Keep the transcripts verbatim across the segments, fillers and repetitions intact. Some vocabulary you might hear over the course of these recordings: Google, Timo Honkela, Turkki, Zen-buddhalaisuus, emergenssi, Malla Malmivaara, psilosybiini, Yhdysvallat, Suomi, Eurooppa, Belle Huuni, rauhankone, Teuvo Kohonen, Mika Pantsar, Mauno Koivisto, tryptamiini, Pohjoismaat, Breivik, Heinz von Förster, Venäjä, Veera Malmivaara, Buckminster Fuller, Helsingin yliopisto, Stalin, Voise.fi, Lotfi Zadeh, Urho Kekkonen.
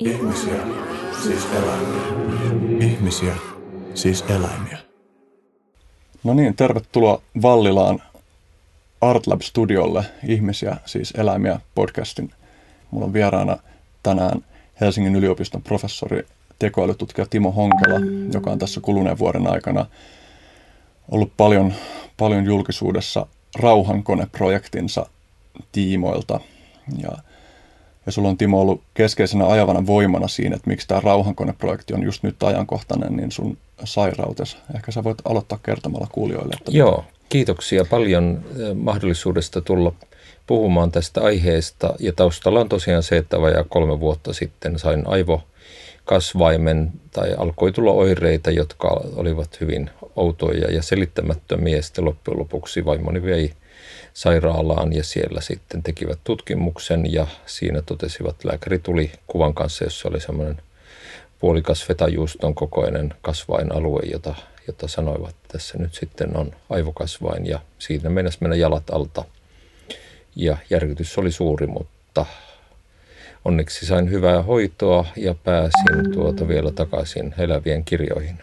Ihmisiä, siis eläimiä. Ihmisiä, siis eläimiä. No niin, tervetuloa Vallilaan Artlab-studiolle Ihmisiä, siis eläimiä podcastin. Mulla on vieraana tänään Helsingin yliopiston professori, tekoälytutkija Timo Honkela, joka on tässä kuluneen vuoden aikana ollut paljon, paljon julkisuudessa rauhankoneprojektinsa tiimoilta. Ja, ja sulla on, Timo, ollut keskeisenä ajavana voimana siinä, että miksi tämä rauhankoneprojekti on just nyt ajankohtainen, niin sun sairautes. Ehkä sä voit aloittaa kertomalla kuulijoille. Että... Joo, kiitoksia paljon mahdollisuudesta tulla puhumaan tästä aiheesta. Ja taustalla on tosiaan se, että vajaa kolme vuotta sitten sain aivokasvaimen tai alkoi tulla oireita, jotka olivat hyvin outoja ja selittämättömiä. Sitten loppujen lopuksi vaimoni vei sairaalaan ja siellä sitten tekivät tutkimuksen ja siinä totesivat, lääkäri tuli kuvan kanssa, jossa oli semmoinen puolikas fetajuuston kokoinen kasvainalue, jota, jota sanoivat, että tässä nyt sitten on aivokasvain ja siinä mennäs mennä jalat alta. Ja järkytys oli suuri, mutta onneksi sain hyvää hoitoa ja pääsin tuota vielä takaisin elävien kirjoihin.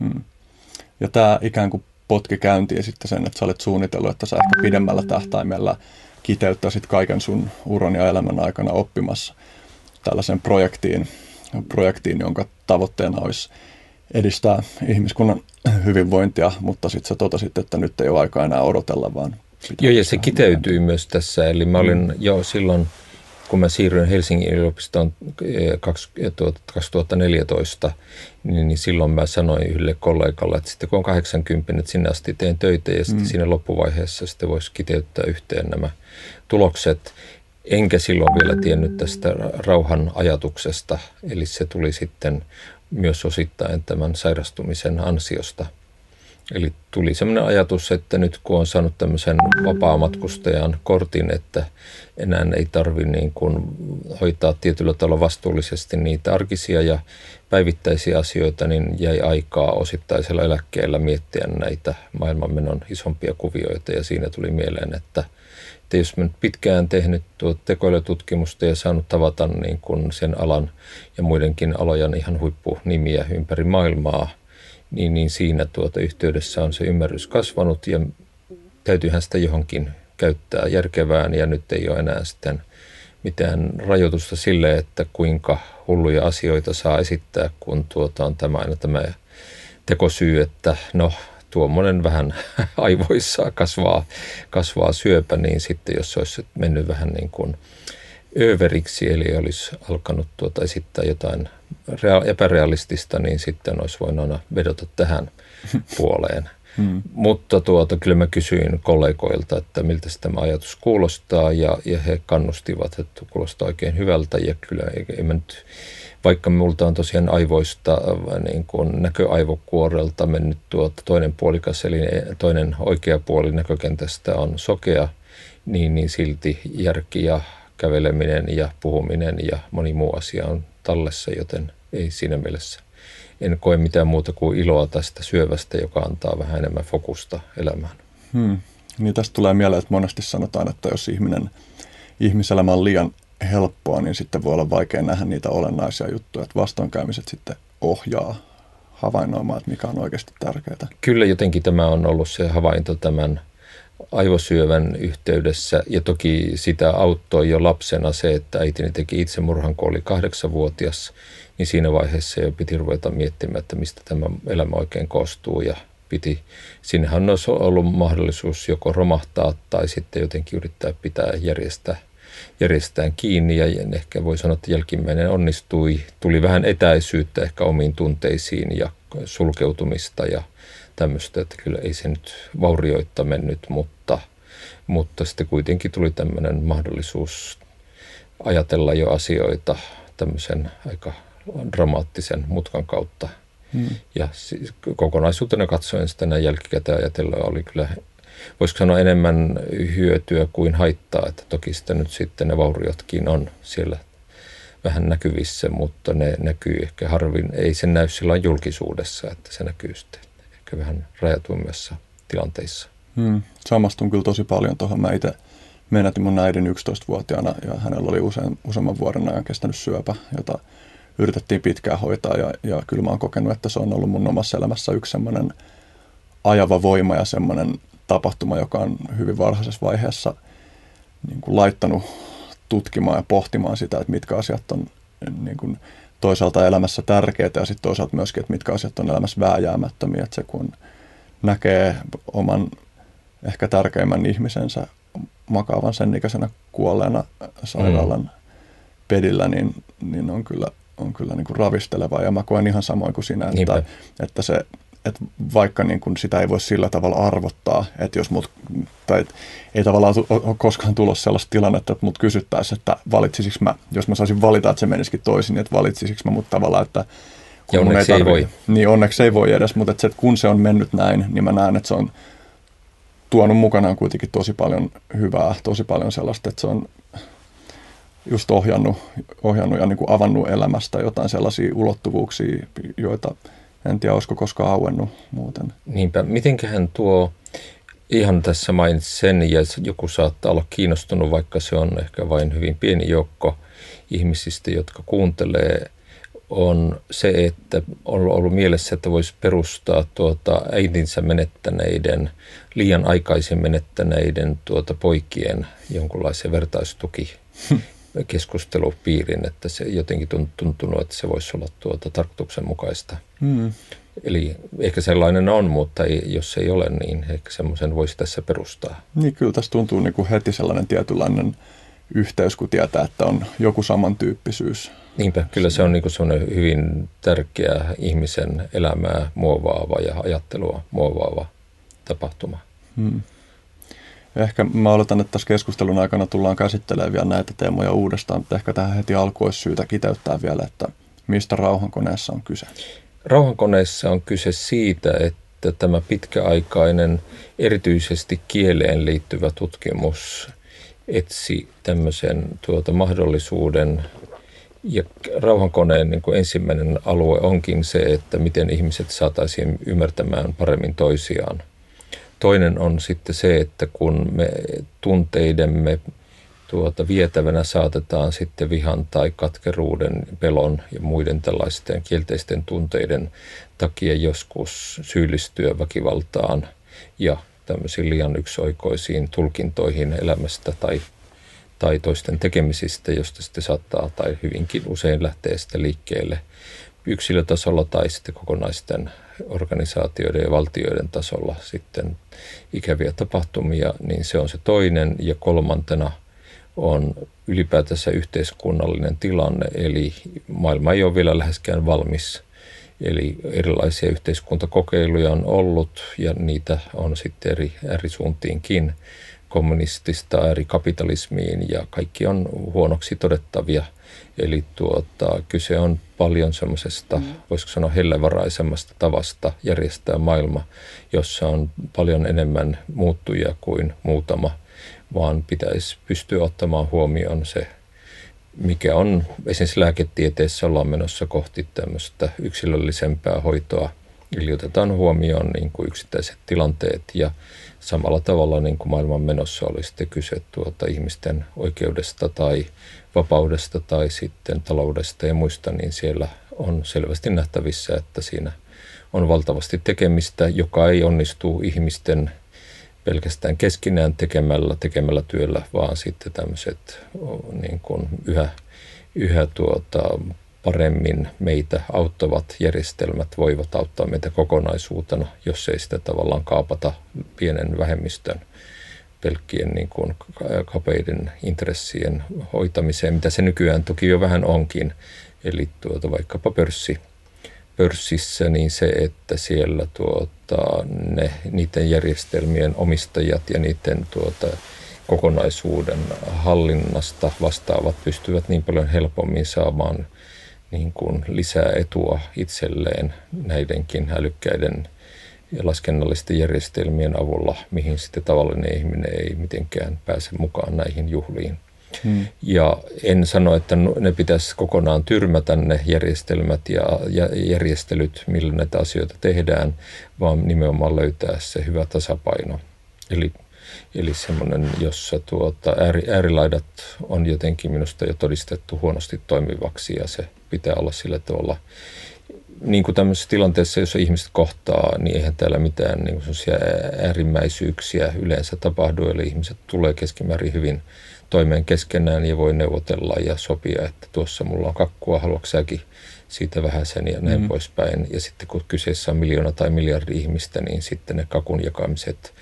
Hmm. Ja tämä ikään kuin potki käyntiin sitten sen, että sä olet suunnitellut, että sä ehkä pidemmällä tähtäimellä kiteyttäisit kaiken sun uran ja elämän aikana oppimassa tällaisen projektiin, projektiin jonka tavoitteena olisi edistää ihmiskunnan hyvinvointia, mutta sitten sä totesit, että nyt ei ole aikaa enää odotella, vaan... Joo, ja se kiteytyi näin myös tässä, eli mä olin jo silloin, kun mä siirryin Helsingin yliopistoon kaksituhattaneljätoista, niin silloin mä sanoin yhdelle kollegalle, että sitten kun on kahdeksankymmentä, että sinne asti teen töitä ja sitten mm. siinä loppuvaiheessa sitten voisi kiteyttää yhteen nämä tulokset. Enkä silloin vielä tiennyt tästä rauhan ajatuksesta, eli se tuli sitten myös osittain tämän sairastumisen ansiosta. Eli tuli sellainen ajatus, että nyt kun on saanut tämmöisen vapaamatkustajan kortin, että enää ei tarvitse niin kuin hoitaa tietyllä tavalla vastuullisesti niitä arkisia ja päivittäisiä asioita, niin jäi aikaa osittaisella eläkkeellä miettiä näitä maailmanmenon isompia kuvioita. Ja siinä tuli mieleen, että, että jos olen pitkään tehnyt tuota tekoälytutkimusta ja saanut tavata niin kuin sen alan ja muidenkin alojen ihan huippunimiä ympäri maailmaa, Niin, niin siinä tuota yhteydessä on se ymmärrys kasvanut ja täytyyhän sitä johonkin käyttää järkevään ja nyt ei ole enää sitten mitään rajoitusta sille, että kuinka hulluja asioita saa esittää, kun tuota on tämä aina tämä tekosyy, että no tuommoinen vähän aivoissa kasvaa, kasvaa syöpä, niin sitten jos se olisi mennyt vähän niin kuin överiksi, eli olisi alkanut tuota esittää jotain rea- epärealistista, niin sitten olisi voinut aina vedota tähän puoleen. Mm. Mutta tuota, kyllä mä kysyin kollegoilta, että miltä tämä ajatus kuulostaa, ja, ja he kannustivat, että kuulostaa oikein hyvältä, ja kyllä en mä nyt, vaikka multa on tosiaan aivoista niin kuin näköaivokuorelta mennyt tuota, toinen puolikas, eli toinen oikea puoli näkökentästä on sokea, niin, niin silti järki ja käveleminen ja puhuminen ja moni muu asia on tallessa, joten ei siinä mielessä. En koe mitään muuta kuin iloa tästä syövästä, joka antaa vähän enemmän fokusta elämään. Hmm. Niin tästä tulee mieleen, että monesti sanotaan, että jos ihminen, ihmiselämä on liian helppoa, niin sitten voi olla vaikea nähdä niitä olennaisia juttuja, että vastoinkäymiset sitten ohjaa havainnoimaan, että mikä on oikeasti tärkeää. Kyllä jotenkin tämä on ollut se havainto tämän aivosyövän yhteydessä, ja toki sitä auttoi jo lapsena se, että äitini teki itsemurhan, kun oli kahdeksanvuotias, niin siinä vaiheessa jo piti ruveta miettimään, että mistä tämä elämä oikein koostuu, ja piti. Siinähän olisi ollut mahdollisuus joko romahtaa tai sitten jotenkin yrittää pitää järjestää, järjestää kiinni, ja ehkä voi sanoa, että jälkimmäinen onnistui, tuli vähän etäisyyttä ehkä omiin tunteisiin ja sulkeutumista ja tämmöistä, että kyllä ei se nyt vaurioitta mennyt, mutta, mutta sitten kuitenkin tuli tämmöinen mahdollisuus ajatella jo asioita tämmöisen aika dramaattisen mutkan kautta. Hmm. Ja siis kokonaisuutena katsoen sitä näin jälkikäteen ajatella oli kyllä, voisiko sanoa, enemmän hyötyä kuin haittaa, että toki sitä nyt sitten ne vauriotkin on siellä vähän näkyvissä, mutta ne näkyy ehkä harvin, ei se näy silloin julkisuudessa, että se näkyy sitten vähän rajatuimmissa tilanteissa. Hmm. Samastun kyllä tosi paljon tuohon. Mä itse menetti mun äidin yksitoistavuotiaana ja hänellä oli usein, useamman vuoden ajan kestänyt syöpä, jota yritettiin pitkään hoitaa ja, ja kyllä mä oon kokenut, että se on ollut mun omassa elämässä yksi semmoinen ajava voima ja semmoinen tapahtuma, joka on hyvin varhaisessa vaiheessa niin kuin laittanut tutkimaan ja pohtimaan sitä, että mitkä asiat on niin kuin toisaalta elämässä tärkeitä ja sitten toisaalta myöskin, että mitkä asiat on elämässä vääjäämättömiä, että se kun näkee oman ehkä tärkeimmän ihmisensä makaavan sen ikäisenä kuolleena sairaalan mm. pedillä, niin, niin on kyllä, on kyllä niin kuin ravistelevaa ja mä koen ihan samoin kuin sinä, että, että se että vaikka niin kun sitä ei voi sillä tavalla arvottaa, että jos mut, tai et, ei tavallaan ole koskaan tulossa sellaista tilannetta, että mut kysyttäisiin, että valitsisiko mä, jos mä saisin valita, että se menisikin toisin, että valitsisiko mä, mutta tavallaan, että kun onneksi ei, tarvi, ei voi. Niin onneksi ei voi edes, mutta että se, että kun se on mennyt näin, niin mä näen, että se on tuonut mukanaan kuitenkin tosi paljon hyvää, tosi paljon sellaista, että se on just ohjannut, ohjannut ja niin kuin avannut elämästä jotain sellaisia ulottuvuuksia, joita en tiedä, olisiko koskaan auennut muuten. Niinpä. Mitenköhän tuo, ihan tässä mainitsin sen, ja joku saattaa olla kiinnostunut, vaikka se on ehkä vain hyvin pieni joukko ihmisistä, jotka kuuntelee, on se, että on ollut mielessä, että voisi perustaa tuota äitinsä menettäneiden, liian aikaisin menettäneiden tuota poikien jonkunlaisen vertaistuki keskustelupiirin, että se jotenkin tuntunut, että se voisi olla tuota tarkoituksenmukaista. Mm. Eli ehkä sellainen on, mutta ei, jos ei ole, niin ehkä semmoisen voisi tässä perustaa. Niin kyllä tässä tuntuu niin kuin heti sellainen tietynlainen yhteys, kun tietää, että on joku samantyyppisyys. Niinpä, kyllä se on niin kuin semmoinen hyvin tärkeä ihmisen elämää muovaava ja ajattelua muovaava tapahtuma. Mm. Ehkä mä oletan, että tässä keskustelun aikana tullaan käsittelemään vielä näitä teemoja uudestaan, mutta ehkä tähän heti alkuun olisi syytä kiteyttää vielä, että mistä rauhankoneessa on kyse? Rauhankoneessa on kyse siitä, että tämä pitkäaikainen, erityisesti kieleen liittyvä tutkimus etsi tämmöisen tuota mahdollisuuden. Ja rauhankoneen niin kuin ensimmäinen alue onkin se, että miten ihmiset saataisiin ymmärtämään paremmin toisiaan. Toinen on sitten se, että kun me tunteidemme tuota vietävänä saatetaan sitten vihan tai katkeruuden, pelon ja muiden tällaisten kielteisten tunteiden takia joskus syyllistyä väkivaltaan ja tämmöisiin liian yksioikoisiin tulkintoihin elämästä tai, tai toisten tekemisistä, josta sitten saattaa tai hyvinkin usein lähtee sitten liikkeelle yksilötasolla tai sitten kokonaisten organisaatioiden ja valtioiden tasolla sitten ikäviä tapahtumia, niin se on se toinen. Ja kolmantena on ylipäätänsä yhteiskunnallinen tilanne, eli maailma ei ole vielä läheskään valmis. Eli erilaisia yhteiskuntakokeiluja on ollut ja niitä on sitten eri äärisuuntiinkin, kommunistista äärikapitalismiin ja kaikki on huonoksi todettavia. Eli tuota, kyse on paljon semmoisesta, mm. voisiko sanoa hellävaraisemmasta tavasta järjestää maailma, jossa on paljon enemmän muuttujia kuin muutama, vaan pitäisi pystyä ottamaan huomioon se, mikä on esimerkiksi lääketieteessä ollaan menossa kohti tämmöistä yksilöllisempää hoitoa. Eli otetaan huomioon niin kuin yksittäiset tilanteet ja samalla tavalla niin kuin maailman menossa oli sitten kyse tuota ihmisten oikeudesta tai vapaudesta tai sitten taloudesta ja muista, niin siellä on selvästi nähtävissä, että siinä on valtavasti tekemistä, joka ei onnistu ihmisten pelkästään keskinään tekemällä, tekemällä työllä, vaan sitten tämmöiset niin kuin yhä, yhä tuota, paremmin meitä auttavat järjestelmät voivat auttaa meitä kokonaisuutena, jos ei sitä tavallaan kaapata pienen vähemmistön pelkkien niin kuin kapeiden intressien hoitamiseen, mitä se nykyään toki jo vähän onkin. Eli tuota, vaikkapa pörssi, pörssissä niin se, että siellä tuota, ne, niiden järjestelmien omistajat ja niiden tuota, kokonaisuuden hallinnasta vastaavat pystyvät niin paljon helpommin saamaan niin kuin lisää etua itselleen näidenkin älykkäiden ja laskennallisten järjestelmien avulla, mihin sitten tavallinen ihminen ei mitenkään pääse mukaan näihin juhliin. Hmm. Ja en sano, että ne pitäisi kokonaan tyrmätä ne järjestelmät ja järjestelyt, millä näitä asioita tehdään, vaan nimenomaan löytää se hyvä tasapaino. Eli Eli semmoinen, jossa tuota, ääri, äärilaidat on jotenkin minusta jo todistettu huonosti toimivaksi ja se pitää olla sillä tavalla. Niin kuin tämmöisessä tilanteessa, jossa ihmiset kohtaa, niin eihän täällä mitään niin semmoisia äärimmäisyyksiä yleensä tapahdu. Eli ihmiset tulee keskimäärin hyvin toimeen keskenään ja voi neuvotella ja sopia, että tuossa mulla on kakkua, haluatko säkin siitä vähäsen ja näin mm. poispäin. Ja sitten kun kyseessä on miljoona tai miljardi ihmistä, niin sitten ne kakun jakamiset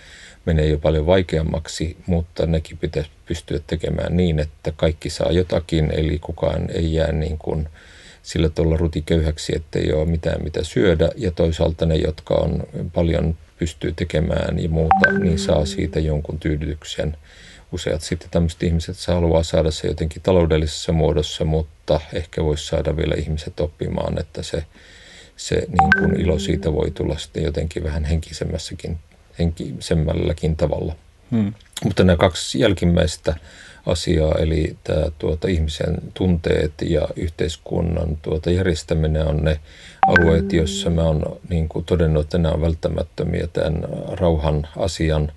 menee jo paljon vaikeammaksi, mutta nekin pitäisi pystyä tekemään niin, että kaikki saa jotakin, eli kukaan ei jää niin kuin sillä tavalla rutiköyhäksi, ettei ole mitään mitä syödä. Ja toisaalta ne, jotka on paljon pystyy tekemään ja muuta, niin saa siitä jonkun tyydytyksen. Useat sitten tämmöiset ihmiset haluaa saada se jotenkin taloudellisessa muodossa, mutta ehkä voisi saada vielä ihmiset oppimaan, että se, se niin kuin ilo siitä voi tulla sitten jotenkin vähän henkisemmälläkin, henkisemmälläkin tavalla. Hmm. Mutta nämä kaksi jälkimmäistä asiaa, eli tämä tuota, ihmisen tunteet ja yhteiskunnan tuota, järjestäminen on ne alueet, joissa mä oon niin kuin todennut, että nämä on välttämättömiä tämän rauhan asian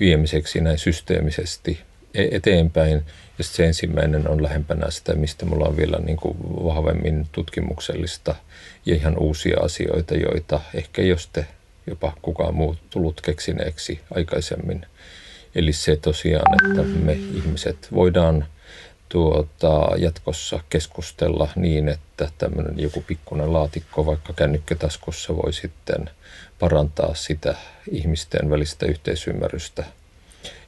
viemiseksi näin systeemisesti eteenpäin. Ja se ensimmäinen on lähempänä sitä, mistä mulla on vielä niin kuin vahvemmin tutkimuksellista ja ihan uusia asioita, joita ehkä jos te jopa kukaan muu tullut keksineeksi aikaisemmin. Eli se tosiaan, että me ihmiset voidaan tuota, jatkossa keskustella niin, että tämmöinen joku pikkuinen laatikko vaikka kännykkätaskussa voi sitten parantaa sitä ihmisten välistä yhteisymmärrystä.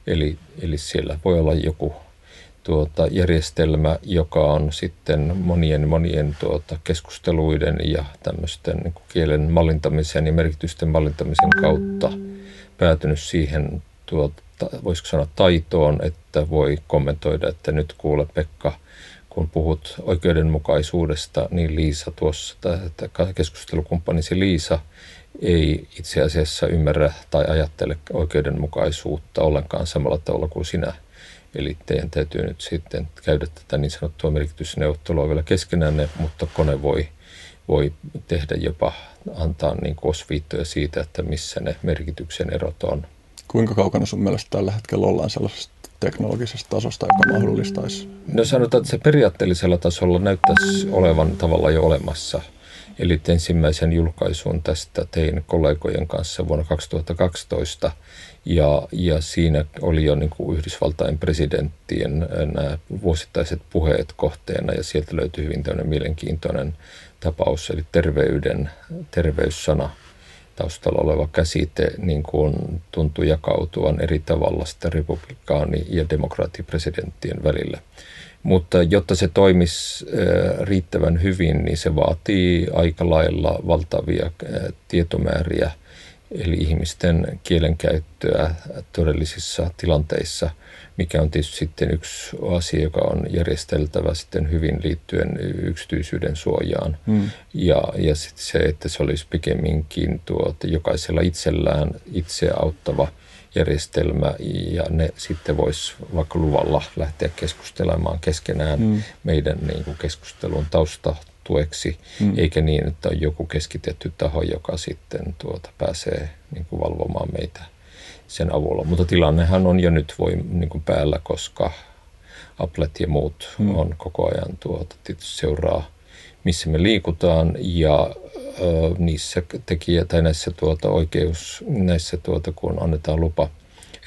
Eli, eli siellä voi olla joku tuota, järjestelmä, joka on sitten monien monien tuota, keskusteluiden ja tämmöisten niin kuin kielen mallintamisen ja merkitysten mallintamisen kautta päätynyt siihen tuota, voisiko sanoa taitoon, että voi kommentoida, että nyt kuule Pekka, kun puhut oikeudenmukaisuudesta, niin Liisa tuossa, tämä keskustelukumppanisi Liisa ei itse asiassa ymmärrä tai ajattele oikeudenmukaisuutta ollenkaan samalla tavalla kuin sinä. Eli teidän täytyy nyt sitten käydä tätä niin sanottua merkitysneuvottelua vielä keskenään, mutta kone voi, voi tehdä jopa, antaa niin kuin osviittoja siitä, että missä ne merkityksen erot on. Kuinka kaukana sun mielestä tällä hetkellä ollaan sellaisesta teknologisesta tasosta, joka mahdollistaisi? No sanotaan, että se periaatteellisella tasolla näyttäisi olevan tavalla jo olemassa. Eli ensimmäisen julkaisun tästä tein kollegojen kanssa vuonna kaksituhattakaksitoista ja, ja siinä oli jo niin kuin Yhdysvaltain presidenttien nämä vuosittaiset puheet kohteena ja sieltä löytyi hyvin tämmöinen mielenkiintoinen tapaus, eli terveyden, terveyssana. Taustalla oleva käsite niin kuin tuntui jakautuvan eri tavalla sitä republikaani- ja demokraattipresidenttien välillä. Mutta jotta se toimisi riittävän hyvin, niin se vaatii aika lailla valtavia tietomääriä, eli ihmisten kielenkäyttöä todellisissa tilanteissa, mikä on tietysti sitten yksi asia, joka on järjesteltävä sitten hyvin liittyen yksityisyyden suojaan. Mm. Ja, ja sitten se, että se olisi pikemminkin tuota, jokaisella itsellään itse auttava järjestelmä ja ne sitten voisi vaikka luvalla lähteä keskustelemaan keskenään mm. meidän niin kuin keskustelun tausta tueksi, mm. eikä niin, että on joku keskitetty taho, joka sitten tuota, pääsee niin kuin valvomaan meitä sen avulla. Mutta tilannehan on jo nyt voi, niin kuin päällä, koska Applet ja muut mm. on koko ajan tuota, seuraa, missä me liikutaan ja ö, niissä tekijä, tai näissä tuota, oikeus, näissä tuota, kun annetaan lupa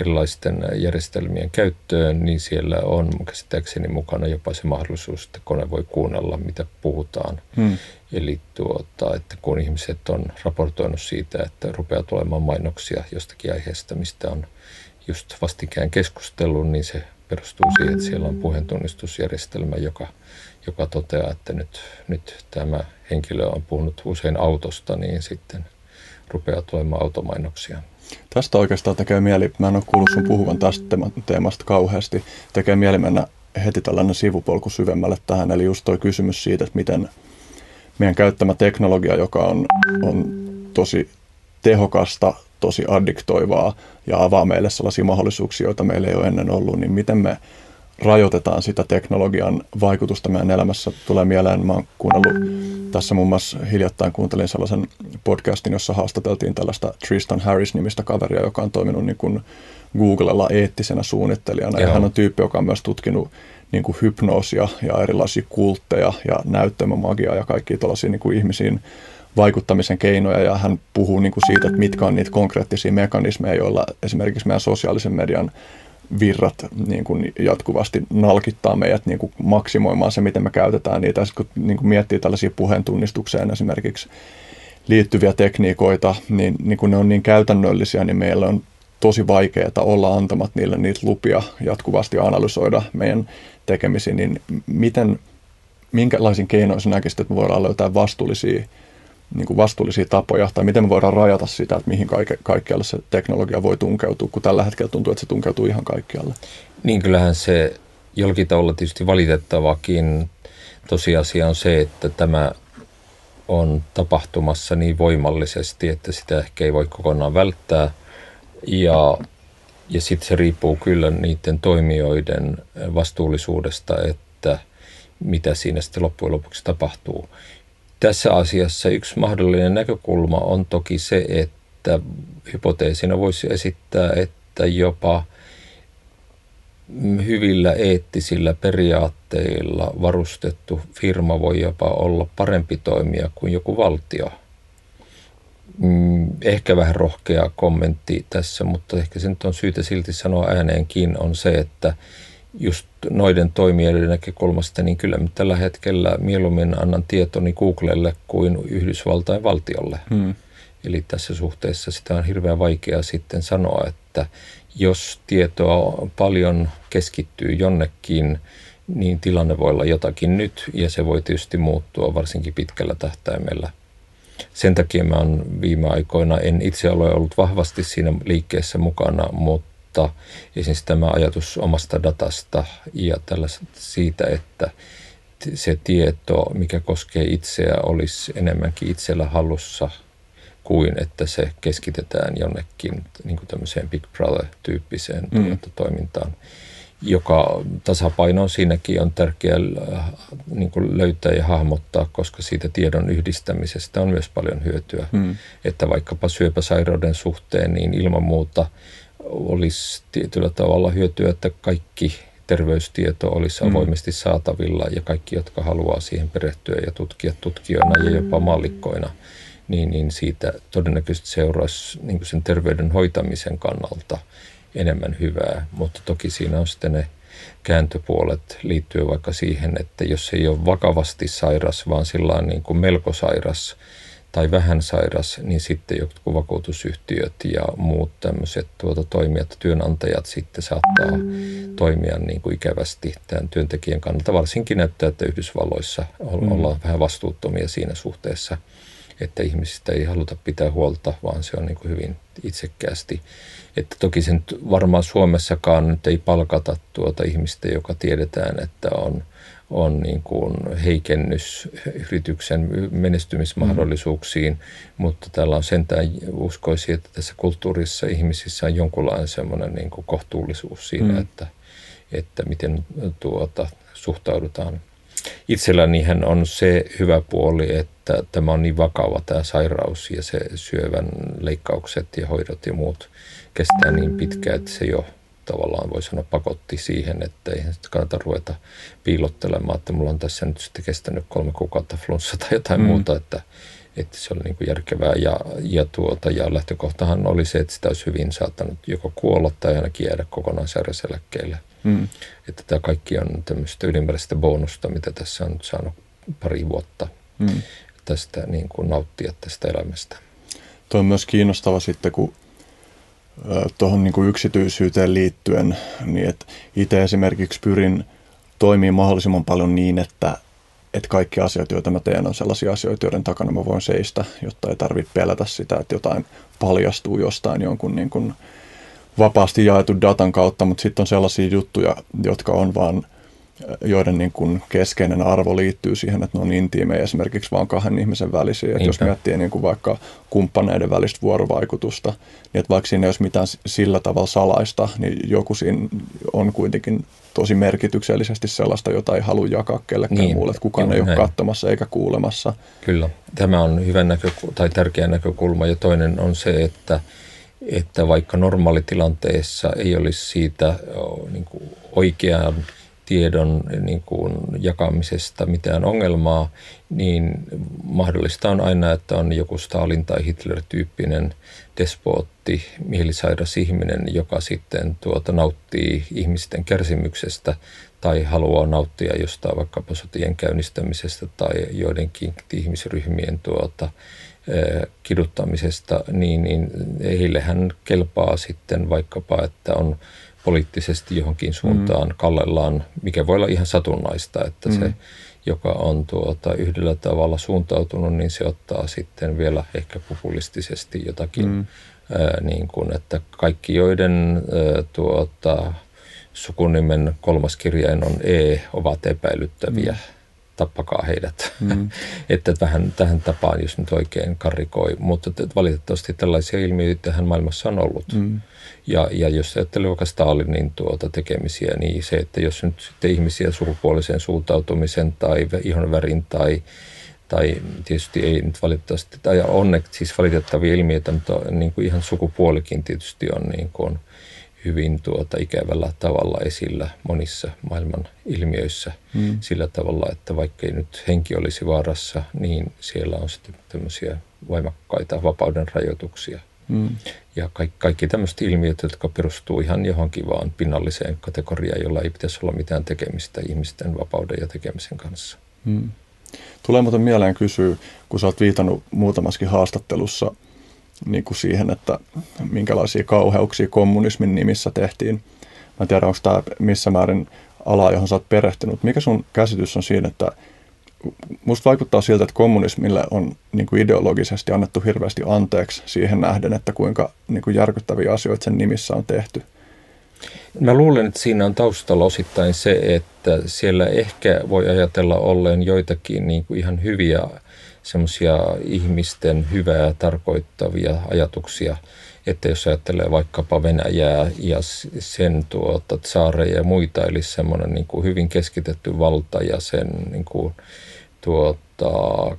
erilaisten järjestelmien käyttöön, niin siellä on käsittääkseni mukana jopa se mahdollisuus, että kone voi kuunnella, mitä puhutaan. Hmm. Eli tuota, että kun ihmiset on raportoinut siitä, että rupeaa tulemaan mainoksia jostakin aiheesta, mistä on just vastikään keskustellut, niin se perustuu siihen, että siellä on puheentunnistusjärjestelmä, joka, joka toteaa, että nyt, nyt tämä henkilö on puhunut usein autosta, niin sitten rupeaa tulemaan automainoksia. Tästä oikeastaan tekee mieli, mä en ole kuullut sun puhuvan tästä teemasta kauheasti, tekee mieli mennä heti tällainen sivupolku syvemmälle tähän, eli just toi kysymys siitä, että miten meidän käyttämä teknologia, joka on, on tosi tehokasta, tosi addiktoivaa ja avaa meille sellaisia mahdollisuuksia, joita meillä ei ole ennen ollut, niin miten me rajoitetaan sitä teknologian vaikutusta meidän elämässä. Tulee mieleen, mä oon kuunnellut Tässä muun muassa hiljattain kuuntelin sellaisen podcastin, jossa haastateltiin tällaista Tristan Harris-nimistä kaveria, joka on toiminut niin kuin Googlella eettisenä suunnittelijana. Ja hän on tyyppi, joka on myös tutkinut niin kuin hypnoosia ja erilaisia kultteja ja näyttämömagiaa ja kaikkia tuollaisia niin kuin ihmisiin vaikuttamisen keinoja. Ja hän puhuu niin kuin siitä, että mitkä on niitä konkreettisia mekanismeja, joilla esimerkiksi meidän sosiaalisen median virrat niin kuin jatkuvasti nalkittaa meidät niin kuin maksimoimaan se, miten me käytetään niitä. Sitten kun niin kuin miettii tällaisia puheen tunnistukseen esimerkiksi liittyviä tekniikoita, niin, niin kun ne on niin käytännöllisiä, niin meillä on tosi vaikeaa olla antamat niille niitä lupia jatkuvasti analysoida meidän tekemisiä. Niin miten, minkälaisin keinoin sinä näkisit, että me voidaan löytää vastuullisia, niin kuin vastuullisia tapoja, tai miten me voidaan rajata sitä, että mihin kaike, kaikkialle se teknologia voi tunkeutua, kun tällä hetkellä tuntuu, että se tunkeutuu ihan kaikkialle. Niin kyllähän se jollakin tavalla tietysti valitettavakin tosiasia on se, että tämä on tapahtumassa niin voimallisesti, että sitä ehkä ei voi kokonaan välttää. Ja, ja sitten se riippuu kyllä niiden toimijoiden vastuullisuudesta, että mitä siinä sitten loppujen lopuksi tapahtuu. Tässä asiassa yksi mahdollinen näkökulma on toki se, että hypoteesina voisi esittää, että jopa hyvillä eettisillä periaatteilla varustettu firma voi jopa olla parempi toimija kuin joku valtio. Ehkä vähän rohkea kommentti tässä, mutta ehkä se nyt on syytä silti sanoa ääneenkin, on se, että just noiden toimijoiden näkökulmasta, niin kyllä tällä hetkellä mieluummin annan tietoni Googlelle kuin Yhdysvaltain valtiolle. Hmm. Eli tässä suhteessa sitä on hirveän vaikeaa sitten sanoa, että jos tietoa paljon keskittyy jonnekin, niin tilanne voi olla jotakin nyt ja se voi tietysti muuttua varsinkin pitkällä tähtäimellä. Sen takia mä oon viime aikoina, en itse ole ollut vahvasti siinä liikkeessä mukana, mutta esimerkiksi tämä ajatus omasta datasta ja tällaista siitä, että se tieto, mikä koskee itseä, olisi enemmänkin itsellä hallussa kuin että se keskitetään jonnekin niin kuin tämmöiseen Big Brother-tyyppiseen mm. toimintaan, joka tasapaino siinäkin on tärkeää niin kuin löytää ja hahmottaa, koska siitä tiedon yhdistämisestä on myös paljon hyötyä. Mm. Että vaikkapa syöpäsairauden suhteen, niin ilman muuta olisi tietyllä tavalla hyötyä, että kaikki terveystieto olisi mm. avoimesti saatavilla ja kaikki, jotka haluaa siihen perehtyä ja tutkia tutkijoina ja jopa maallikkoina, niin, niin siitä todennäköisesti seuraisi niin kuin sen terveyden hoitamisen kannalta enemmän hyvää, mutta toki siinä on sitten ne kääntöpuolet liittyen vaikka siihen, että jos ei ole vakavasti sairas, vaan sillä niin kuin melko sairas tai vähän sairas, niin sitten jotkut vakuutusyhtiöt ja muut tämmöiset tuota, toimijat, työnantajat sitten saattaa toimia niin kuin ikävästi tämän työntekijän kannalta. Varsinkin näyttää, että Yhdysvalloissa ollaan mm. vähän vastuuttomia siinä suhteessa, että ihmisistä ei haluta pitää huolta, vaan se on niin kuin hyvin itsekkäästi. Että toki sen varmaan Suomessakaan nyt ei palkata tuota ihmistä, joka tiedetään, että on, on niin kuin heikennys yrityksen menestymismahdollisuuksiin, mm. mutta täällä on sentään uskoisin, että tässä kulttuurissa ihmisissä on jonkunlainen semmoinen niin kuin kohtuullisuus siinä, mm. että, että miten tuota, suhtaudutaan. Itsellänihän on se hyvä puoli, että tämä on niin vakava tämä sairaus ja se syövän leikkaukset ja hoidot ja muut kestää niin pitkään, että se jo tavallaan voi sanoa pakotti siihen, että eihän sitä kannata ruveta piilottelemaan, että mulla on tässä nyt sitten kestänyt kolme kuukautta flunssa tai jotain mm. muuta, että, että se oli niin kuin järkevää ja, ja, tuota, ja lähtökohtahan oli se, että sitä olisi hyvin saattanut joko kuolla tai ainakin jäädä kokonaan sairauseläkkeelle. Mm. Että tämä kaikki on tämmöistä ylimääräistä bonusta, mitä tässä on saanut pari vuotta mm. tästä niin kuin nauttia tästä elämästä. Tuo on myös kiinnostava sitten, kun äh, tuohon niin kuin yksityisyyteen liittyen, niin että itse esimerkiksi pyrin toimii mahdollisimman paljon niin, että, että kaikki asiat, joita mä teen, on sellaisia asioita, joiden takana mä voin seistä, jotta ei tarvitse pelätä sitä, että jotain paljastuu jostain jonkun niin kuin vapaasti jaetun datan kautta, mutta sitten on sellaisia juttuja, jotka on vaan joiden niin kuin keskeinen arvo liittyy siihen, että ne on intiimejä esimerkiksi vaan kahden ihmisen välisiä. Että jos miettii niin kuin vaikka kumppaneiden välistä vuorovaikutusta, niin että vaikka siinä ei olisi mitään sillä tavalla salaista, niin joku siinä on kuitenkin tosi merkityksellisesti sellaista, jota ei halua jakaa kellekään niin, muulle, että kukaan ei ole näin. Katsomassa eikä kuulemassa. Kyllä. Tämä on hyvä näkökul- tai tärkeä näkökulma. Ja toinen on se, että että vaikka normaalitilanteessa ei olisi siitä niin kuin oikean tiedon niin kuin jakamisesta mitään ongelmaa, niin mahdollista on aina, että on joku Stalin- tai Hitler-tyyppinen despootti, mielisairas ihminen, joka sitten tuota, nauttii ihmisten kärsimyksestä tai haluaa nauttia jostain vaikkapa sotien käynnistämisestä tai joidenkin ihmisryhmien tuota, kiduttamisesta, niin, niin heillehän kelpaa sitten vaikkapa, että on poliittisesti johonkin suuntaan mm. kallellaan, mikä voi olla ihan satunnaista, että mm. se, joka on tuota, yhdellä tavalla suuntautunut, niin se ottaa sitten vielä ehkä populistisesti jotakin, mm. ää, niin kuin, että kaikki joiden ää, tuota, sukunimen kolmas kirjain on E, ovat epäilyttäviä. Mm. Tappakaa heidät. Mm. että vähän tähän tapaan, jos nyt oikein karikoi. Mutta valitettavasti tällaisia ilmiöitä tähän maailmassa on ollut. Mm. Ja, ja jos ajattelee vaikka Stalinin tuota tekemisiä, niin se, että jos nyt sitten ihmisiä sukupuolisen suuntautumisen tai ihonvärin tai, tai tietysti ei nyt valitettavasti, tai onneksi siis valitettavia ilmiöitä, mutta niin kuin ihan sukupuolikin tietysti on niin kuin hyvin tuota ikävällä tavalla esillä monissa maailman ilmiöissä mm. sillä tavalla, että vaikka ei nyt henki olisi vaarassa, niin siellä on sitten tämmöisiä voimakkaita vapauden rajoituksia. Mm. Ja kaikki, kaikki tämmöiset ilmiöt, jotka perustuu ihan johonkin vaan pinnalliseen kategoriaan, jolla ei pitäisi olla mitään tekemistä ihmisten vapauden ja tekemisen kanssa. Mm. Tulee muuten mieleen kysyä, kun sä oot viitannut muutamassakin haastattelussa niin kuin siihen, että minkälaisia kauheuksia kommunismin nimissä tehtiin. Mä en tiedä, onko tämä missä määrin ala, johon sä oot perehtynyt. Mikä sun käsitys on siinä, että musta vaikuttaa siltä, että kommunismille on niin kuin ideologisesti annettu hirveästi anteeksi siihen nähden, että kuinka niin kuin järkyttäviä asioita sen nimissä on tehty. Mä luulen, että siinä on taustalla osittain se, että siellä ehkä voi ajatella olleen joitakin niin kuin ihan hyviä semmoisia ihmisten hyvää tarkoittavia ajatuksia, että jos ajattelee vaikkapa Venäjää ja sen tuota, tsaareja ja muita, eli semmoinen niin kuin hyvin keskitetty valta ja sen niin kuin, tuota,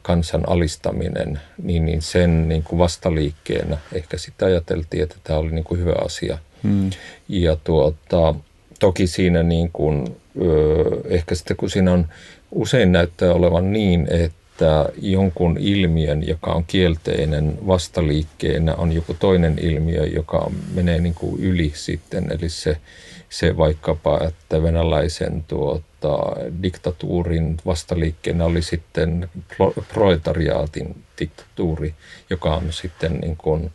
kansan alistaminen, niin, niin sen niin kuin vastaliikkeenä ehkä sitä ajateltiin, että tämä oli niin kuin hyvä asia. Hmm. Ja tuota, toki siinä niin kuin, ehkä sitten kun siinä on usein näyttää olevan niin, että että jonkun ilmiön, joka on kielteinen vastaliikkeenä, on joku toinen ilmiö, joka menee niin kuin yli sitten. Eli se, se vaikkapa, että venäläisen tuota, diktatuurin vastaliikkeenä oli sitten proletariaatin diktatuuri, joka on sitten niin kuin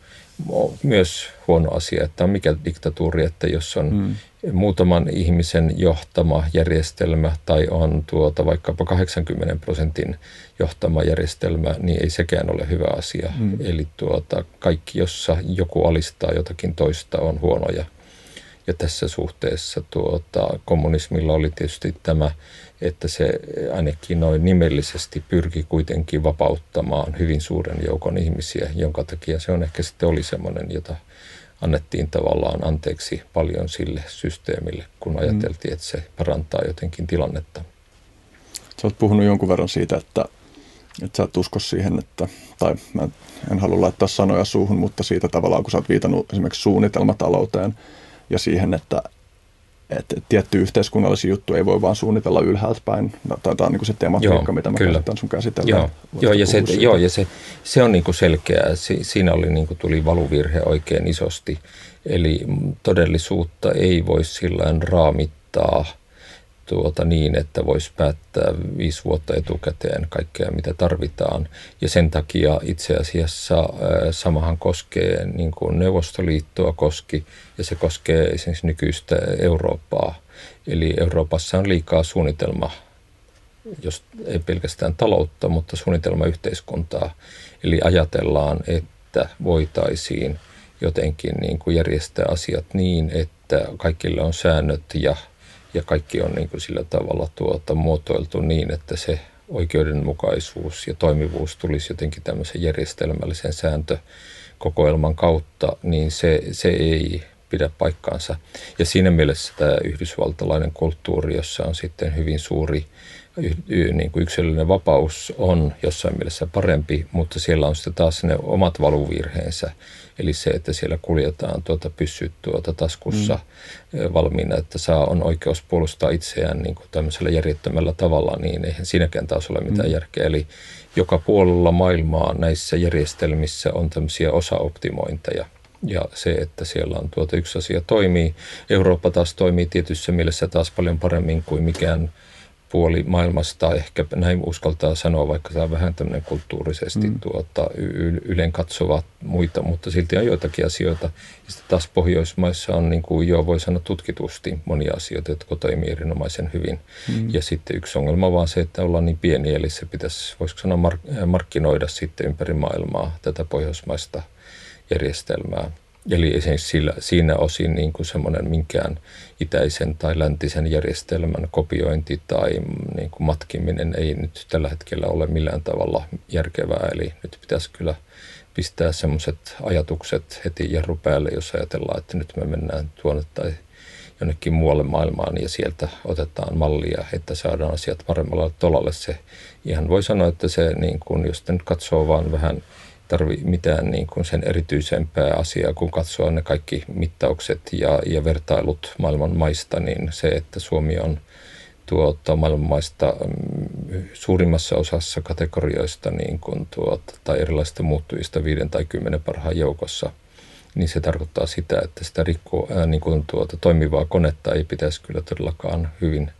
myös huono asia, että on mikä diktatuuri, että jos on mm. muutaman ihmisen johtama järjestelmä tai on tuota vaikkapa kahdeksankymmentä prosentin johtama järjestelmä, niin ei sekään ole hyvä asia. Mm. Eli tuota, kaikki, jossa joku alistaa jotakin toista, on huonoja. Ja tässä suhteessa tuota, kommunismilla oli tietysti tämä, että se ainakin noin nimellisesti pyrki kuitenkin vapauttamaan hyvin suuren joukon ihmisiä, jonka takia se on ehkä sitten oli semmoinen, jota annettiin tavallaan anteeksi paljon sille systeemille, kun ajateltiin, että se parantaa jotenkin tilannetta. Sä oot puhunut jonkun verran siitä, että, että sä et usko siihen, että, tai mä en halua laittaa sanoja suuhun, mutta siitä tavallaan, kun sä oot viitannut esimerkiksi suunnitelmatalouteen ja siihen, että, että tietty yhteiskunnallisia juttuja ei voi vaan suunnitella ylhäältä päin. No, tämä on niin kuin se tematiikka, joo, mitä mä käytän sun käsitellään. Joo, joo, ja, se, joo ja se, se on niin kuin selkeää. Si, siinä oli, niin kuin tuli valuvirhe oikein isosti. Eli todellisuutta ei voi sillään raamittaa tuota, niin, että voisi päättää viisi vuotta etukäteen kaikkea, mitä tarvitaan. Ja sen takia itse asiassa äh, samahan koskee niin kuin Neuvostoliittoa koski, ja se koskee esimerkiksi nykyistä Eurooppaa. Eli Euroopassa on liikaa suunnitelma, jos ei pelkästään taloutta, mutta suunnitelmayhteiskuntaa. Eli ajatellaan, että voitaisiin jotenkin niin kuin järjestää asiat niin, että kaikilla on säännöt ja ja kaikki on niin kuin sillä tavalla tuota, muotoiltu niin, että se oikeudenmukaisuus ja toimivuus tulisi jotenkin tämmöisen järjestelmällisen sääntökokoelman kautta, niin se, se ei pidä paikkaansa. Ja siinä mielessä tämä yhdysvaltalainen kulttuuri, jossa on sitten hyvin suuri niin kuin yksilöllinen vapaus, on jossain mielessä parempi, mutta siellä on sitten taas ne omat valuvirheensä. Eli se, että siellä kuljetaan tuota pyssyt tuota taskussa mm. valmiina, että saa on oikeus puolustaa itseään niin kuin tämmöisellä järjettömällä tavalla, niin eihän siinäkään taas ole mitään mm. järkeä. Eli joka puolella maailmaa näissä järjestelmissä on tämmöisiä osaoptimointeja. Ja se, että siellä on tuota yksi asia toimii. Eurooppa taas toimii tietyssä mielessä taas paljon paremmin kuin mikään puoli maailmasta, ehkä näin uskaltaa sanoa, vaikka tämä on vähän tämmöinen kulttuurisesti mm. tuota, y- ylen katsova muita, mutta silti on joitakin asioita. Ja sitten taas Pohjoismaissa on, niin kuin jo voi sanoa tutkitusti, monia asioita, jotka toimii erinomaisen hyvin. Mm. Ja sitten yksi ongelma vaan se, että ollaan niin pieni, eli se pitäisi, voisiko sanoa, mark- markkinoida sitten ympäri maailmaa tätä pohjoismaista järjestelmää. Eli esimerkiksi sillä, siinä osin niin kuin semmoinen minkään itäisen tai läntisen järjestelmän kopiointi tai niin kuin matkiminen ei nyt tällä hetkellä ole millään tavalla järkevää. Eli nyt pitäisi kyllä pistää semmoiset ajatukset heti jarru päälle, jos ajatellaan, että nyt me mennään tuonne tai jonnekin muualle maailmaan ja sieltä otetaan mallia, että saadaan asiat paremmalla tolalle. Se ihan voi sanoa, että se, niin kuin, jos nyt katsoo vaan vähän, tarvi mitään niin kuin sen erityisempää asiaa, kun katsoo ne kaikki mittaukset ja, ja vertailut maailman maista, niin se, että Suomi on tuota, maailman maista suurimmassa osassa kategorioista niin kuin tuota, tai erilaisista muuttujista viiden tai kymmenen parhaan joukossa, niin se tarkoittaa sitä, että sitä rikko, ää, niin kuin tuota, toimivaa konetta ei pitäisi kyllä todellakaan hyvin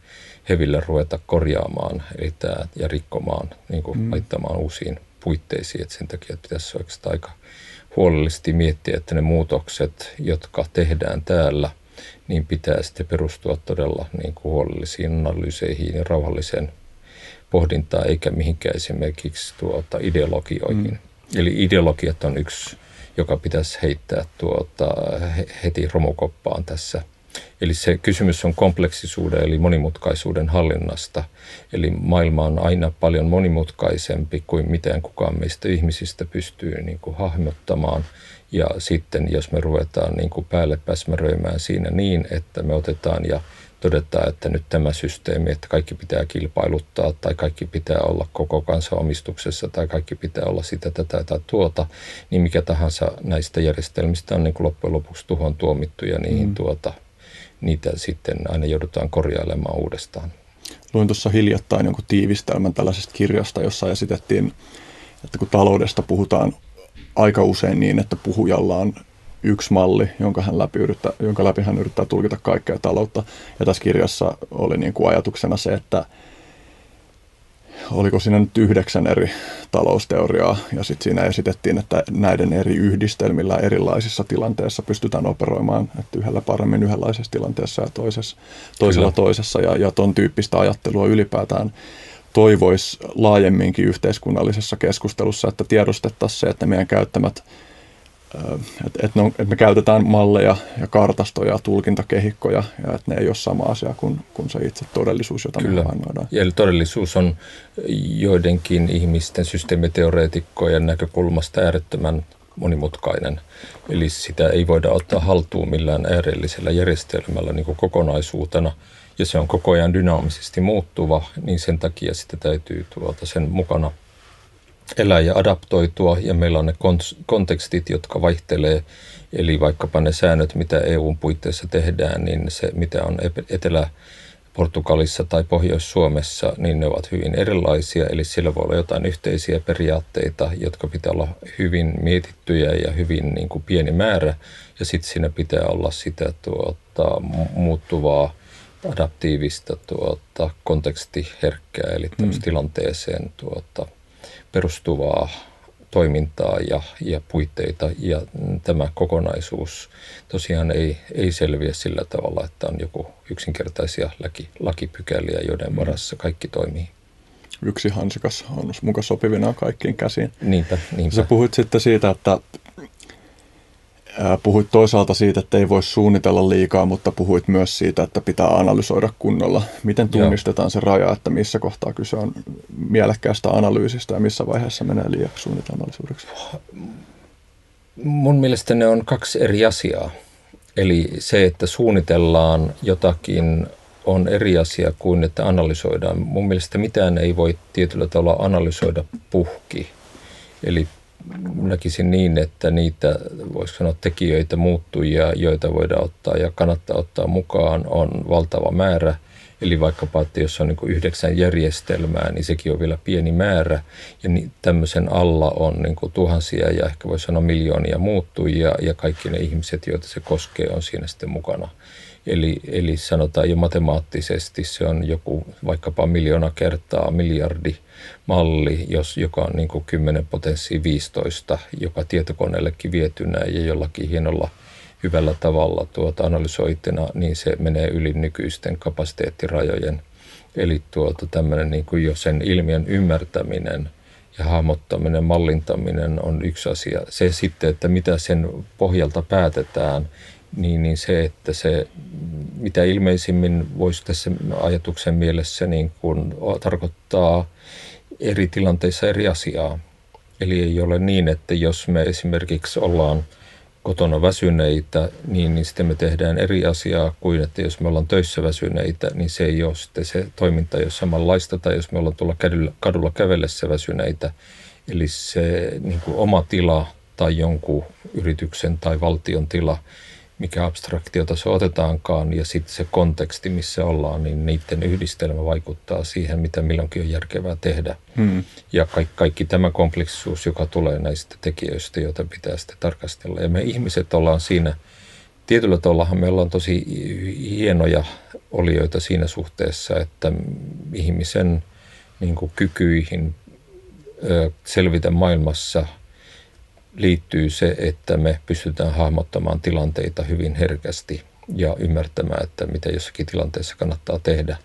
hevillä ruveta korjaamaan eli tää, ja rikkomaan, niin kuin mm. laittamaan uusiin puitteisiin, että sen takia että pitäisi oikeastaan aika huolellisesti miettiä, että ne muutokset, jotka tehdään täällä, niin pitää sitten perustua todella niin kuin huolellisiin analyyseihin ja rauhalliseen pohdintaan, eikä mihinkään esimerkiksi tuota ideologioihin. Mm. Eli ideologiat on yksi, joka pitäisi heittää tuota heti romukoppaan tässä. Eli se kysymys on kompleksisuuden eli monimutkaisuuden hallinnasta. Eli maailma on aina paljon monimutkaisempi kuin mitään kukaan meistä ihmisistä pystyy niin kuin hahmottamaan. Ja sitten jos me ruvetaan niin kuin päälle päsmäröimään siinä niin, että me otetaan ja todetaan, että nyt tämä systeemi, että kaikki pitää kilpailuttaa tai kaikki pitää olla koko kansan omistuksessa tai kaikki pitää olla sitä, tätä tai tuota, niin mikä tahansa näistä järjestelmistä on niin kuin loppujen lopuksi tuhon tuomittu ja niihin mm. tuota. Niitä sitten aina joudutaan korjailemaan uudestaan. Luin tuossa hiljattain jonkun tiivistelmän tällaisesta kirjasta, jossa esitettiin, että kun taloudesta puhutaan aika usein niin, että puhujalla on yksi malli, jonka, hän läpi, yrittää, jonka läpi hän yrittää tulkita kaikkea taloutta. Ja tässä kirjassa oli niin kuin ajatuksena se, että oliko siinä nyt yhdeksän eri talousteoriaa, ja sitten siinä esitettiin, että näiden eri yhdistelmillä erilaisissa tilanteissa pystytään operoimaan, että yhdellä paremmin yhdenlaisessa tilanteessa ja toisessa, toisella Kyllä. toisessa, ja, ja ton tyyppistä ajattelua ylipäätään toivoisi laajemminkin yhteiskunnallisessa keskustelussa, että tiedostettaisiin se, että meidän käyttämät, että et et me käytetään malleja ja kartastoja ja tulkintakehikkoja, ja että ne ei ole sama asia kuin, kuin se itse todellisuus, jota Kyllä. me havainnoidaan. Eli todellisuus on joidenkin ihmisten systeemiteoreetikkojen näkökulmasta äärettömän monimutkainen. Eli sitä ei voida ottaa haltuun millään ääreellisellä järjestelmällä niin kuin kokonaisuutena, ja se on koko ajan dynaamisesti muuttuva, niin sen takia sitä täytyy tuota sen mukana elää ja adaptoitua, ja meillä on ne kontekstit, jotka vaihtelee, eli vaikkapa ne säännöt, mitä E U:n puitteissa tehdään, niin se, mitä on Etelä-Portugalissa tai Pohjois-Suomessa, niin ne ovat hyvin erilaisia, eli siellä voi olla jotain yhteisiä periaatteita, jotka pitää olla hyvin mietittyjä ja hyvin niin kuin pieni määrä, ja sitten siinä pitää olla sitä tuota, muuttuvaa, adaptiivista, tuota, kontekstiherkkää, eli tämmöistä mm. tilanteeseen tuota, perustuvaa toimintaa ja, ja puitteita, ja tämä kokonaisuus tosiaan ei, ei selviä sillä tavalla, että on joku yksinkertaisia laki, lakipykäliä, joiden varassa kaikki toimii. Yksi hansikas on muka sopivinaan kaikkiin käsiin. Niinpä, niinpä. Sä puhuit sitten siitä, että Puhuit toisaalta siitä, että ei voi suunnitella liikaa, mutta puhuit myös siitä, että pitää analysoida kunnolla. Miten tunnistetaan se raja, että missä kohtaa kyse on mielekkäästä analyysistä ja missä vaiheessa menee liian suunnitelmallisuudeksi? Mun mielestä ne on kaksi eri asiaa. Eli se, että suunnitellaan jotakin, on eri asia kuin, että analysoidaan. Mun mielestä mitään ei voi tietyllä tavalla analysoida puhki. Eli näkisin niin, että niitä, voisi sanoa, tekijöitä, muuttujia, joita voidaan ottaa ja kannattaa ottaa mukaan, on valtava määrä. Eli vaikkapa, että jos on niin kuin yhdeksän järjestelmää, niin sekin on vielä pieni määrä. Ja niin, tämmöisen alla on niin kuin tuhansia ja ehkä voisi sanoa miljoonia muuttujia, ja kaikki ne ihmiset, joita se koskee, on siinä sitten mukana. Eli, eli sanotaan jo matemaattisesti se on joku vaikkapa miljoona kertaa miljardi malli, jos, joka on niin kuin kymmenen potenssiin viisitoista, joka tietokoneellekin vietynä ja jollakin hienolla hyvällä tavalla tuota, analysoitina, niin se menee yli nykyisten kapasiteettirajojen. Eli tuota, tämmöinen niin kuin jo sen ilmiön ymmärtäminen ja hahmottaminen, mallintaminen on yksi asia. Se sitten, että mitä sen pohjalta päätetään, Niin, niin se, että se, mitä ilmeisimmin voisi tässä ajatuksen mielessä niin kun tarkoittaa eri tilanteissa eri asiaa. Eli ei ole niin, että jos me esimerkiksi ollaan kotona väsyneitä, niin, niin sitten me tehdään eri asiaa kuin, että jos me ollaan töissä väsyneitä, niin se ei ole sitten se toiminta, jos samanlaista, tai jos me ollaan tuolla kadulla, kadulla kävellessä väsyneitä. Eli se niin kun oma tila tai jonkun yrityksen tai valtion tila, mikä abstraktiotaso otetaankaan, ja sitten se konteksti, missä ollaan, niin niiden yhdistelmä vaikuttaa siihen, mitä milloinkin on järkevää tehdä. Hmm. Ja kaikki, kaikki tämä kompleksisuus, joka tulee näistä tekijöistä, joita pitää sitten tarkastella. Ja me ihmiset ollaan siinä, tietyllä tavallahan me ollaan tosi hienoja olioita siinä suhteessa, että ihmisen niin kuin kykyihin ö, selvitä maailmassa liittyy se, että me pystytään hahmottamaan tilanteita hyvin herkästi ja ymmärtämään, että mitä jossakin tilanteessa kannattaa tehdä.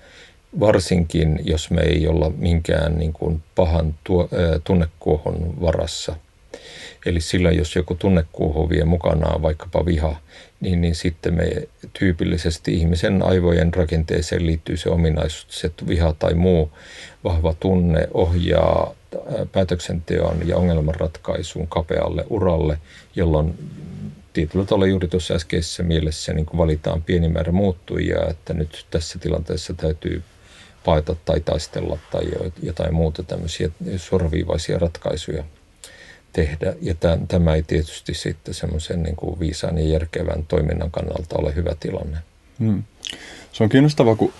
Varsinkin, jos me ei olla minkään niin kuin pahan tuo, äh, tunnekuohon varassa. Eli silloin, jos joku tunnekuoho vie mukanaan vaikkapa viha, niin, niin sitten me tyypillisesti ihmisen aivojen rakenteeseen liittyy se ominaisuus, että viha tai muu vahva tunne ohjaa päätöksenteon ja ongelmanratkaisuun kapealle uralle, jolloin tietyllä tavalla juuri tuossa äskeisessä mielessä niin valitaan pieni määrä muuttujia, että nyt tässä tilanteessa täytyy paeta tai taistella tai jotain muuta tämmöisiä suoraviivaisia ratkaisuja tehdä. Ja tämän, tämä ei tietysti sitten semmoisen niin kuin viisaan ja järkevän toiminnan kannalta ole hyvä tilanne. Hmm. Se on kiinnostavaa, kun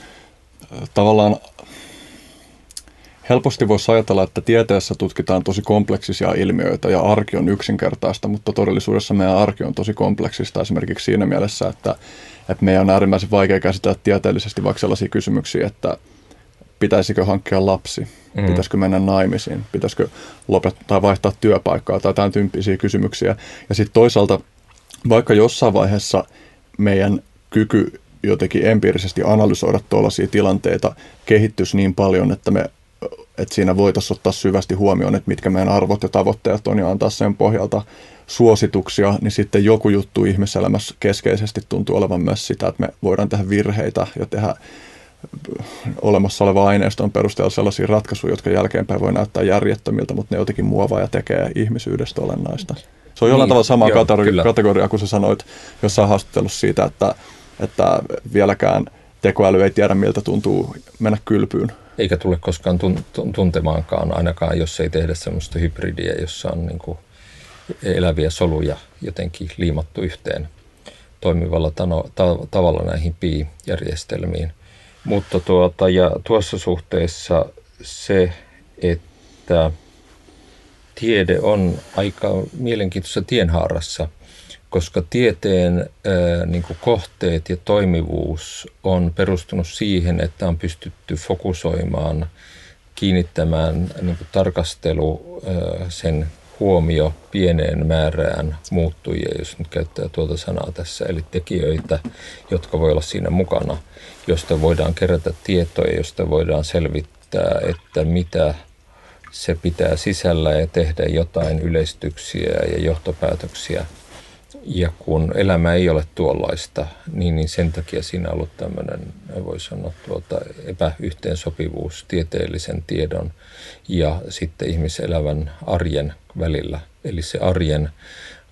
tavallaan helposti voisi ajatella, että tieteessä tutkitaan tosi kompleksisia ilmiöitä ja arki on yksinkertaista, mutta todellisuudessa meidän arki on tosi kompleksista esimerkiksi siinä mielessä, että, että meidän on äärimmäisen vaikea käsitellä tieteellisesti vaikka sellaisia kysymyksiä, että pitäisikö hankkia lapsi, mm. pitäisikö mennä naimisiin, pitäisikö lopettaa vaihtaa työpaikkaa tai tämän tyyppisiä kysymyksiä. Ja sitten toisaalta vaikka jossain vaiheessa meidän kyky jotenkin empiirisesti analysoida tuollaisia tilanteita kehittyisi niin paljon, että me että siinä voitaisiin ottaa syvästi huomioon, että mitkä meidän arvot ja tavoitteet on ja antaa sen pohjalta suosituksia, niin sitten joku juttu ihmiselämässä keskeisesti tuntuu olevan myös sitä, että me voidaan tehdä virheitä ja tehdä olemassa olevan aineiston perusteella sellaisia ratkaisuja, jotka jälkeenpäin voi näyttää järjettömiltä, mutta ne jotenkin muovaa ja tekee ihmisyydestä olennaista. Se on niin, jollain tavalla sama joo, kategori- kategoria kuin sä sanoit jossain haastattelussa siitä, että, että vieläkään tekoäly ei tiedä, miltä tuntuu mennä kylpyyn. Eikä tule koskaan tuntemaankaan, ainakaan jos ei tehdä semmoista hybridiä, jossa on niin kuin eläviä soluja jotenkin liimattu yhteen toimivalla tano, ta- tavalla näihin pi-järjestelmiin. Mutta tuota, ja tuossa suhteessa se, että tiede on aika mielenkiintoisessa tienhaarassa, koska tieteen ää, niin kuin kohteet ja toimivuus on perustunut siihen, että on pystytty fokusoimaan, kiinnittämään niin kuin tarkastelu, ää, sen huomio pieneen määrään muuttujia, jos nyt käyttää tuota sanaa tässä, eli tekijöitä, jotka voi olla siinä mukana, josta voidaan kerätä tietoja, josta voidaan selvittää, että mitä se pitää sisällä ja tehdä jotain yleistyksiä ja johtopäätöksiä Ja kun elämä ei ole tuollaista, niin, niin sen takia siinä on ollut tämmöinen, voi sanoa, tuota, epäyhteensopivuus tieteellisen tiedon ja sitten ihmiselävän arjen välillä. Eli se arjen,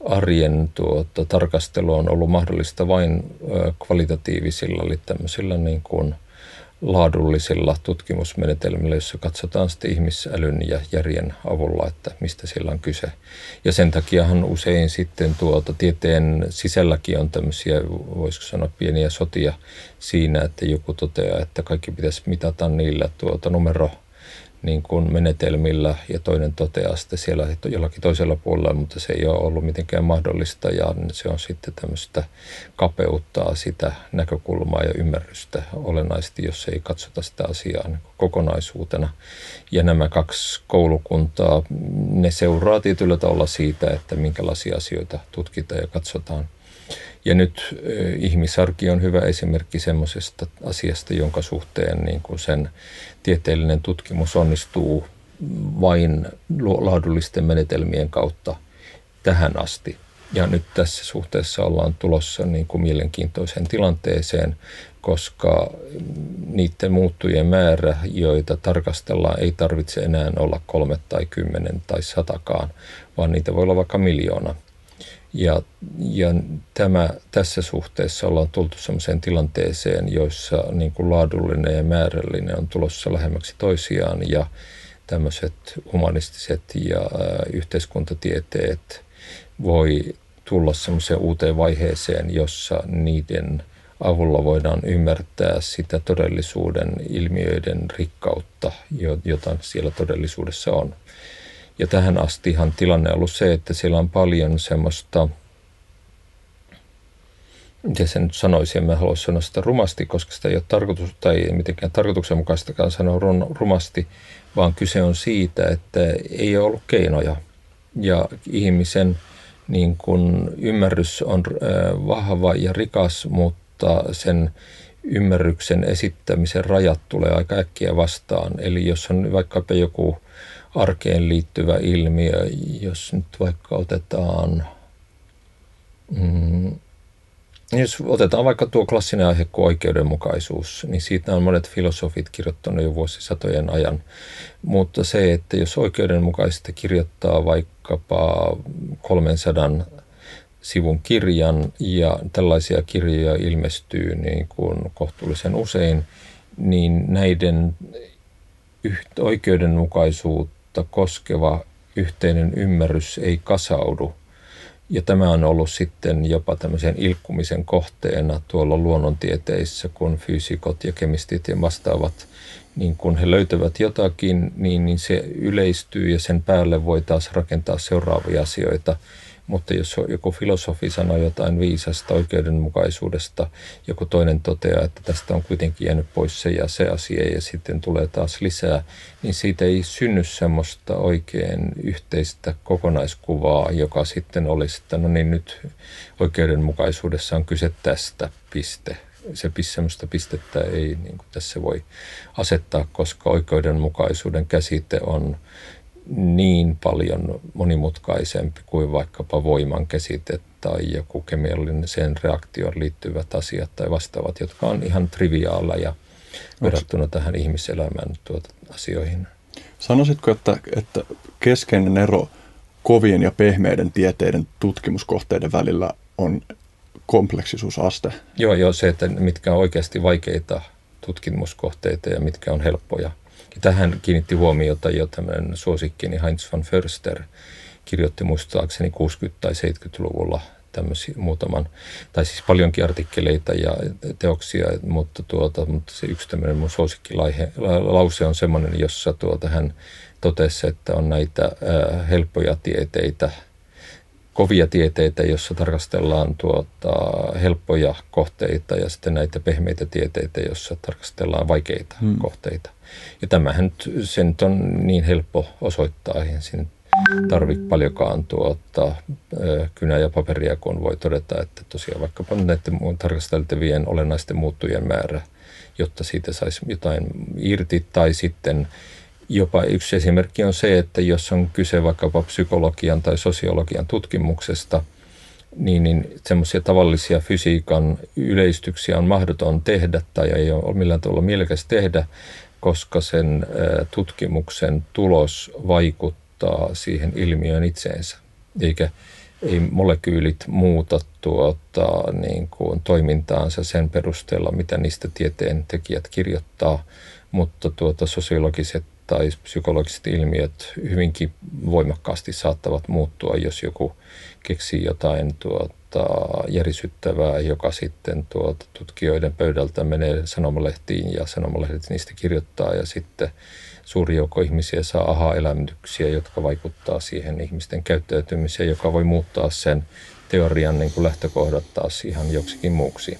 arjen tuota, tarkastelu on ollut mahdollista vain kvalitatiivisilla, eli tämmöisillä niin kuin laadullisilla tutkimusmenetelmillä, jossa katsotaan sitten ihmisälyn ja järjen avulla, että mistä siellä on kyse. Ja sen takiahan usein sitten tuota tieteen sisälläkin on tämmöisiä, voisiko sanoa, pieniä sotia siinä, että joku toteaa, että kaikki pitäisi mitata niillä tuota numero niin kuin menetelmillä ja toinen toteaa sitten siellä jollakin toisella puolella, mutta se ei ole ollut mitenkään mahdollista ja se on sitten tämmöistä kapeuttaa sitä näkökulmaa ja ymmärrystä olennaisesti, jos ei katsota sitä asiaa niin kuin kokonaisuutena. Ja nämä kaksi koulukuntaa, ne seuraa tietyllä tavalla siitä, että minkälaisia asioita tutkitaan ja katsotaan. Ja nyt ihmisarki on hyvä esimerkki semmoisesta asiasta, jonka suhteen niin kuin sen tieteellinen tutkimus onnistuu vain laadullisten menetelmien kautta tähän asti. Ja nyt tässä suhteessa ollaan tulossa niin kuin mielenkiintoiseen tilanteeseen, koska niiden muuttujien määrä, joita tarkastellaan, ei tarvitse enää olla kolme tai kymmenen tai satakaan, vaan niitä voi olla vaikka miljoona. Ja, ja tämä, tässä suhteessa ollaan tultu sellaiseen tilanteeseen, jossa niin kuin laadullinen ja määrällinen on tulossa lähemmäksi toisiaan ja tämmöiset humanistiset ja ä, yhteiskuntatieteet voi tulla sellaiseen uuteen vaiheeseen, jossa niiden avulla voidaan ymmärtää sitä todellisuuden ilmiöiden rikkautta, jota siellä todellisuudessa on. Ja tähän astihan tilanne on ollut se, että siellä on paljon semmoista, miten sen nyt sanoisin, en mä halua sanoa sitä rumasti, koska sitä ei ole tarkoitus, tai ei mitenkään tarkoituksenmukaistakaan sanoa rumasti, vaan kyse on siitä, että ei ole ollut keinoja. Ja ihmisen niin kun ymmärrys on vahva ja rikas, mutta sen ymmärryksen esittämisen rajat tulee aika äkkiä vastaan. Eli jos on vaikkapa joku arkeen liittyvä ilmiö, jos nyt vaikka otetaan, mm, jos otetaan vaikka tuo klassinen aihe kuin oikeudenmukaisuus, niin siitä on monet filosofit kirjoittanut jo vuosisatojen ajan. Mutta se, että jos oikeudenmukaisesta kirjoittaa vaikkapa kolmesataa sivun kirjan ja tällaisia kirjoja ilmestyy niin kuin kohtuullisen usein, niin näiden oikeudenmukaisuutta koskeva yhteinen ymmärrys ei kasaudu. Ja tämä on ollut sitten jopa tämmöisen ilkkumisen kohteena tuolla luonnontieteissä, kun fyysikot ja kemistit ja vastaavat, niin kun he löytävät jotakin, niin, niin se yleistyy ja sen päälle voi taas rakentaa seuraavia asioita. Mutta jos joku filosofi sanoo jotain viisasta oikeudenmukaisuudesta, joku toinen toteaa, että tästä on kuitenkin jäänyt pois se ja se asia ja sitten tulee taas lisää, niin siitä ei synny semmoista oikein yhteistä kokonaiskuvaa, joka sitten olisi, että no niin, nyt oikeudenmukaisuudessa on kyse tästä, piste. Se semmoista pistettä ei niin kuin tässä voi asettaa, koska oikeudenmukaisuuden käsite on niin paljon monimutkaisempi kuin vaikkapa voiman käsite tai joku kemialliseen reaktioon liittyvät asiat tai vastaavat, jotka on ihan triviaaleja verrattuna tähän ihmiselämän tuota asioihin. Sanoisitko, että, että keskeinen ero kovien ja pehmeiden tieteiden tutkimuskohteiden välillä on kompleksisuusaste? Joo, joo, se, että mitkä on oikeasti vaikeita tutkimuskohteita ja mitkä on helppoja. Tähän kiinnitti huomiota jo tämmöinen suosikkini Heinz von Förster kirjoitti muistaakseni kuusikymmentä- tai seitsemänkymmentäluvulla tämmöisiä muutaman, tai siis paljonkin artikkeleita ja teoksia, mutta, tuota, mutta se yksi tämmöinen mun suosikkilause on semmoinen, jossa tuota hän totesi, että on näitä ää, helppoja tieteitä, kovia tieteitä, jossa tarkastellaan tuota, helppoja kohteita ja sitten näitä pehmeitä tieteitä, jossa tarkastellaan vaikeita hmm. kohteita. Ja tämähän se nyt on niin helppo osoittaa, eihän siinä tarvitse paljonkaan tuota, kynää ja paperia, kun voi todeta, että tosiaan vaikkapa näiden tarkasteltavien olennaisten muuttujien määrä, jotta siitä saisi jotain irti tai sitten jopa yksi esimerkki on se, että jos on kyse vaikkapa psykologian tai sosiologian tutkimuksesta, niin, niin semmoisia tavallisia fysiikan yleistyksiä on mahdoton tehdä tai ei ole millään tavalla mielekäs tehdä, koska sen tutkimuksen tulos vaikuttaa siihen ilmiöön itseensä. Eikä ei molekyylit muuta tuota, niin kuin toimintaansa sen perusteella, mitä niistä tieteentekijät kirjoittaa, mutta tuota, sosiologiset tai psykologiset ilmiöt hyvinkin voimakkaasti saattavat muuttua, jos joku keksii jotain tuota, järisyttävää, joka sitten tuota, tutkijoiden pöydältä menee sanomalehtiin ja sanomalehdet niistä kirjoittaa ja sitten suuri joukko ihmisiä saa aha-elämyksiä, jotka vaikuttaa siihen ihmisten käyttäytymiseen, joka voi muuttaa sen teorian niin kuin lähtökohdat taas ihan joksikin muuksi.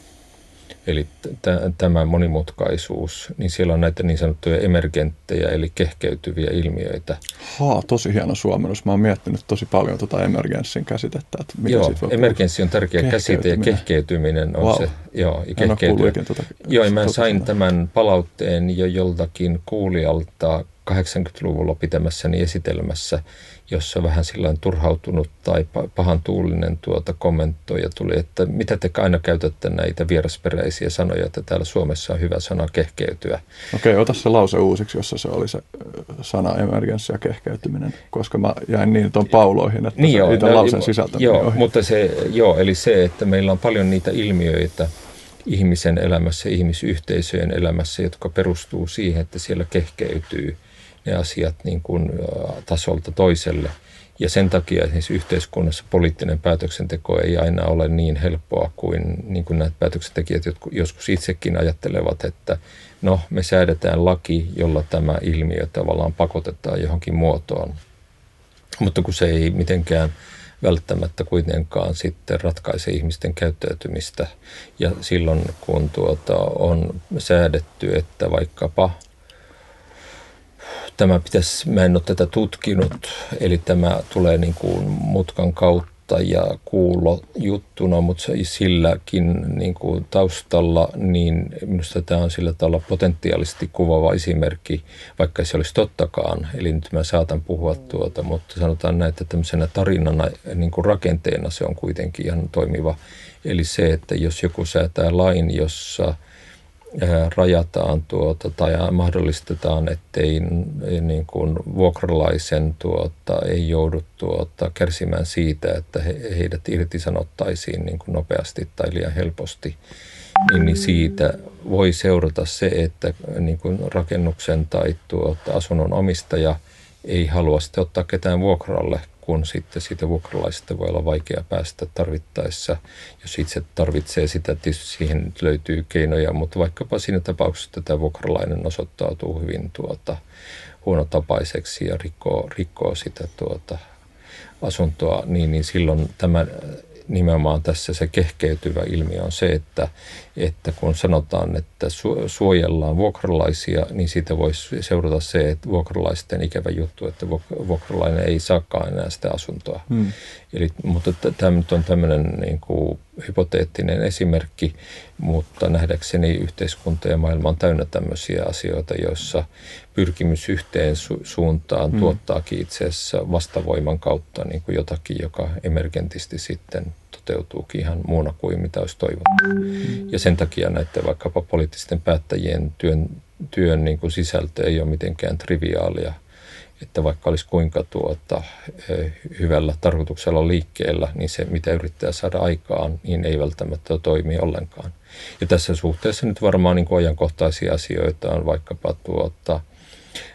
Eli t- tämä monimutkaisuus, niin siellä on näitä niin sanottuja emergenttejä, eli kehkeytyviä ilmiöitä. Haa, tosi hieno suomennus. Mä oon miettinyt tosi paljon tuota emergenssin käsitettä. Että mitä joo, emergenssi on tärkeä käsite ja kehkeytyminen on wow. se. Joo, en ole tuota, joo, mä sain tämän palautteen jo joltakin kuulijalta kahdeksankymmentäluvulla pitämässäni esitelmässä, jossa vähän sillain turhautunut tai pahantuulinen tuota kommentoija tuli, että mitä te aina käytätte näitä vierasperäisiä sanoja, että täällä Suomessa on hyvä sana kehkeytyä. Okei, ota se lause uusiksi, jossa se oli se sana emergenssi ja kehkeytyminen, koska mä jäin niin tuon pauloihin, että niin joo, niitä lauseen sisältä. Joo, mutta se, joo, eli se, että meillä on paljon niitä ilmiöitä ihmisen elämässä, ihmisyhteisöjen elämässä, jotka perustuu siihen, että siellä kehkeytyy ne asiat niin kuin tasolta toiselle. Ja sen takia esimerkiksi yhteiskunnassa poliittinen päätöksenteko ei aina ole niin helppoa kuin, niin kuin näitä päätöksentekijät joskus itsekin ajattelevat, että no me säädetään laki, jolla tämä ilmiö tavallaan pakotetaan johonkin muotoon. Mutta kun se ei mitenkään välttämättä kuitenkaan sitten ratkaise ihmisten käyttäytymistä. Ja silloin kun tuota on säädetty, että vaikkapa tämä pitäisi, mä en ole tätä tutkinut, eli tämä tulee niin kuin mutkan kautta ja kuulo juttuna, mutta silläkin niin kuin taustalla, niin minusta tämä on sillä tavalla potentiaalisesti kuvaava esimerkki, vaikka ei se olisi tottakaan. Eli nyt mä saatan puhua tuota, mutta sanotaan näin, että tämmöisenä tarinana niin kuin rakenteena se on kuitenkin ihan toimiva. Eli se, että jos joku säätää lain, jossa rajataan tuota, tai mahdollistetaan, ettei niin kuin vuokralaisen tuota, ei joudu tuota, kärsimään siitä, että he, heidät irtisanottaisiin niin kuin nopeasti tai liian helposti, niin siitä voi seurata se, että niin kuin rakennuksen tai tuota, asunnon omistaja ei halua sitten ottaa ketään vuokralle, kun sitten siitä vuokralaisesta voi olla vaikea päästä tarvittaessa. Jos itse tarvitsee sitä, tietysti siihen löytyy keinoja, mutta vaikkapa siinä tapauksessa tämä vuokralainen osoittautuu hyvin tuota, huonotapaiseksi ja rikkoo, rikkoo sitä tuota, asuntoa, niin, niin silloin tämä nimenomaan tässä se kehkeytyvä ilmiö on se, että, että kun sanotaan, että suojellaan vuokralaisia, niin siitä voisi seurata se, että vuokralaisten ikävä juttu, että vuokralainen ei saakaan enää sitä asuntoa. Hmm. Eli, mutta tämä on tämmöinen niin kuin hypoteettinen esimerkki, mutta nähdäkseni yhteiskunta ja maailma on täynnä tämmöisiä asioita, joissa pyrkimys yhteen su- suuntaan mm. tuottaakin itse asiassa vastavoiman kautta niin kuin jotakin, joka emergentisti sitten toteutuukin ihan muuna kuin mitä olisi toivottu. Mm. Ja sen takia näiden vaikkapa poliittisten päättäjien työn, työn niin kuin sisältö ei ole mitenkään triviaalia, että vaikka olisi kuinka tuota, hyvällä tarkoituksella liikkeellä, niin se, mitä yrittää saada aikaan, niin ei välttämättä toimi ollenkaan. Ja tässä suhteessa nyt varmaan niin kuin ajankohtaisia asioita on vaikkapa tuota,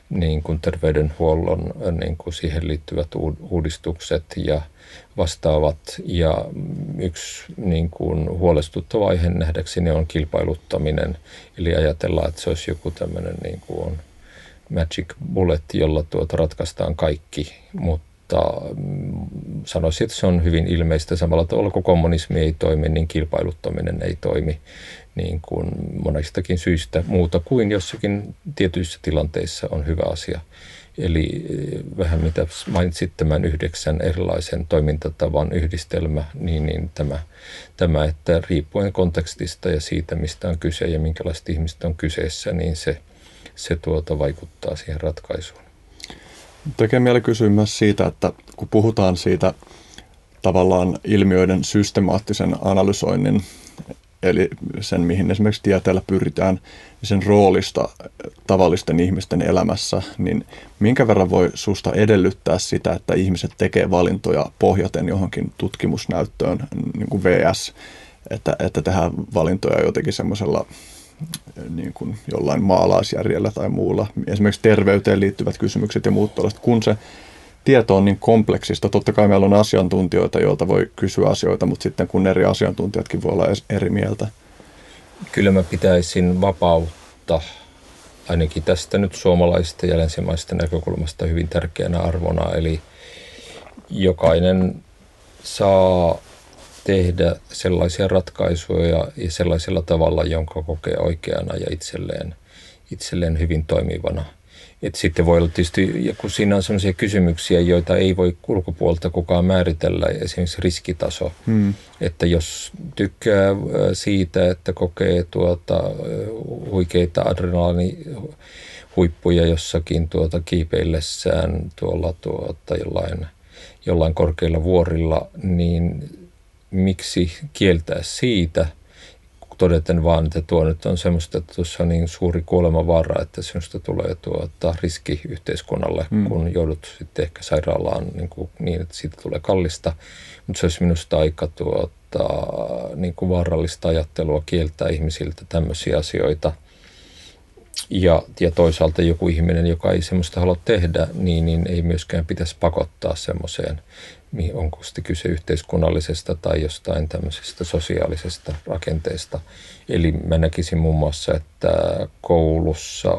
niin kuin terveydenhuollon niin kuin siihen liittyvät uudistukset ja vastaavat. Ja yksi niin kuin huolestuttava aihe nähdäkseni on kilpailuttaminen, eli ajatellaan, että se olisi joku tämmöinen niin kuin on magic bullet, jolla tuota ratkaistaan kaikki, mutta sanoisin, että se on hyvin ilmeistä. Samalla tavalla kun kommunismi ei toimi, niin kilpailuttaminen ei toimi niin kuin monestakin syistä muuta kuin jossakin tietyissä tilanteissa on hyvä asia. Eli vähän mitä mainitsit tämän yhdeksän erilaisen toimintatavan yhdistelmä, niin, niin tämä, tämä, että riippuen kontekstista ja siitä, mistä on kyse ja minkälaiset ihmiset on kyseessä, niin se se tuota vaikuttaa siihen ratkaisuun. Tekee mieli kysyä myös siitä, että kun puhutaan siitä tavallaan ilmiöiden systemaattisen analysoinnin, eli sen, mihin esimerkiksi tieteellä pyritään, sen roolista tavallisten ihmisten elämässä, niin minkä verran voi susta edellyttää sitä, että ihmiset tekee valintoja pohjaten johonkin tutkimusnäyttöön, niin kuin versus, että, että tehdään valintoja jotenkin semmoisella niin kuin jollain maalaisjärjellä tai muulla. Esimerkiksi terveyteen liittyvät kysymykset ja muut tuollaiset, kun se tieto on niin kompleksista. Totta kai meillä on asiantuntijoita, joilta voi kysyä asioita, mutta sitten kun eri asiantuntijatkin voi olla eri mieltä. Kyllä mä pitäisin vapautta, ainakin tästä nyt suomalaisesta ja länsimaisesta näkökulmasta, hyvin tärkeänä arvona. Eli jokainen saa tehdä sellaisia ratkaisuja ja sellaisella tavalla, jonka kokee oikeana ja itselleen, itselleen hyvin toimivana. Et sitten voi olla tietysti, kun siinä on sellaisia kysymyksiä, joita ei voi ulkopuolelta kukaan määritellä, esimerkiksi riskitaso. Hmm. Että jos tykkää siitä, että kokee tuota huikeita adrenaliinihuippuja jossakin tuota kiipeillessään tuolla tuota jollain, jollain korkeilla vuorilla, niin miksi kieltää siitä? Todeten vaan, että tuo nyt on semmoista, että tuossa on niin suuri kuolemavaara, että sinusta tulee tuota riski yhteiskunnalle, mm. kun joudut sitten ehkä sairaalaan niin, kuin, niin että siitä tulee kallista. Mutta se olisi minusta aika tuota, niin kuin vaarallista ajattelua kieltää ihmisiltä tämmöisiä asioita. Ja, ja toisaalta joku ihminen, joka ei semmoista halua tehdä, niin, niin ei myöskään pitäisi pakottaa semmoiseen. Onko sitten kyse yhteiskunnallisesta tai jostain tämmöisestä sosiaalisesta rakenteesta. Eli mä näkisin muun muassa, että koulussa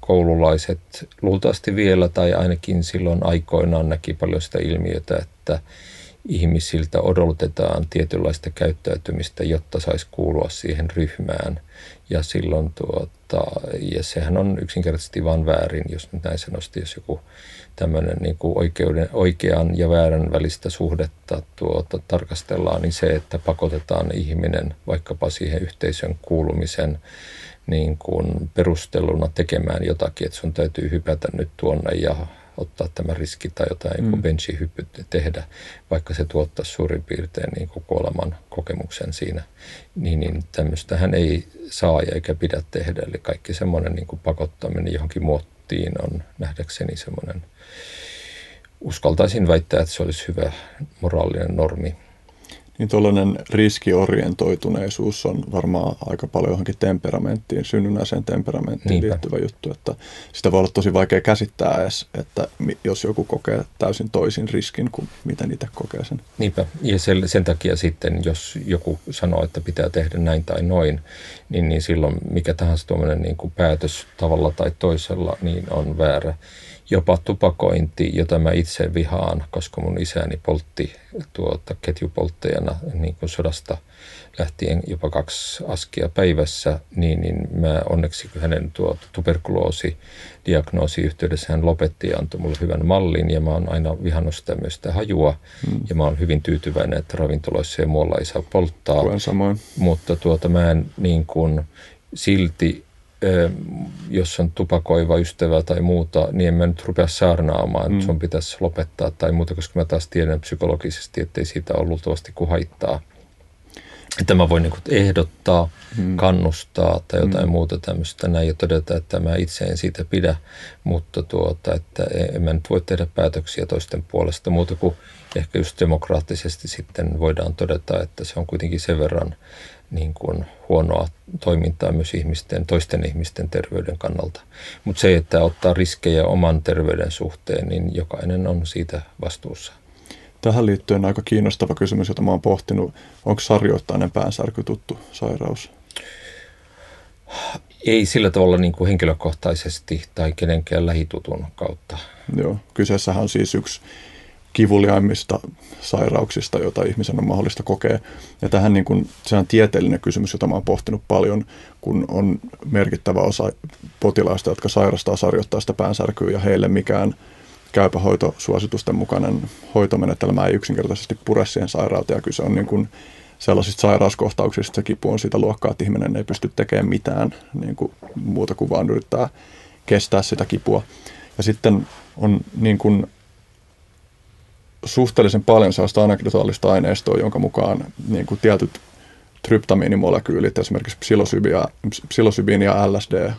koululaiset luultavasti vielä tai ainakin silloin aikoinaan näki paljon sitä ilmiötä, että ihmisiltä odotetaan tietynlaista käyttäytymistä, jotta saisi kuulua siihen ryhmään. Ja silloin tuota, ja sehän on yksinkertaisesti vaan väärin, jos nyt näin sanosti, jos joku tämmöinen niin kuin oikeuden, oikean ja väärän välistä suhdetta tuota, tarkastellaan, niin se, että pakotetaan ihminen vaikkapa siihen yhteisön kuulumisen niin kuin perusteluna tekemään jotakin, että sun täytyy hypätä nyt tuonne ja ottaa tämä riski tai jotain mm. benchihyppy tehdä, vaikka se tuottaisi suurin piirtein niin kuin kuoleman kokemuksen siinä, niin, niin tämmöistähän ei saa ja eikä pidä tehdä. Eli kaikki semmoinen niin kuin pakottaminen johonkin muottiin on nähdäkseni semmoinen, uskaltaisin väittää, että se olisi hyvä moraalinen normi. Niin tuollainen riskiorientoituneisuus on varmaan aika paljon johonkin temperamenttiin, synnynnäiseen temperamenttiin Niinpä. liittyvä juttu, että sitä voi olla tosi vaikea käsittää edes, että jos joku kokee täysin toisin riskin kuin miten itse kokee sen. Niinpä, ja sen, sen takia sitten, jos joku sanoo, että pitää tehdä näin tai noin, niin, niin silloin mikä tahansa tuommoinen niin kuin päätös tavalla tai toisella niin on väärä. Jopa tupakointi, jota mä itse vihaan, koska mun isäni poltti tuota ketjupolttajana niin kuin sodasta lähtien jopa kaksi askia päivässä, niin, niin mä onneksi hänen tuota tuberkuloosidiagnoosin yhteydessä hän lopetti ja antoi mulle hyvän mallin ja mä oon aina vihannut sitä myös sitä hajua mm. ja mä oon hyvin tyytyväinen, että ravintoloissa ja muualla ei saa polttaa, mutta tuota mä en niin kuin silti jos on tupakoiva ystävä tai muuta, niin en mä nyt rupea saarnaamaan, että sun pitäisi lopettaa tai muuta, koska mä taas tiedän psykologisesti, ettei siitä ole luultavasti kuin haittaa. Että mä voin niin kuin ehdottaa, hmm. kannustaa tai jotain hmm. muuta tämmöistä näin ja todeta, että mä itse en siitä pidä, mutta tuota, että en mä nyt voi tehdä päätöksiä toisten puolesta muuta kuin ehkä just demokraattisesti sitten voidaan todeta, että se on kuitenkin sen verran niin kuin huonoa toimintaa myös ihmisten, toisten ihmisten terveyden kannalta. Mutta se, että ottaa riskejä oman terveyden suhteen, niin jokainen on siitä vastuussa. Tähän liittyen aika kiinnostava kysymys, jota mä oon pohtinut. Onko sarjoittainen päänsärky tuttu sairaus? Ei sillä tavalla niin kuin henkilökohtaisesti tai kenenkään lähitutun kautta. Joo, kyseessähän on siis yksi kivuliaimmista sairauksista, joita ihmisen on mahdollista kokea. Ja tähän niin kuin, se on tieteellinen kysymys, jota mä oon pohtinut paljon, kun on merkittävä osa potilaista, jotka sairastaa sarjoittaista päänsärkyä ja heille mikään käypä hoitosuositusten mukainen hoitomenetelmä ei yksinkertaisesti pure siihen sairauteen. Ja kyse on niin kuin sellaisista sairauskohtauksista, se kipu on sitä luokkaa, että ihminen ei pysty tekemään mitään niin kuin muuta kuin vaan yrittää kestää sitä kipua. Ja sitten on niin kuin suhteellisen paljon sellaista anekdotaalista aineistoa, jonka mukaan niin kuin tietyt tryptamiinimolekyylit, esimerkiksi psilosybiini ja L S D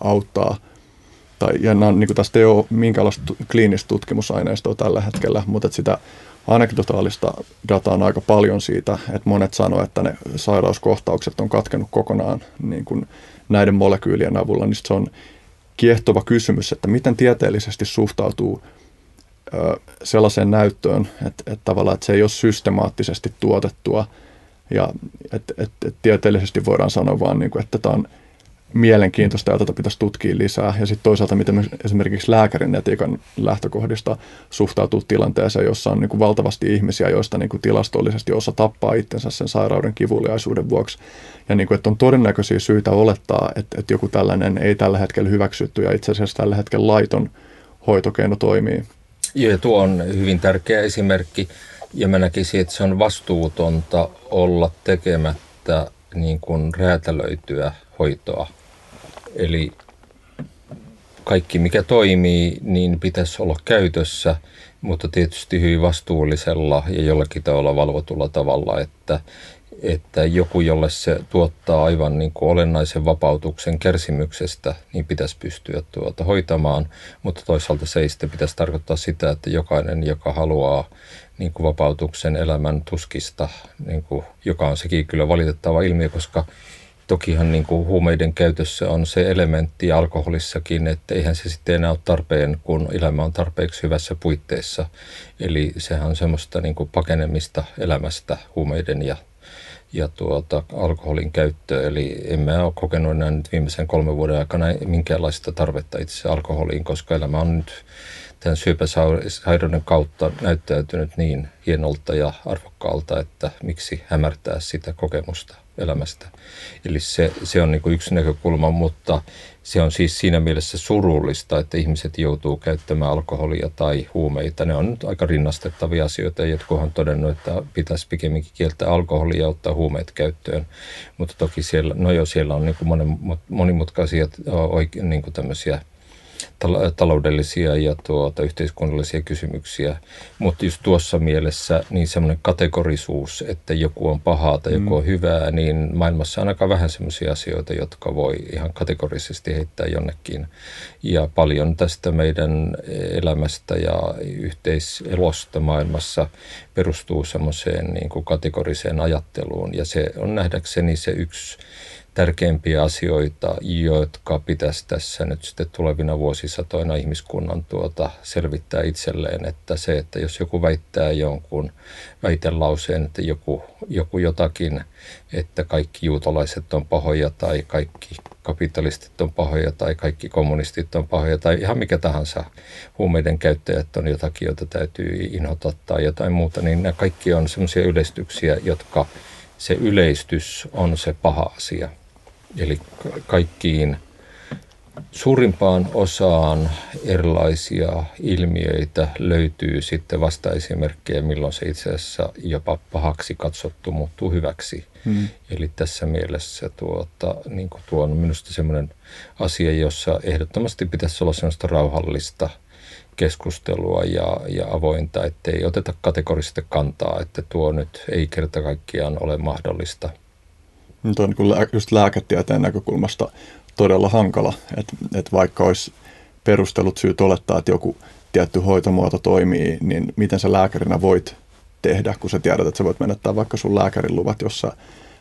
auttaa. Tai, ja nämä, niin kuin tästä ei ole minkäänlaista kliinistä tutkimusaineistoa tällä hetkellä, mutta että sitä anekdotaalista dataa on aika paljon siitä, että monet sanoo, että ne sairauskohtaukset on katkenut kokonaan niin kuin näiden molekyylien avulla. Niin se on kiehtova kysymys, että miten tieteellisesti suhtautuu ö, sellaiseen näyttöön, että, että tavallaan että se ei ole systemaattisesti tuotettua ja että, että, että tieteellisesti voidaan sanoa vaan, niin kuin, että tämä on mielenkiintoista ja tätä pitäisi tutkia lisää. Ja sitten toisaalta, miten esimerkiksi lääkärin etiikan lähtökohdista suhtautuu tilanteeseen, jossa on niin kuin valtavasti ihmisiä, joista niin kuin tilastollisesti osa tappaa itsensä sen sairauden kivuliaisuuden vuoksi. Ja niin kuin, että on todennäköisiä syitä olettaa, että, että joku tällainen ei tällä hetkellä hyväksytty ja itse asiassa tällä hetkellä laiton hoitokeino toimii. Joo, ja tuo on hyvin tärkeä esimerkki. Ja mä näkisin, että se on vastuutonta olla tekemättä niin kuin räätälöityä hoitoa. Eli kaikki, mikä toimii, niin pitäisi olla käytössä, mutta tietysti hyvin vastuullisella ja jollakin tavalla valvotulla tavalla, että, että joku, jolle se tuottaa aivan niin kuin olennaisen vapautuksen kärsimyksestä, niin pitäisi pystyä tuota hoitamaan, mutta toisaalta se ei sitten pitäisi tarkoittaa sitä, että jokainen, joka haluaa niin kuin vapautuksen elämän tuskista, niin kuin, joka on sekin kyllä valitettava ilmiö, koska tokihan niin kuin huumeiden käytössä on se elementti alkoholissakin, että eihän se sitten enää ole tarpeen, kun elämä on tarpeeksi hyvässä puitteissa. Eli sehän on semmoista niin kuin pakenemista elämästä, huumeiden ja, ja tuota, alkoholin käyttöä. Eli en mä ole kokenut enää nyt viimeisen kolmen vuoden aikana minkäänlaista tarvetta itse alkoholiin, koska elämä on nyt tämän syöpäsairauden kautta näyttäytynyt niin hienolta ja arvokkaalta, että miksi hämärtää sitä kokemusta elämästä. Eli se, se on niin kuin yksi näkökulma, mutta se on siis siinä mielessä surullista, että ihmiset joutuu käyttämään alkoholia tai huumeita. Ne on nyt aika rinnastettavia asioita ja jotkut on todennut, että pitäisi pikemminkin kieltää alkoholia ja ottaa huumeet käyttöön. Mutta toki siellä, no jo siellä on niin kuin monimutkaisia niin kuin tämmöisiä taloudellisia ja tuota, yhteiskunnallisia kysymyksiä, mutta just tuossa mielessä niin semmoinen kategorisuus, että joku on pahaa tai joku on hyvää, niin maailmassa on aika vähän semmoisia asioita, jotka voi ihan kategorisesti heittää jonnekin. Ja paljon tästä meidän elämästä ja yhteiselosta maailmassa perustuu semmoiseen niin kuin kategoriseen ajatteluun ja se on nähdäkseni se yksi tärkeimpiä asioita, jotka pitäisi tässä nyt sitten tulevina vuosisatoina ihmiskunnan tuota selvittää itselleen, että se, että jos joku väittää jonkun väitelauseen, että joku, joku jotakin, että kaikki juutalaiset on pahoja tai kaikki kapitalistit on pahoja tai kaikki kommunistit on pahoja tai ihan mikä tahansa huumeiden käyttäjät on jotakin, jota täytyy inhota tai jotain muuta, niin nämä kaikki on sellaisia yleistyksiä, jotka se yleistys on se paha asia. Eli kaikkiin suurimpaan osaan erilaisia ilmiöitä löytyy sitten vastaesimerkkejä, milloin se itse asiassa jopa pahaksi katsottu muuttuu hyväksi. Mm. Eli tässä mielessä tuota, niin kuin tuo on minusta semmoinen asia, jossa ehdottomasti pitäisi olla semmoista rauhallista keskustelua ja, ja avointa, ettei oteta kategorisesti kantaa, että tuo nyt ei kerta kaikkiaan ole mahdollista. No, tuo on niin kuin lää, just lääketieteen näkökulmasta todella hankala, että et vaikka olisi perustellut syyt olettaa, että joku tietty hoitomuoto toimii, niin miten sä lääkärinä voit tehdä, kun sä tiedät, että sä voit menettää vaikka sun lääkärin luvat, jossa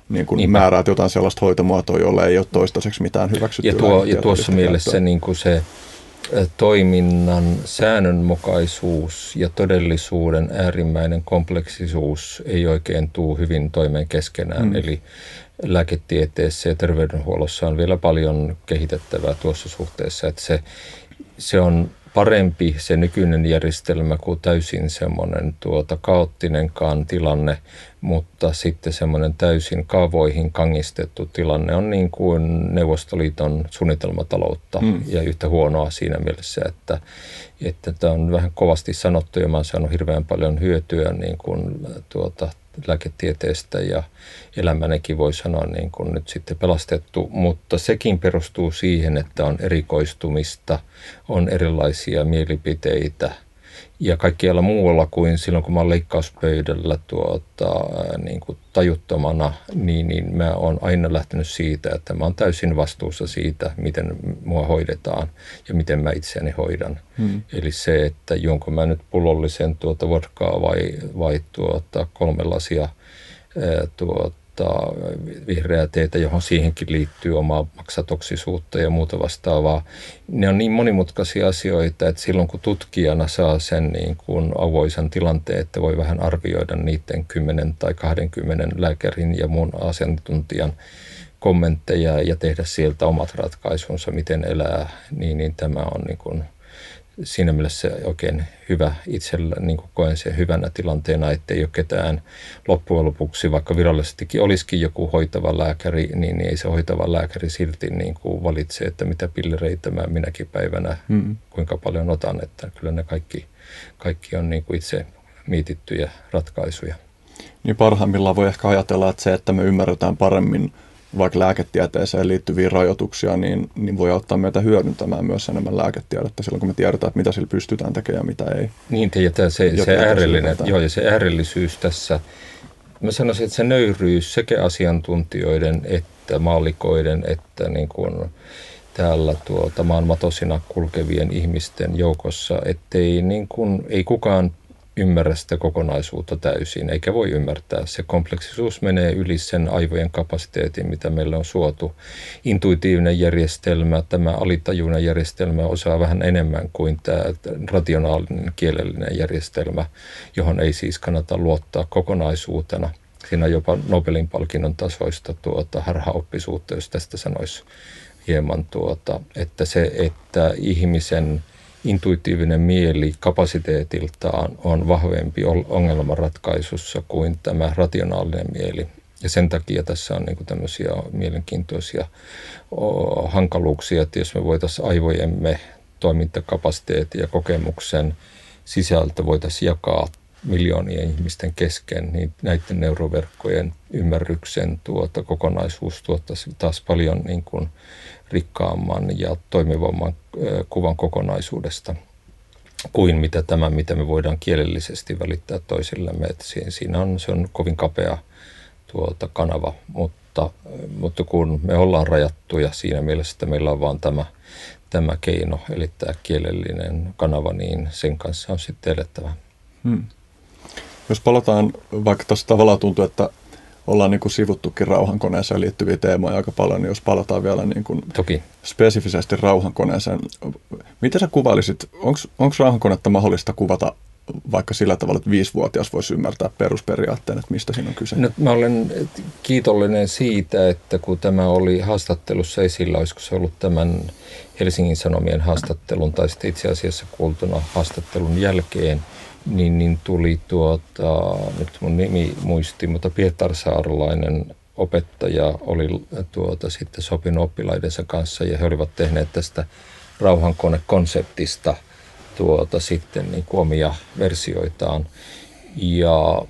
niin kun määräät jotain sellaista hoitomuotoa, jolle ei ole toistaiseksi mitään hyväksyttyä. Ja, tuo, ja tuossa mielessä niin kuin se toiminnan säännönmukaisuus ja todellisuuden äärimmäinen kompleksisuus ei oikein tule hyvin toimeen keskenään. Mm. Eli lääketieteessä ja terveydenhuollossa on vielä paljon kehitettävää tuossa suhteessa, että se, se on parempi se nykyinen järjestelmä kuin täysin semmoinen tuota kaoottinenkaan tilanne, mutta sitten semmoinen täysin kaavoihin kangistettu tilanne on niin kuin Neuvostoliiton suunnitelmataloutta mm. ja yhtä huonoa siinä mielessä, että, että tämä on vähän kovasti sanottu ja mä oon saanut hirveän paljon hyötyä niin kuin tuota lääketieteestä ja elämänekin voi sanoa niin kuin nyt sitten pelastettu, mutta sekin perustuu siihen, että on erikoistumista, on erilaisia mielipiteitä ja kaikkialla muualla kuin silloin, kun mä oon leikkauspöydällä tuota, niin kuin tajuttomana, niin, niin mä oon aina lähtenyt siitä, että mä oon täysin vastuussa siitä, miten mua hoidetaan ja miten mä itseäni hoidan. Mm. Eli se, että juonko mä nyt pullollisen tuota vodkaa vai, vai tuota kolme lasia tuota, vihreää teetä, johon siihenkin liittyy omaa maksatoksisuutta ja muuta vastaavaa. Ne on niin monimutkaisia asioita, että silloin kun tutkijana saa sen niin kuin avoisen tilanteen, että voi vähän arvioida niiden kymmenen tai kaksikymmentä lääkärin ja muun asiantuntijan kommentteja ja tehdä sieltä omat ratkaisunsa, miten elää, niin, niin tämä on niin kuin siinä mielessä oikein hyvä itsellä, niin kuin koen sen hyvänä tilanteena, ettei ole ketään loppujen lopuksi, vaikka virallisestikin olisikin joku hoitava lääkäri, niin ei se hoitava lääkäri silti niin kuin valitse, että mitä pillereitä mä minäkin päivänä, mm. kuinka paljon otan, että kyllä ne kaikki, kaikki on niin kuin itse mietittyjä ratkaisuja. Niin parhaimmillaan voi ehkä ajatella, että se, että me ymmärretään paremmin vaikka lääketieteeseen liittyviä rajoituksia, niin, niin voi auttaa meitä hyödyntämään myös enemmän lääketiedettä silloin, kun me tiedetään, että mitä sillä pystytään tekemään ja mitä ei. Niin, ja se, se, äärellinen, joo, ja se äärellisyys tässä. Mä sanoisin, että se nöyryys sekä asiantuntijoiden että maallikoiden että niin kuin täällä tuota, maan matosina kulkevien ihmisten joukossa, ettei niin kuin, ei kukaan ymmärrä sitä kokonaisuutta täysin, eikä voi ymmärtää. Se kompleksisuus menee yli sen aivojen kapasiteetin, mitä meille on suotu. Intuitiivinen järjestelmä, tämä alitajuinen järjestelmä osaa vähän enemmän kuin tämä rationaalinen kielellinen järjestelmä, johon ei siis kannata luottaa kokonaisuutena. Siinä on jopa Nobelin palkinnon tasoista tuota harhaoppisuutta, jos tästä sanoisi hieman tuota, että se, että ihmisen intuitiivinen mieli kapasiteetiltaan on vahvempi ongelmanratkaisussa kuin tämä rationaalinen mieli. Ja sen takia tässä on niinku tämmöisiä mielenkiintoisia hankaluuksia, että jos me voitaisiin aivojemme toimintakapasiteetin ja kokemuksen sisältö voitaisiin jakaa miljoonien ihmisten kesken, niin näiden neuroverkkojen ymmärryksen tuota kokonaisuus tuottaisi taas paljon niin kuin rikkaamman ja toimivamman kuvan kokonaisuudesta kuin mitä tämä, mitä me voidaan kielellisesti välittää toisillemme. Että siinä on, se on kovin kapea tuota kanava, mutta, mutta kun me ollaan rajattuja siinä mielessä, että meillä on vaan tämä, tämä keino, eli tämä kielellinen kanava, niin sen kanssa on sitten elettävä. Hmm. Jos palataan, vaikka tässä tavallaan tuntuu, että ollaan niin kuin sivuttukin rauhankoneeseen liittyviä teemoja aika paljon, niin jos palataan vielä niin kuin Toki. spesifisesti rauhankoneeseen. Miten sä kuvailisit, onko rauhankonetta mahdollista kuvata vaikka sillä tavalla, että viisivuotias voisi ymmärtää perusperiaatteen, että mistä siinä on kyse? No, mä olen kiitollinen siitä, että kun tämä oli haastattelussa esillä, olisiko se ollut tämän Helsingin Sanomien haastattelun tai sitten itse asiassa kuultuna haastattelun jälkeen, Niin, niin tuli tuota, nyt mun nimi muisti, mutta pietarsaarlainen opettaja oli tuota, sitten sopinut oppilaidensa kanssa ja he olivat tehneet tästä rauhankonekonseptista tuota, sitten niin kuin omia versioitaan. Ja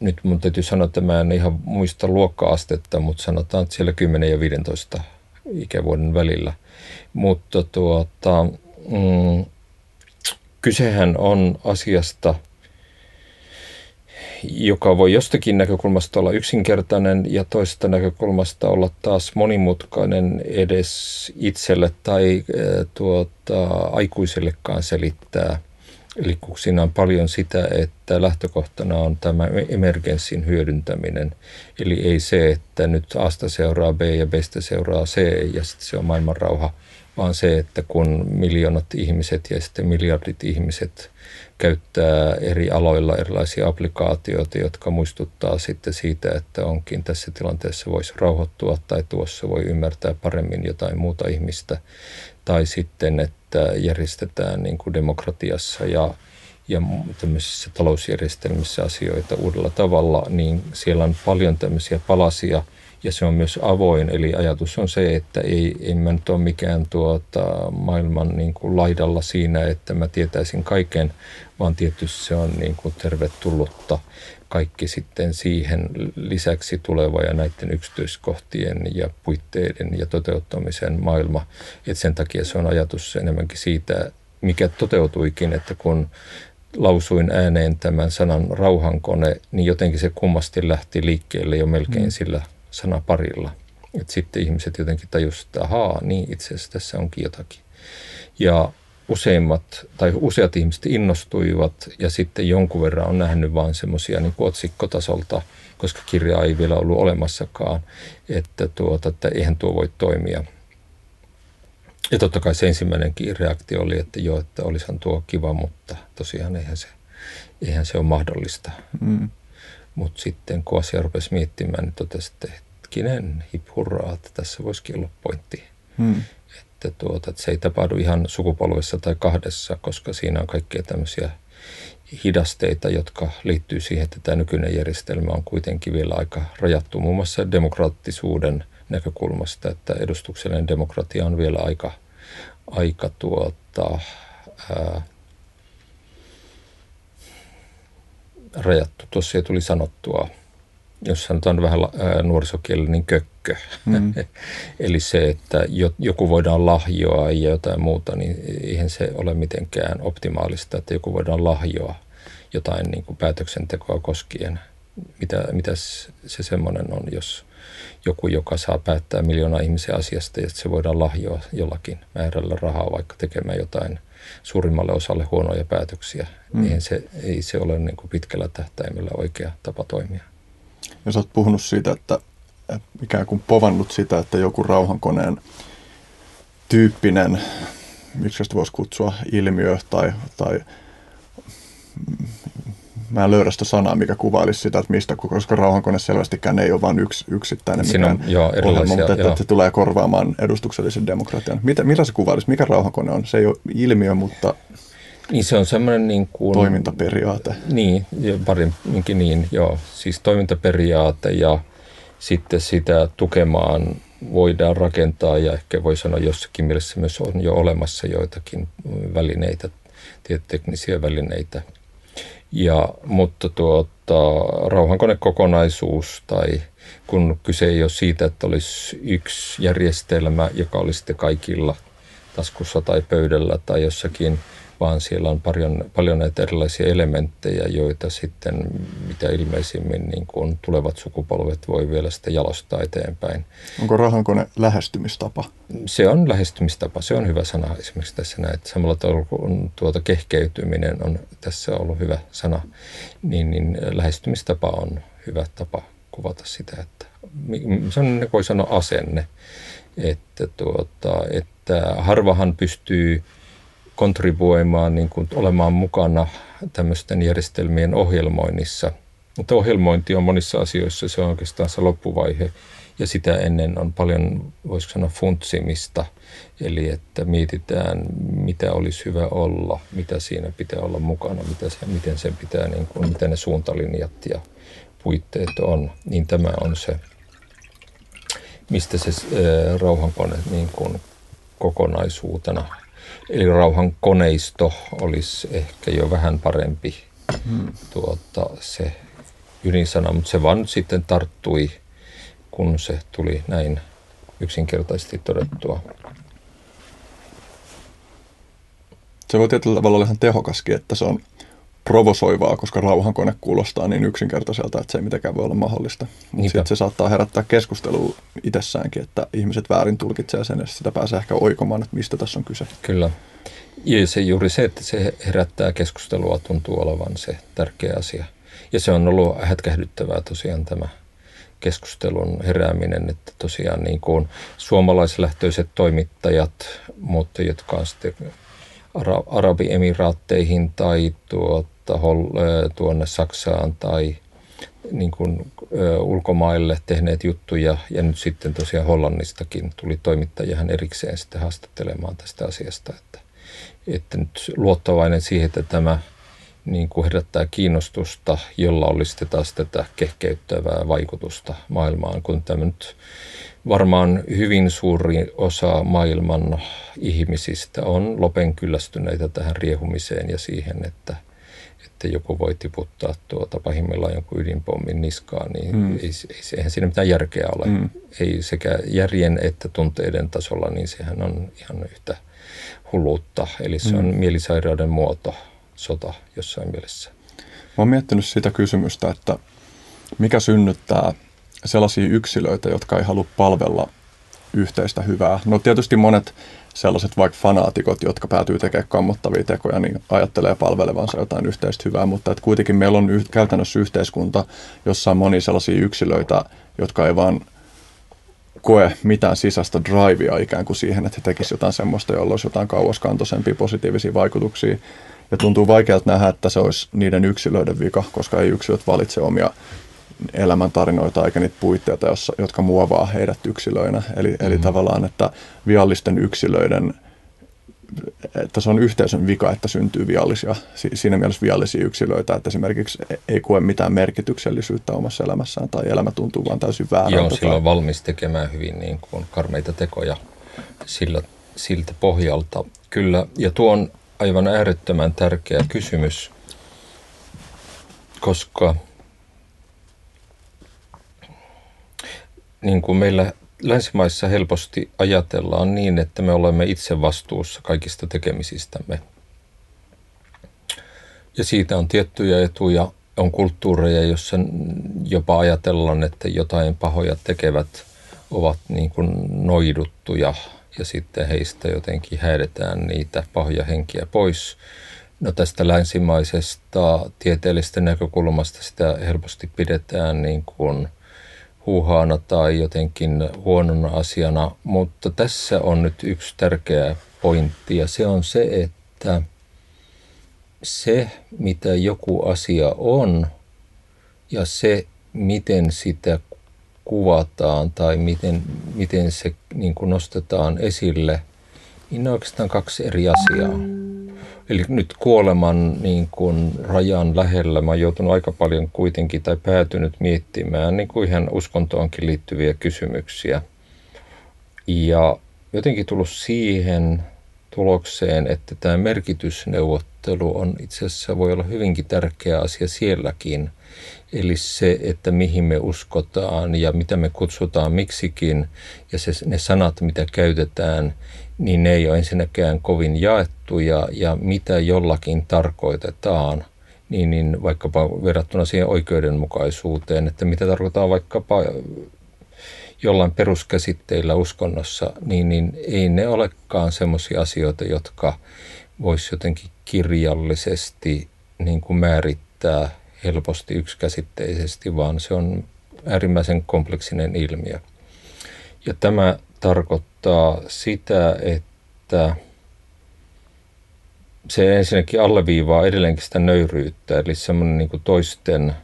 nyt mun täytyy sanoa, että mä en ihan muista luokka-astetta, mutta sanotaan, että siellä kymmenen ja viisitoista ikävuoden välillä. Mutta tuota... Mm, Kysehän on asiasta, joka voi jostakin näkökulmasta olla yksinkertainen ja toisesta näkökulmasta olla taas monimutkainen edes itselle tai tuota, aikuisellekaan selittää. Eli kun siinä on paljon sitä, että lähtökohtana on tämä emergenssin hyödyntäminen. Eli ei se, että nyt Asta seuraa B ja Bstä seuraa C ja sitten se on maailmanrauha, vaan se, että kun miljoonat ihmiset ja sitten miljardit ihmiset käyttää eri aloilla erilaisia applikaatioita, jotka muistuttaa sitten siitä, että onkin tässä tilanteessa voisi rauhoittua tai tuossa voi ymmärtää paremmin jotain muuta ihmistä. Tai sitten, että järjestetään niin kuin demokratiassa ja, ja tämmöisissä talousjärjestelmissä asioita uudella tavalla, niin siellä on paljon tämmöisiä palasia. Ja se on myös avoin, eli ajatus on se, että ei, ei mä nyt ole mikään tuota maailman niin kuin laidalla siinä, että mä tietäisin kaiken, vaan tietysti se on niin kuin tervetullutta kaikki sitten siihen lisäksi tuleva ja näiden yksityiskohtien ja puitteiden ja toteuttamisen maailma. Et sen takia se on ajatus enemmänkin siitä, mikä toteutuikin, että kun lausuin ääneen tämän sanan rauhankone, niin jotenkin se kummasti lähti liikkeelle jo melkein sillä sanaparilla. Et sitten ihmiset jotenkin tajusivat, että ahaa, niin itse asiassa tässä onkin jotakin. Ja useimmat tai useat ihmiset innostuivat ja sitten jonkun verran on nähnyt vain semmoisia niin otsikkotasolta, koska kirjaa ei vielä ollut olemassakaan, että, tuota, että eihän tuo voi toimia. Ja totta kai se ensimmäinenkin reaktio oli, että joo, että olisihan tuo kiva, mutta tosiaan eihän se, eihän se ole mahdollista. Mm. Mutta sitten kun asia rupesi miettimään, niin totesi, että hetkinen, hip hurraa, että tässä voisikin olla pointti. Mm. Että, tuota, että se ei tapahdu ihan sukupolvessa tai kahdessa, koska siinä on kaikkia tämmöisiä hidasteita, jotka liittyy siihen, että tämä nykyinen järjestelmä on kuitenkin vielä aika rajattu muun muassa demokraattisuuden näkökulmasta, että edustuksellinen demokratia on vielä aika, aika tuota, ää, rajattu. Tuossa tuli sanottua, jos sanotaan vähän ää, nuorisokielinen, niin kökkö. Mm. Eli se, että joku voidaan lahjoa ja jotain muuta, niin eihän se ole mitenkään optimaalista, että joku voidaan lahjoa jotain niin kuin päätöksentekoa koskien. Mitä, mitä se semmoinen on, jos joku, joka saa päättää miljoonaa ihmisen asiasta ja se voidaan lahjoa jollakin määrällä rahaa vaikka tekemään jotain suurimmalle osalle huonoja päätöksiä. Mm. Eihän se, ei se ole niin kuin pitkällä tähtäimellä oikea tapa toimia. Ja sä oot puhunut siitä, että ikään kuin povannut sitä, että joku rauhankoneen tyyppinen, miksi sitä voisi kutsua ilmiö tai... tai mä en löydä sitä sanaa, mikä kuvailisi sitä, että mistä, koska rauhankone selvästikään ei ole vain yksi yksittäinen mikään olema, mutta että, että se tulee korvaamaan edustuksellisen demokratian. Mitä, mitä se kuvailisi? Mikä rauhankone on? Se ei ole ilmiö, mutta niin se on semmoinen niin kuin toimintaperiaate. Niin, paremminkin niin, joo. Siis toimintaperiaate ja sitten sitä tukemaan voidaan rakentaa ja ehkä voi sanoa jossakin mielessä myös on jo olemassa joitakin välineitä, tietoteknisiä välineitä. Ja, mutta tuota, rauhankonekokonaisuus tai kun kyse ei ole siitä, että olisi yksi järjestelmä, joka olisi sitten kaikilla taskussa tai pöydällä tai jossakin, vaan siellä on paljon, paljon näitä erilaisia elementtejä, joita sitten mitä ilmeisimmin niin kuin tulevat sukupolvet voi vielä sitä jalostaa eteenpäin. Onko rauhankone lähestymistapa? Se on lähestymistapa, se on hyvä sana esimerkiksi tässä näin. Samalla tavalla kuin tuota kehkeytyminen on tässä ollut hyvä sana, niin, niin lähestymistapa on hyvä tapa kuvata sitä, että se on, voi sanoa, asenne, että, tuota, että harvahan pystyy kontribuoimaan, niin kuin olemaan mukana tämmöisten järjestelmien ohjelmoinnissa. Mutta ohjelmointi on monissa asioissa, se on oikeastaan se loppuvaihe, ja sitä ennen on paljon, voisiko sanoa, funtsimista, eli että mietitään, mitä olisi hyvä olla, mitä siinä pitää olla mukana, mitä se, miten sen pitää, niin kuin, mitä ne suuntalinjat ja puitteet on, niin tämä on se, mistä se ää, rauhankone niin kuin kokonaisuutena. Eli rauhankoneisto olisi ehkä jo vähän parempi tuota, se ydinsana, mutta se vaan sitten tarttui, kun se tuli näin yksinkertaisesti todettua. Se voi tietyllä tavalla olla ihan tehokaskin, että se on provosoivaa, koska rauhankone kuulostaa niin yksinkertaiselta, että se ei mitenkään voi olla mahdollista. Mutta sitten se saattaa herättää keskustelua itsessäänkin, että ihmiset väärin tulkitsee sen, ja sitä pääsee ehkä oikomaan, että mistä tässä on kyse. Kyllä. Ja se juuri se, että se herättää keskustelua, tuntuu olevan se tärkeä asia. Ja se on ollut hätkähdyttävää tosiaan tämä keskustelun herääminen, että tosiaan niin kuin suomalaislähtöiset toimittajat, mutta jotka on sitten Arabiemiraatteihin tai tuota, tuonne Saksaan tai niin kuin, ö, ulkomaille tehneet juttuja. Ja nyt sitten tosiaan Hollannistakin tuli toimittajahan erikseen sitten haastattelemaan tästä asiasta. Että, että nyt luottavainen siihen, että tämä niin kuin herättää kiinnostusta, jolla olisi sitten taas tätä kehkeyttävää vaikutusta maailmaan, kun tämä nyt varmaan hyvin suuri osa maailman ihmisistä on lopenkyllästyneitä tähän riehumiseen ja siihen, että, että joku voi tiputtaa tuota pahimmillaan jonkun ydinpommin niskaan, niin mm. ei, eihän siinä mitään järkeä ole. Mm. Ei sekä järjen että tunteiden tasolla, niin sehän on ihan yhtä hulluutta. Eli se on mm. mielisairauden muoto, sota jossain mielessä. Mä oon miettinyt sitä kysymystä, että mikä synnyttää sellaisia yksilöitä, jotka ei halua palvella yhteistä hyvää. No tietysti monet sellaiset vaikka fanaatikot, jotka päätyy tekemään kammottavia tekoja, niin ajattelee palvelevansa jotain yhteistä hyvää, mutta et kuitenkin meillä on yh- käytännössä yhteiskunta, jossa on monia sellaisia yksilöitä, jotka ei vaan koe mitään sisäistä drivea ikään kuin siihen, että he tekisivät jotain semmoista, jolla olisi jotain kauaskantoisempia positiivisia vaikutuksia. Ja tuntuu vaikealta nähdä, että se olisi niiden yksilöiden vika, koska ei yksilöt valitse omia elämäntarinoita eikä niitä puitteita, jotka muovaa heidät yksilöinä. Eli, mm-hmm. eli tavallaan, että viallisten yksilöiden, että se on yhteisön vika, että syntyy viallisia, siinä mielessä viallisia yksilöitä, että esimerkiksi ei koe mitään merkityksellisyyttä omassa elämässään tai elämä tuntuu vaan täysin väärältä. Joo, silloin valmis tekemään hyvin niin kuin karmeita tekoja sillä, siltä pohjalta. Kyllä, ja tuo on aivan äärettömän tärkeä kysymys, koska niin kuin meillä länsimaissa helposti ajatellaan niin, että me olemme itse vastuussa kaikista tekemisistämme. Ja siitä on tiettyjä etuja, on kulttuureja, jossa jopa ajatellaan, että jotain pahoja tekevät ovat niin kuin noiduttuja ja sitten heistä jotenkin häädetään niitä pahoja henkiä pois. No tästä länsimaisesta tieteellisestä näkökulmasta sitä helposti pidetään niin kuin huuhaana tai jotenkin huonona asiana, mutta tässä on nyt yksi tärkeä pointti ja se on se, että se mitä joku asia on ja se miten sitä kuvataan tai miten, miten se niin kuin nostetaan esille, niin ne on oikeastaan kaksi eri asiaa. Eli nyt kuoleman niin kuin rajan lähellä mä oon joutunut aika paljon kuitenkin tai päätynyt miettimään niin kuin ihan uskontoonkin liittyviä kysymyksiä. Ja jotenkin tullut siihen tulokseen, että tämä merkitysneuvottelu on itse asiassa voi olla hyvinkin tärkeä asia sielläkin. Eli se, että mihin me uskotaan ja mitä me kutsutaan miksikin ja se, ne sanat, mitä käytetään, niin ne ei ole ensinnäkään kovin jaettuja ja mitä jollakin tarkoitetaan, niin, niin vaikkapa verrattuna siihen oikeudenmukaisuuteen, että mitä tarkoitetaan vaikkapa jollain peruskäsitteillä uskonnossa, niin, niin ei ne olekaan semmoisia asioita, jotka voisi jotenkin kirjallisesti niin kuin määrittää helposti yksikäsitteisesti, vaan se on äärimmäisen kompleksinen ilmiö. Ja tämä tarkoittaa sitä, että se ensinnäkin alleviivaa edelleenkin sitä nöyryyttä, eli semmoinen niin kuin toisten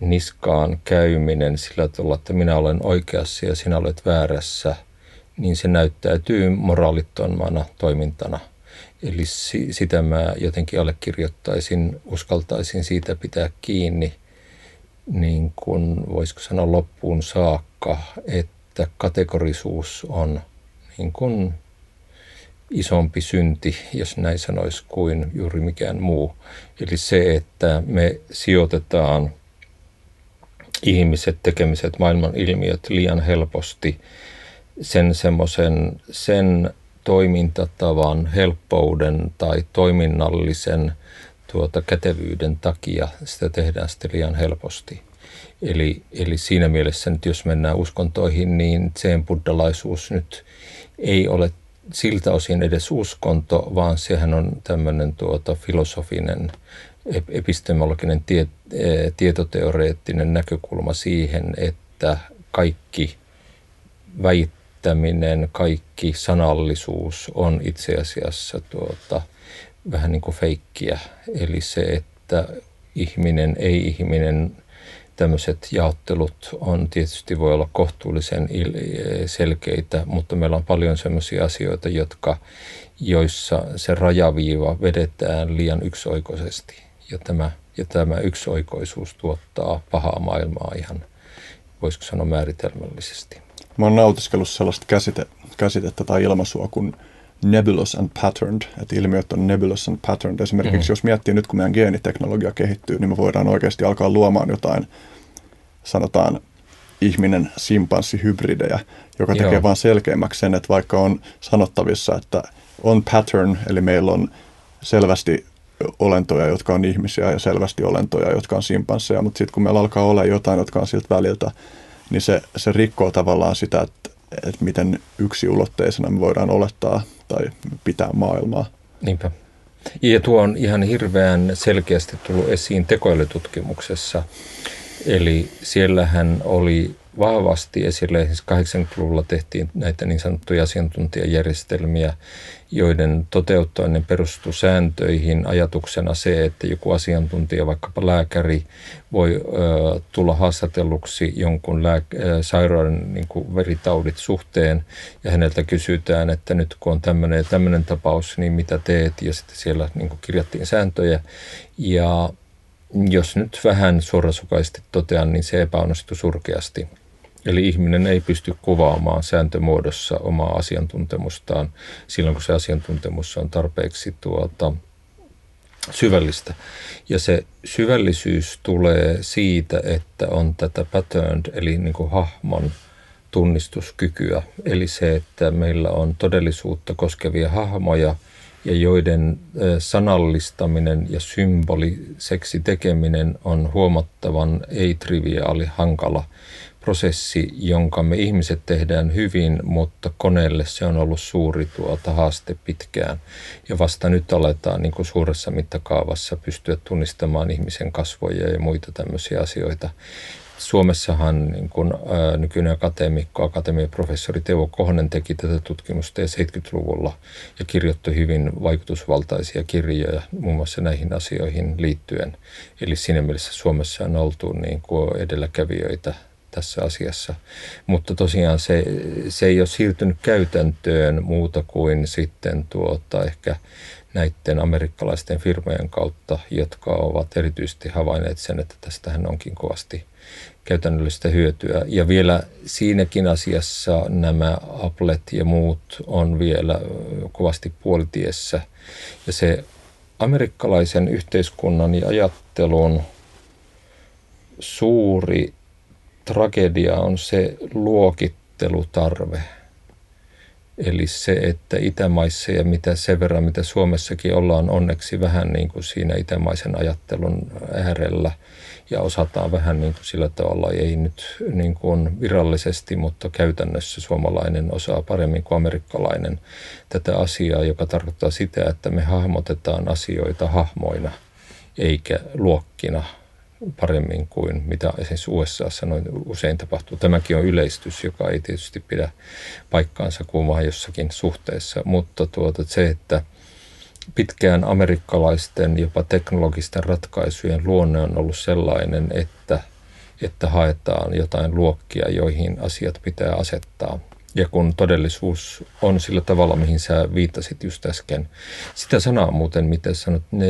niskaan käyminen sillä tavalla, että minä olen oikeassa ja sinä olet väärässä, niin se näyttäytyy moraalittomana toimintana. Eli sitä mä jotenkin allekirjoittaisin, uskaltaisin siitä pitää kiinni, niin kuin voisiko sanoa loppuun saakka, että kategorisuus on niin kuin isompi synti, jos näin sanoisi, kuin juuri mikään muu. Eli se, että me sijoitetaan ihmiset, tekemiset, maailman ilmiöt liian helposti sen semmoisen, sen toimintatavan, helppouden tai toiminnallisen tuota, kätevyyden takia sitä tehdään sitten liian helposti. Eli, eli siinä mielessä nyt jos mennään uskontoihin, niin Zen-buddhalaisuus nyt ei ole siltä osin edes uskonto, vaan sehän on tämmöinen tuota, filosofinen, epistemologinen, tie, tietoteoreettinen näkökulma siihen, että kaikki väittää, kaikki sanallisuus on itse asiassa tuota, vähän niin kuin feikkiä. Eli se, että ihminen, ei-ihminen, tämmöiset jaottelut on tietysti voi olla kohtuullisen selkeitä, mutta meillä on paljon semmoisia asioita, jotka, joissa se rajaviiva vedetään liian yksioikoisesti. Ja tämä, ja tämä yksioikoisuus tuottaa pahaa maailmaa ihan, voisiko sanoa, määritelmällisesti. Mä oon nautiskellut sellaista käsite, käsitettä tai ilmaisua kuin nebulous and patterned, että ilmiöt on nebulous and patterned. Esimerkiksi mm-hmm. jos miettii nyt, kun meidän geeniteknologia kehittyy, niin me voidaan oikeasti alkaa luomaan jotain, sanotaan ihminen simpanssi hybridejä, joka tekee Joo. vaan selkeämmäksi sen, että vaikka on sanottavissa, että on pattern, eli meillä on selvästi olentoja, jotka on ihmisiä ja selvästi olentoja, jotka on simpansseja, mutta sitten kun meillä alkaa olla jotain, jotka on siltä väliltä, niin se, se rikkoo tavallaan sitä, että, että miten yksiulotteisena me voidaan olettaa tai pitää maailmaa. Niinpä. Ja tuo on ihan hirveän selkeästi tullut esiin tekoälytutkimuksessa. Eli siellähän oli vahvasti esille, esimerkiksi kahdeksankymmentäluvulla tehtiin näitä niin sanottuja asiantuntijajärjestelmiä, joiden toteuttaminen perustui sääntöihin, ajatuksena se, että joku asiantuntija, vaikkapa lääkäri, voi ö, tulla haastatelluksi jonkun lääk- ö, sairaan niin kuin veritaudit suhteen, ja häneltä kysytään, että nyt kun on tämmöinen ja tämmöinen tapaus, niin mitä teet, ja sitten siellä niin kuin kirjattiin sääntöjä, ja jos nyt vähän suorasukaisesti totean, niin se epäonnistui surkeasti. Eli ihminen ei pysty kuvaamaan sääntömuodossa omaa asiantuntemustaan silloin, kun se asiantuntemus on tarpeeksi tuota syvällistä. Ja se syvällisyys tulee siitä, että on tätä patterned, eli niin kuin hahmon tunnistuskykyä. Eli se, että meillä on todellisuutta koskevia hahmoja, ja joiden sanallistaminen ja symboliseksi tekeminen on huomattavan ei-triviaali, hankala prosessi, jonka me ihmiset tehdään hyvin, mutta koneelle se on ollut suuri tuota haaste pitkään. Ja vasta nyt aletaan niin kuin suuressa mittakaavassa pystyä tunnistamaan ihmisen kasvoja ja muita tämmöisiä asioita. Suomessahan niin kuin, ää, nykyinen akateemikko, akatemiaprofessori Teuvo Kohonen teki tätä tutkimusta ja seitsemänkymmentäluvulla ja kirjoitti hyvin vaikutusvaltaisia kirjoja muun muassa näihin asioihin liittyen. Eli siinä mielessä Suomessa on oltu niin kuin edelläkävijöitä tässä asiassa. Mutta tosiaan se, se ei ole siirtynyt käytäntöön muuta kuin sitten tuota ehkä näiden amerikkalaisten firmojen kautta, jotka ovat erityisesti havainneet sen, että tästähän onkin kovasti käytännöllistä hyötyä. Ja vielä siinäkin asiassa nämä Applet ja muut on vielä kovasti puolitiessä. Ja se amerikkalaisen yhteiskunnan ja ajattelun suuri tragedia on se luokittelutarve. Eli se, että itämaissa ja mitä sen verran, mitä Suomessakin ollaan onneksi vähän niin kuin siinä itämaisen ajattelun äärellä ja osataan vähän niin kuin sillä tavalla, ei nyt niin kuin virallisesti, mutta käytännössä suomalainen osaa paremmin kuin amerikkalainen tätä asiaa, joka tarkoittaa sitä, että me hahmotetaan asioita hahmoina eikä luokkina paremmin kuin mitä esimerkiksi U S A:ssa noin usein tapahtuu. Tämäkin on yleistys, joka ei tietysti pidä paikkaansa kuin vaan jossakin suhteessa, mutta tuota, se, että pitkään amerikkalaisten jopa teknologisten ratkaisujen luonne on ollut sellainen, että, että haetaan jotain luokkia, joihin asiat pitää asettaa. Ja kun todellisuus on sillä tavalla, mihin sä viittasit just äsken. Sitä sanaa muuten, miten sanot? Ne...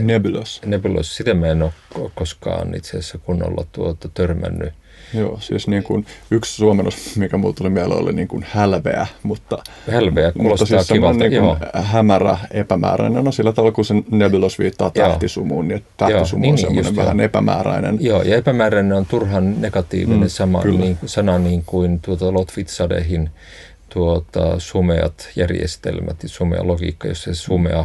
Nebulous. Nebulous. Sitä mä en ole koskaan itse asiassa kunnolla tuota törmännyt. Joo, siis niin kuin yksi suomennos, mikä mulle tuli mieleen, oli niin kuin hälveä, mutta... Hälveä, kuulostaa mutta siis kivalta, niin joo. Hämärä, epämääräinen, no sillä tavalla, kun se nebulous viittaa tähtisumuun, niin tähtisumu joo, niin, on semmoinen niin, vähän joo. epämääräinen. Joo, ja epämääräinen on turhan negatiivinen mm, sama, niin, sana, niin kuin tuota Lotfi Zadehin tuota, sumeat järjestelmät ja sumea logiikka, jossa se sumea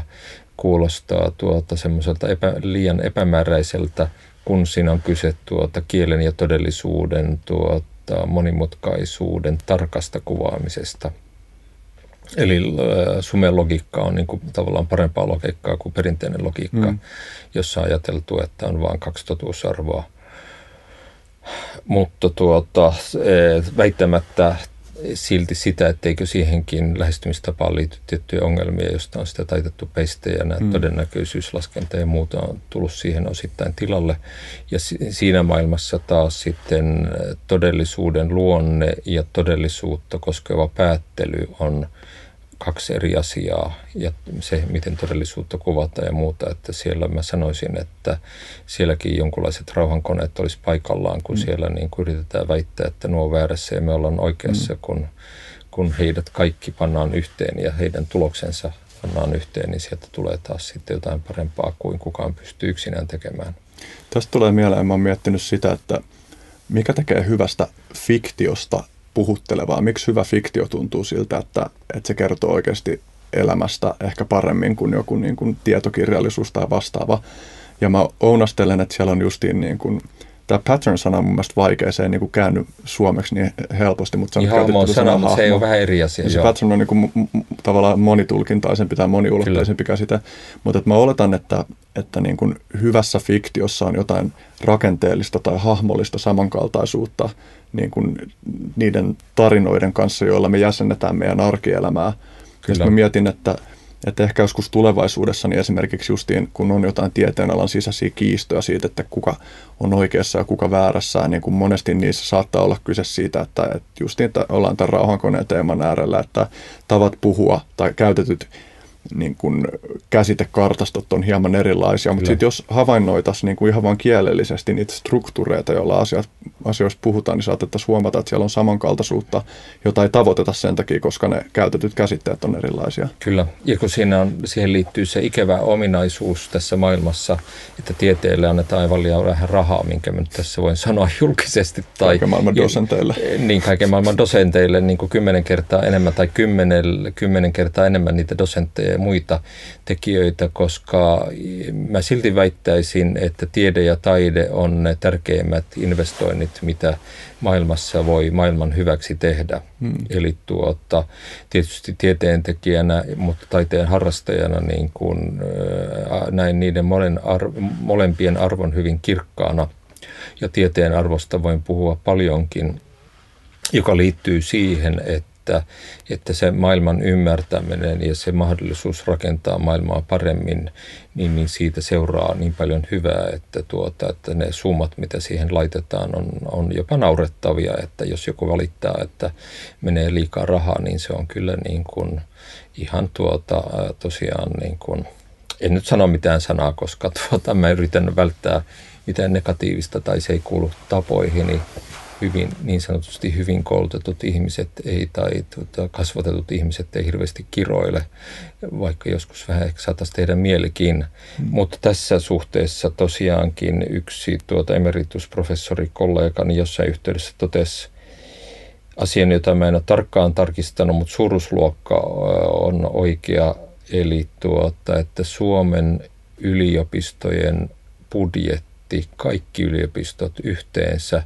kuulostaa tuota, semmoiselta epä, liian epämääräiseltä, kun siinä on kyse tuota kielen ja todellisuuden tuota monimutkaisuuden tarkasta kuvaamisesta. Eli sumea logiikka on niin kuin tavallaan parempaa logiikkaa kuin perinteinen logiikka, mm. jossa on ajateltu, että on vain kaksi totuusarvoa. Mutta tuota, väittämättä silti sitä, etteikö siihenkin lähestymistapaan liity tiettyjä ongelmia, joista on sitä taitettu peistejänä, mm. todennäköisyyslaskenta ja muuta on tullut siihen osittain tilalle. Ja siinä maailmassa taas sitten todellisuuden luonne ja todellisuutta koskeva päättely on kaksi eri asiaa ja se, miten todellisuutta kuvataan ja muuta, että siellä mä sanoisin, että sielläkin jonkinlaiset rauhankoneet olisi paikallaan, kun mm. siellä niin kuin yritetään väittää, että nuo on väärässä ja me ollaan oikeassa, mm. kun, kun heidät kaikki pannaan yhteen ja heidän tuloksensa pannaan yhteen, niin sieltä tulee taas sitten jotain parempaa kuin kukaan pystyy yksinään tekemään. Tästä tulee mieleen, mä oon miettinyt sitä, että mikä tekee hyvästä fiktiosta puhuttelevaa. Miksi hyvä fiktio tuntuu siltä, että, että se kertoo oikeasti elämästä ehkä paremmin kuin joku niin kuin tietokirjallisuus tai vastaava. Ja mä ounastelen, että siellä on justiin niin kuin, tämä pattern-sana on mun mielestä vaikea, se ei niin kuin käänny suomeksi niin helposti, mutta se on käytetty sana, mutta se ei ole vähän eri asia. Se pattern on niin kuin, tavallaan monitulkintaisempi tai moniulotteisempi käsite, mutta että mä oletan, että, että niin kuin hyvässä fiktiossa on jotain rakenteellista tai hahmollista samankaltaisuutta niin kuin niiden tarinoiden kanssa, joilla me jäsennetään meidän arkielämää. Kyllä. Mä mietin, että Että ehkä joskus tulevaisuudessa niin esimerkiksi justiin, kun on jotain tieteenalan sisäisiä kiistoja siitä, että kuka on oikeassa ja kuka väärässä, niin kun monesti niissä saattaa olla kyse siitä, että, että justiin että ollaan tämän rauhankoneen teeman äärellä, että tavat puhua tai käytetyt niin kun käsitekartastot on hieman erilaisia, mutta sitten jos havainnoitaisiin niin kun ihan vain kielellisesti niitä struktureita, joilla asiat, asioista puhutaan, niin saatettaisiin huomata, että siellä on samankaltaisuutta, jota ei tavoiteta sen takia, koska ne käytetyt käsitteet on erilaisia. Kyllä, ja kun siinä on, siihen liittyy se ikävä ominaisuus tässä maailmassa, että tieteelle annetaan aivan liian vähän rahaa, minkä nyt tässä voin sanoa julkisesti. Tai, kaiken maailman dosenteille. Niin, kaiken maailman dosenteille, niin kuin kymmenen kertaa enemmän tai kymmenen, kymmenen kertaa enemmän niitä dosentteja ja muita tekijöitä, koska mä silti väittäisin, että tiede ja taide on ne tärkeimmät investoinnit, mitä maailmassa voi maailman hyväksi tehdä. Hmm. Eli tuota, tietysti tieteentekijänä, mutta taiteen harrastajana niin kun, näin niiden molempien arvon hyvin kirkkaana. Ja tieteen arvosta voin puhua paljonkin, joka liittyy siihen, että Että, että se maailman ymmärtäminen ja se mahdollisuus rakentaa maailmaa paremmin, niin, niin siitä seuraa niin paljon hyvää, että, tuota, että ne summat, mitä siihen laitetaan, on, on jopa naurettavia. Että jos joku valittaa, että menee liikaa rahaa, niin se on kyllä niin kuin ihan tuota, tosiaan, niin kuin, en nyt sano mitään sanaa, koska tuota, mä yritän välttää mitään negatiivista tai se ei kuulu tapoihini. Hyvin, niin sanotusti hyvin koulutetut ihmiset ei, tai tuota, kasvatetut ihmiset ei hirveästi kiroile, vaikka joskus vähän ehkä saataisiin tehdä mielikin. Mm. Mutta tässä suhteessa tosiaankin yksi tuota, emeritusprofessorikollegani jossain yhteydessä totesi asian, jota mä en ole tarkkaan tarkistanut, mutta suuruusluokka on oikea. Eli tuota, että Suomen yliopistojen budjetti, kaikki yliopistot yhteensä,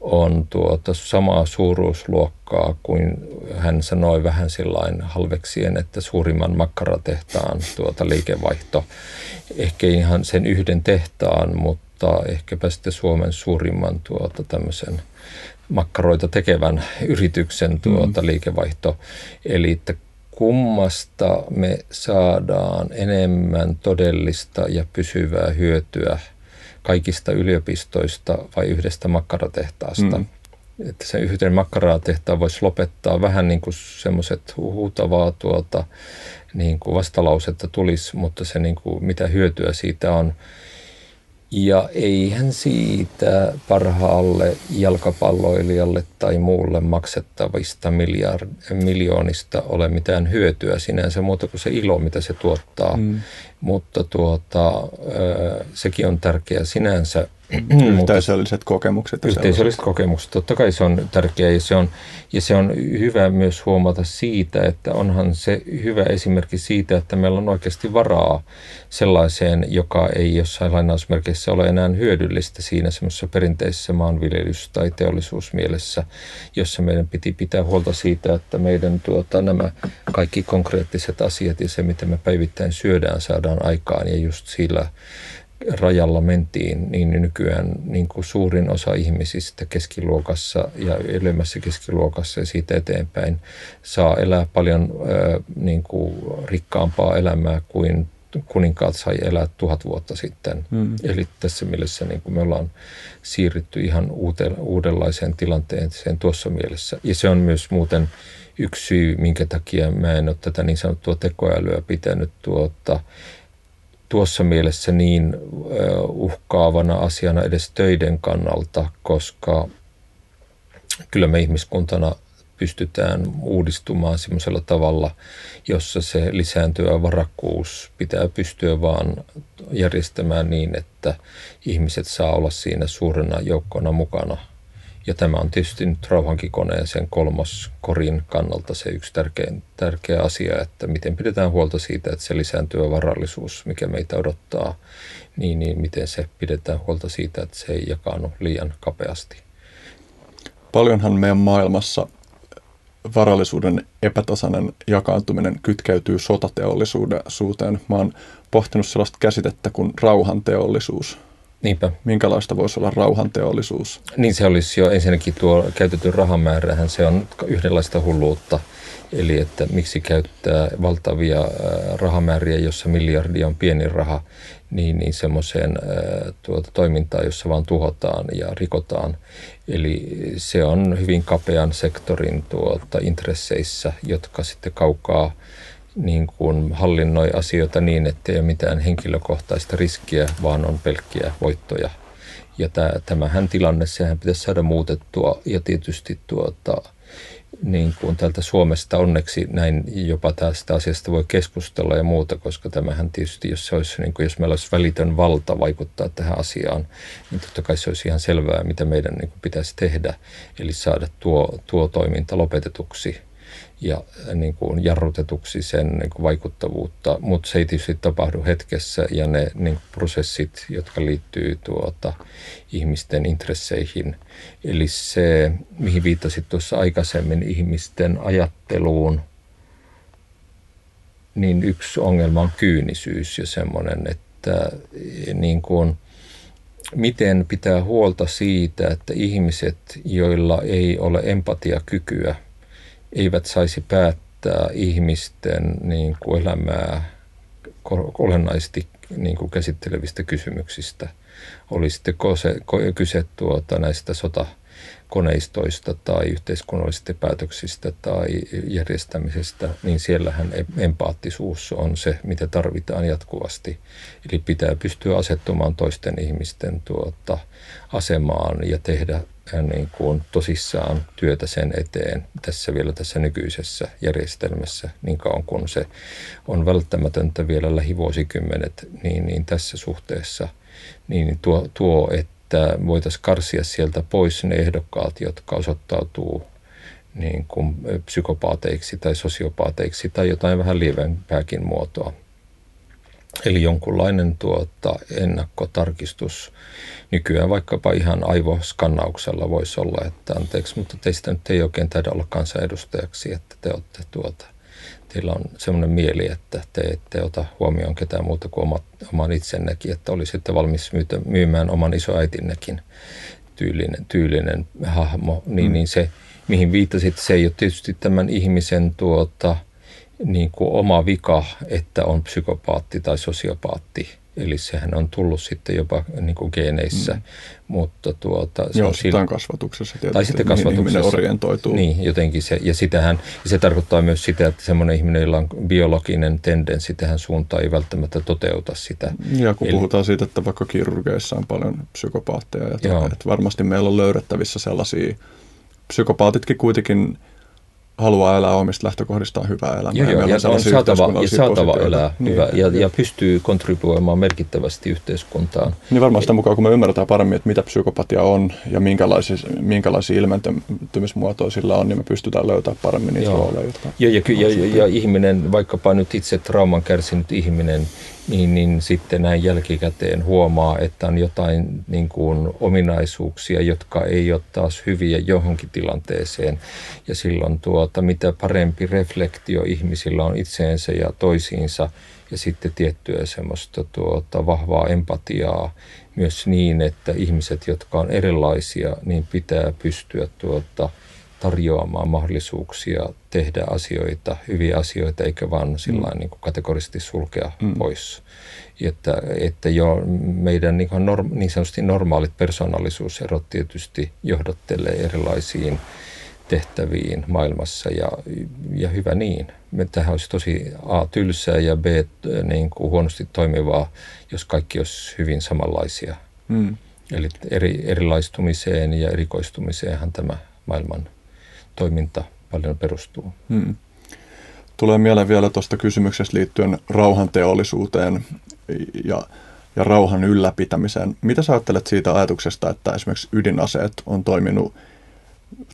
on tuota samaa suuruusluokkaa kuin hän sanoi vähän sillain halveksien, että suurimman makkaratehtaan tuota liikevaihto. Ehkä ihan sen yhden tehtaan, mutta ehkäpä sitten Suomen suurimman tuota tämmöisen makkaroita tekevän yrityksen tuota mm. liikevaihto. Eli että kummasta me saadaan enemmän todellista ja pysyvää hyötyä kaikista yliopistoista vai yhdestä makkaratehtaasta. Mm. Että sen yhden makkaratehtaan voisi lopettaa vähän niin kuin semmoiset huutavaa tuota, niin kuin vastalausetta tulisi, mutta se niin kuin, mitä hyötyä siitä on. Ja eihän siitä parhaalle jalkapalloilijalle tai muulle maksettavista miljard, miljoonista ole mitään hyötyä sinänsä muuta kuin se ilo, mitä se tuottaa. Mm. Mutta tuota, sekin on tärkeä sinänsä. Yhteisölliset kokemukset. Yhteisölliset kokemukset, totta kai se on tärkeää ja se on, ja se on hyvä myös huomata siitä, että onhan se hyvä esimerkki siitä, että meillä on oikeasti varaa sellaiseen, joka ei jossain lainausmerkeissä ole enää hyödyllistä siinä semmoisessa perinteisessä maanviljelys- tai teollisuusmielessä, jossa meidän piti pitää huolta siitä, että meidän tuota, nämä kaikki konkreettiset asiat ja se, mitä me päivittäin syödään, saadaan aikaan ja just sillä rajalla mentiin, niin nykyään niin kuin suurin osa ihmisistä keskiluokassa ja ylemmässä keskiluokassa ja siitä eteenpäin saa elää paljon äh, niin kuin rikkaampaa elämää kuin kuninkaat sai elää tuhat vuotta sitten. Mm. Eli tässä mielessä niin kuin me ollaan siirrytty ihan uute, uudenlaiseen tilanteeseen tuossa mielessä. Ja se on myös muuten yksi syy, minkä takia mä en ole tätä niin sanottua tekoälyä pitänyt tuota tuossa mielessä niin uhkaavana asiana edes töiden kannalta, koska kyllä me ihmiskuntana pystytään uudistumaan semmoisella tavalla, jossa se lisääntyvä varakkuus pitää pystyä vaan järjestämään niin, että ihmiset saa olla siinä suurena joukkona mukana Ja tämä on tietysti nyt rauhankikoneeseen kolmoskorin kannalta se yksi tärkein, tärkeä asia, että miten pidetään huolta siitä, että se lisääntyvä varallisuus, mikä meitä odottaa, niin, niin miten se pidetään huolta siitä, että se ei jakaannu liian kapeasti. Paljonhan meidän maailmassa varallisuuden epätasainen jakaantuminen kytkeytyy sotateollisuuteen. Mä oon pohtinut sellaista käsitettä kuin rauhanteollisuus. Niinpä. Minkälaista voisi olla rauhanteollisuus? Niin se olisi jo ensinnäkin tuo käytetyn rahamäärähän, se on yhdenlaista hulluutta. Eli että miksi käyttää valtavia rahamääriä, jossa miljardi on pieni raha, niin, niin semmoiseen tuota, toimintaan, jossa vaan tuhotaan ja rikotaan. Eli se on hyvin kapean sektorin tuota, intresseissä, jotka sitten kaukaa niin kuin hallinnoi asioita niin, ettei ole mitään henkilökohtaista riskiä, vaan on pelkkiä voittoja. Ja tämähän tilanne, sehän pitäisi saada muutettua ja tietysti tuota, niin kuin täältä Suomesta onneksi näin jopa tästä asiasta voi keskustella ja muuta, koska tämähän tietysti, jos, se olisi, niin kuin, jos meillä olisi välitön valta vaikuttaa tähän asiaan, niin totta kai se olisi ihan selvää, mitä meidän niin kuin pitäisi tehdä, eli saada tuo, tuo toiminta lopetetuksi ja niin kuin jarrutetuksi sen niin kuin vaikuttavuutta, mutta se ei tietysti tapahdu hetkessä ja ne niin kuin prosessit, jotka liittyy tuota, ihmisten intresseihin. Eli se, mihin viittasit tuossa aikaisemmin ihmisten ajatteluun, niin yksi ongelma on kyynisyys ja semmoinen, että niin kuin miten pitää huolta siitä, että ihmiset, joilla ei ole empatiakykyä, eivät saisi päättää ihmisten niin kuin elämää olennaisesti niin kuin käsittelevistä kysymyksistä. Oli sitten kyse tuota, näistä sotakoneistoista tai yhteiskunnallisista päätöksistä tai järjestämisestä, niin siellähän empaattisuus on se, mitä tarvitaan jatkuvasti. Eli pitää pystyä asettumaan toisten ihmisten tuota, asemaan ja tehdä niin kuin tosissaan työtä sen eteen tässä vielä tässä nykyisessä järjestelmässä, niin kauan kun se on välttämätöntä vielä lähivuosikymmenet, niin, niin tässä suhteessa niin tuo, tuo, että voitaisiin karsia sieltä pois ne ehdokkaat, jotka osoittautuu niin kuin psykopaateiksi tai sosiopaateiksi tai jotain vähän lievempääkin muotoa. Eli jonkunlainen tuota, ennakkotarkistus nykyään vaikkapa ihan aivoskannauksella voisi olla, että anteeksi, mutta teistä nyt ei oikein taida olla kansanedustajaksi, että te olette tuota, teillä on semmoinen mieli, että te ette ota huomioon ketään muuta kuin oma, oman itsennekin, että olisitte valmis myymään oman isoäitinnekin tyylinen, tyylinen hahmo, niin, mm. niin se, mihin viittasit, se ei ole tietysti tämän ihmisen tuota, niin kuin oma vika, että on psykopaatti tai sosiopaatti. Eli sehän on tullut sitten jopa niin kuin geeneissä. Mm. Mutta tuota, se Joo, on sillä... kasvatuksessa tietysti, tai sitten kasvatuksessa. Ihminen orientoituu. Niin, jotenkin se. Ja, sitähän, ja se tarkoittaa myös sitä, että semmoinen ihminen, jolla on biologinen tendenssi tähän suuntaan, ei välttämättä toteuta sitä. Ja kun Eli... puhutaan siitä, että vaikka kirurgeissa on paljon psykopaatteja, ja to, että varmasti meillä on löydettävissä sellaisia. Psykopaatitkin kuitenkin haluaa elää omista lähtökohdistaan hyvää elämää. Joo, ja, ja on saatava, ja saatava elää niin, hyvää ja, ja pystyy kontribuoimaan merkittävästi yhteiskuntaan. Niin varmaan sitä mukaan, kun me ymmärretään paremmin, että mitä psykopatia on ja minkälaisia, minkälaisia ilmentymismuotoja sillä on, niin me pystytään löytämään paremmin niitä rooleja. Ja, ja, ja, ja, ja ihminen, vaikkapa nyt itse trauman kärsinyt ihminen, Niin, niin sitten näin jälkikäteen huomaa, että on jotain niin kuin ominaisuuksia, jotka ei ole taas hyviä johonkin tilanteeseen. Ja silloin tuota, mitä parempi reflektio ihmisillä on itseensä ja toisiinsa ja sitten tiettyä semmoista tuota, vahvaa empatiaa myös niin, että ihmiset, jotka on erilaisia, niin pitää pystyä tuota, tarjoamaan mahdollisuuksia tehdä asioita, hyviä asioita, eikä vaan sillä mm. niin kuin kategorisesti sulkea mm. pois. Että, että jo meidän niin, kuin norm, niin sanotusti normaalit persoonallisuuserot tietysti johdattelee erilaisiin tehtäviin maailmassa ja, ja hyvä niin. Tämähän olisi tosi A, tylsää ja B, niin kuin huonosti toimivaa, jos kaikki olisi hyvin samanlaisia. Mm. Eli eri, erilaistumiseen ja erikoistumiseenhan tämä maailman toiminta paljon perustuu. Hmm. Tulee mieleen vielä tuosta kysymyksestä liittyen rauhanteollisuuteen ja, ja rauhan ylläpitämiseen. Mitä sä ajattelet siitä ajatuksesta, että esimerkiksi ydinaseet on toiminut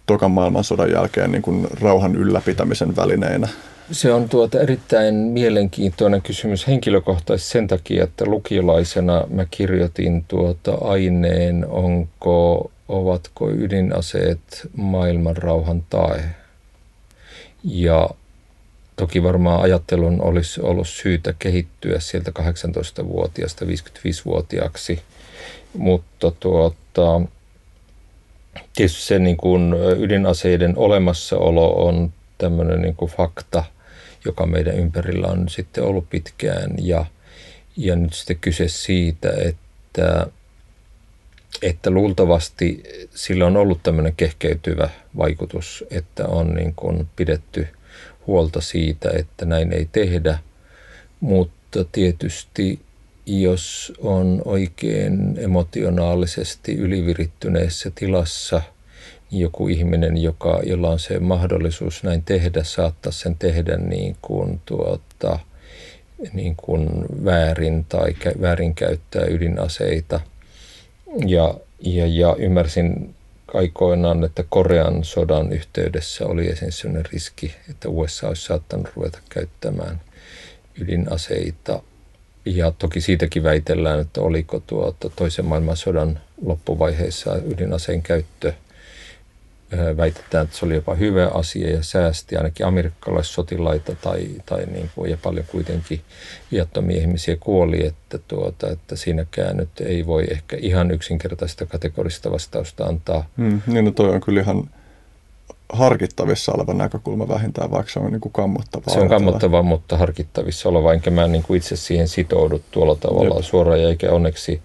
tokan maailmansodan jälkeen niin kuin rauhan ylläpitämisen välineinä? Se on tuota erittäin mielenkiintoinen kysymys henkilökohtaisesti sen takia, että lukiolaisena mä kirjoitin tuota aineen, onko, ovatko ydinaseet maailman rauhan tae. Ja toki varmaan ajattelun olisi ollut syytä kehittyä sieltä kahdeksantoistavuotiaasta viisikymmentäviisivuotiaaksi, mutta tuota, tietysti se niin kuin ydinaseiden olemassaolo on tämmöinen niin kuin fakta, joka meidän ympärillä on sitten ollut pitkään ja, ja nyt sitten kyse siitä, että, että luultavasti sillä on ollut tämmöinen kehkeytyvä vaikutus, että on niin kuin pidetty huolta siitä, että näin ei tehdä, mutta tietysti jos on oikein emotionaalisesti ylivirittyneessä tilassa, niin joku ihminen, joka, jolla on se mahdollisuus näin tehdä, saattaa sen tehdä niin kuin tuota, niin kuin väärin tai väärinkäyttää ydinaseita. Ja, ja, ja ymmärsin aikoinaan, että Korean sodan yhteydessä oli esimerkiksi sellainen riski, että U S A olisi saattanut ruveta käyttämään ydinaseita. Ja toki siitäkin väitellään, että oliko tuota toisen maailmansodan loppuvaiheessa ydinaseen käyttö. Väitetään, että se oli jopa hyvä asia ja säästi ainakin amerikkalaissotilaita tai, tai niin kuin, ja paljon kuitenkin viattomia ihmisiä kuoli, että, tuota, että siinäkään nyt ei voi ehkä ihan yksinkertaista kategorista vastausta antaa. Mm, niin no toi on kyllä ihan harkittavissa oleva näkökulma vähintään, vaikka se on niin kuin kammottavaa. Se on kammottavaa, mutta harkittavissa oleva, enkä mä niin kuin itse siihen sitoudu tuolla tavalla Jep. suoraan ja eikä onneksi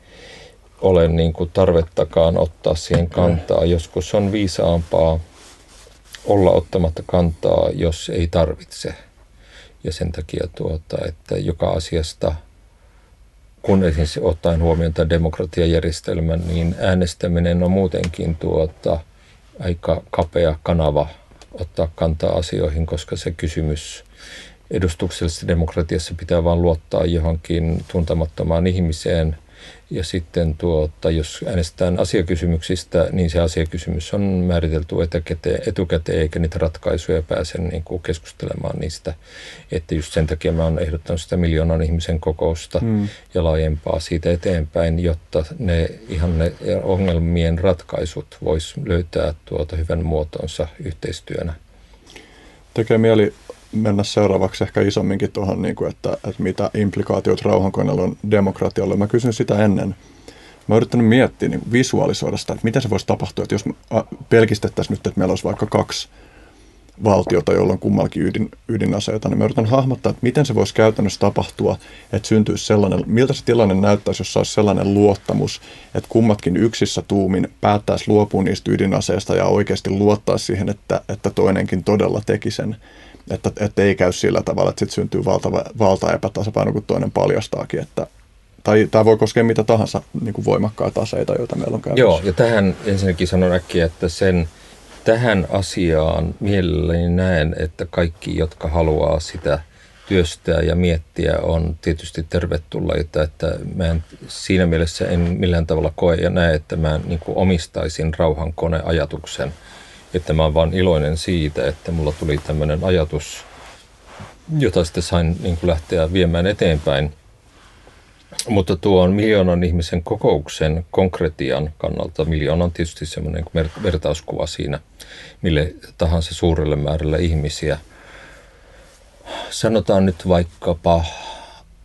ole niin kuin tarvettakaan ottaa siihen kantaa. Joskus on viisaampaa olla ottamatta kantaa, jos ei tarvitse. Ja sen takia, tuota, että joka asiasta, kun esimerkiksi ottaen huomioon tämän demokratiajärjestelmän, niin äänestäminen on muutenkin tuota, aika kapea kanava ottaa kantaa asioihin, koska se kysymys edustuksellisessa demokratiassa pitää vaan luottaa johonkin tuntemattomaan ihmiseen. Ja sitten tuota, jos äänestetään asiakysymyksistä, niin se asiakysymys on määritelty etukäteen, etukäteen eikä niitä ratkaisuja pääse niin kuin keskustelemaan niistä. Että just sen takia mä oon ehdottanut sitä miljoonan ihmisen kokousta mm. ja laajempaa siitä eteenpäin, jotta ne ihan ne ongelmien ratkaisut vois löytää tuota hyvän muotonsa yhteistyönä. Tekee mieli mennä seuraavaksi ehkä isomminkin tuohon, niin kuin, että, että mitä implikaatiot rauhankoneella on demokratialle. Mä kysyn sitä ennen. Mä oon yrittänyt miettiä, niin visualisoida sitä, että miten se voisi tapahtua, että jos pelkistettäisiin nyt, että meillä olisi vaikka kaksi valtiota, jolla on kummallakin ydin, ydinaseita, niin mä yritän hahmottaa, että miten se voisi käytännössä tapahtua, että syntyisi sellainen, miltä se tilanne näyttäisi, jos olisi sellainen luottamus, että kummatkin yksissä tuumin päättäisi luopua niistä ydinaseista ja oikeasti luottaa siihen, että, että toinenkin todella teki sen. Että, että ei käy sillä tavalla, että sitten syntyy valtava, valtaepätasapaino, kun toinen paljastaakin. Että, tai tämä voi koskea mitä tahansa niin kuin voimakkaita aseita, joita meillä on käytössä. Joo, ja tähän ensinnäkin sanon äkkiä, että sen, tähän asiaan mielelläni näen, että kaikki, jotka haluaa sitä työstää ja miettiä, on tietysti tervetulleita. Että mä en, siinä mielessä en millään tavalla koe ja näe, että mä niin kuin omistaisin rauhankoneajatuksen. Että mä oon vaan iloinen siitä, että mulla tuli tämmöinen ajatus, jota sitten sain niin kuin lähteä viemään eteenpäin. Mutta tuon miljoonan ihmisen kokouksen konkretian kannalta, miljoona on tietysti semmoinen vertauskuva siinä, mille tahansa suurelle määrälle ihmisiä. Sanotaan nyt vaikkapa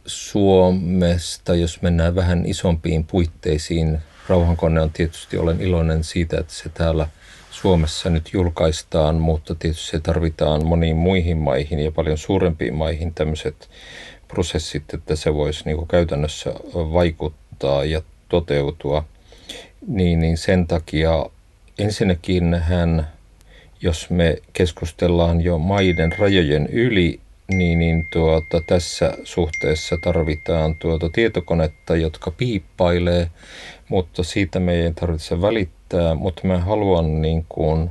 Suomesta, jos mennään vähän isompiin puitteisiin. Rauhankone on tietysti, olen iloinen siitä, että se täällä Suomessa nyt julkaistaan, mutta tietysti se tarvitaan moniin muihin maihin ja paljon suurempiin maihin tämmöiset prosessit, että se voisi niin kuin käytännössä vaikuttaa ja toteutua. Niin, niin sen takia ensinnäkin hän, jos me keskustellaan jo maiden rajojen yli, niin, niin tuota, tässä suhteessa tarvitaan tuota tietokonetta, jotka piippailee, mutta siitä me ei tarvitse välittää. Mutta mä haluan niin kuin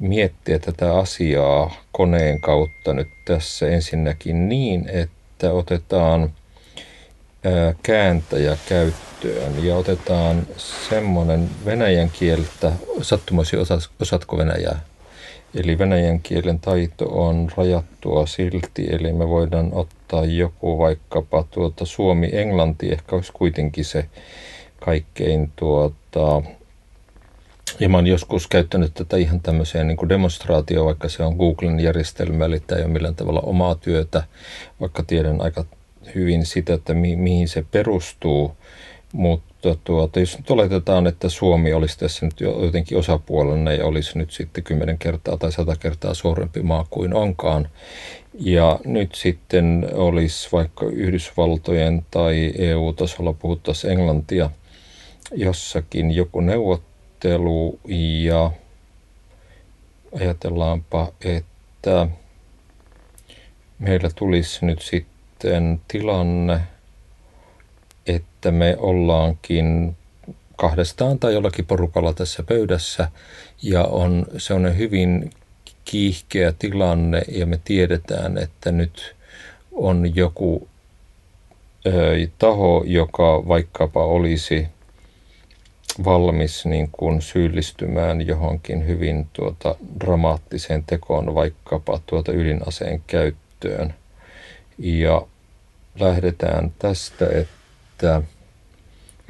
miettiä tätä asiaa koneen kautta nyt tässä ensinnäkin niin, että otetaan kääntäjä käyttöön ja otetaan semmoinen venäjän kieltä, sattumoisin osaatko venäjää? Eli venäjän kielen taito on rajattua silti, eli me voidaan ottaa joku vaikkapa tuota suomi-englanti, ehkä olisi kuitenkin se kaikkein tuota... Ja mä oon joskus käyttänyt tätä ihan tämmöiseen niin kuin demonstraatioon, vaikka se on Googlen järjestelmä, eli tämä ei ole millään tavalla omaa työtä, vaikka tiedän aika hyvin sitä, että mi- mihin se perustuu. Mutta tuota, jos nyt oletetaan, että Suomi olisi tässä nyt jotenkin osapuolena ja olisi nyt sitten kymmenen kertaa tai sata kertaa suurempi maa kuin onkaan, ja nyt sitten olisi vaikka Yhdysvaltojen tai E U-tasolla puhuttaisiin englantia jossakin joku neuvottelu, ja ajatellaanpa, että meillä tulisi nyt sitten tilanne, että me ollaankin kahdestaan tai jollakin porukalla tässä pöydässä ja on sellainen hyvin kiihkeä tilanne ja me tiedetään, että nyt on joku ö, taho, joka vaikkapa olisi valmis niin kuin syyllistymään johonkin hyvin tuota dramaattiseen tekoon, vaikkapa tuota ydinaseen käyttöön. Ja lähdetään tästä, että,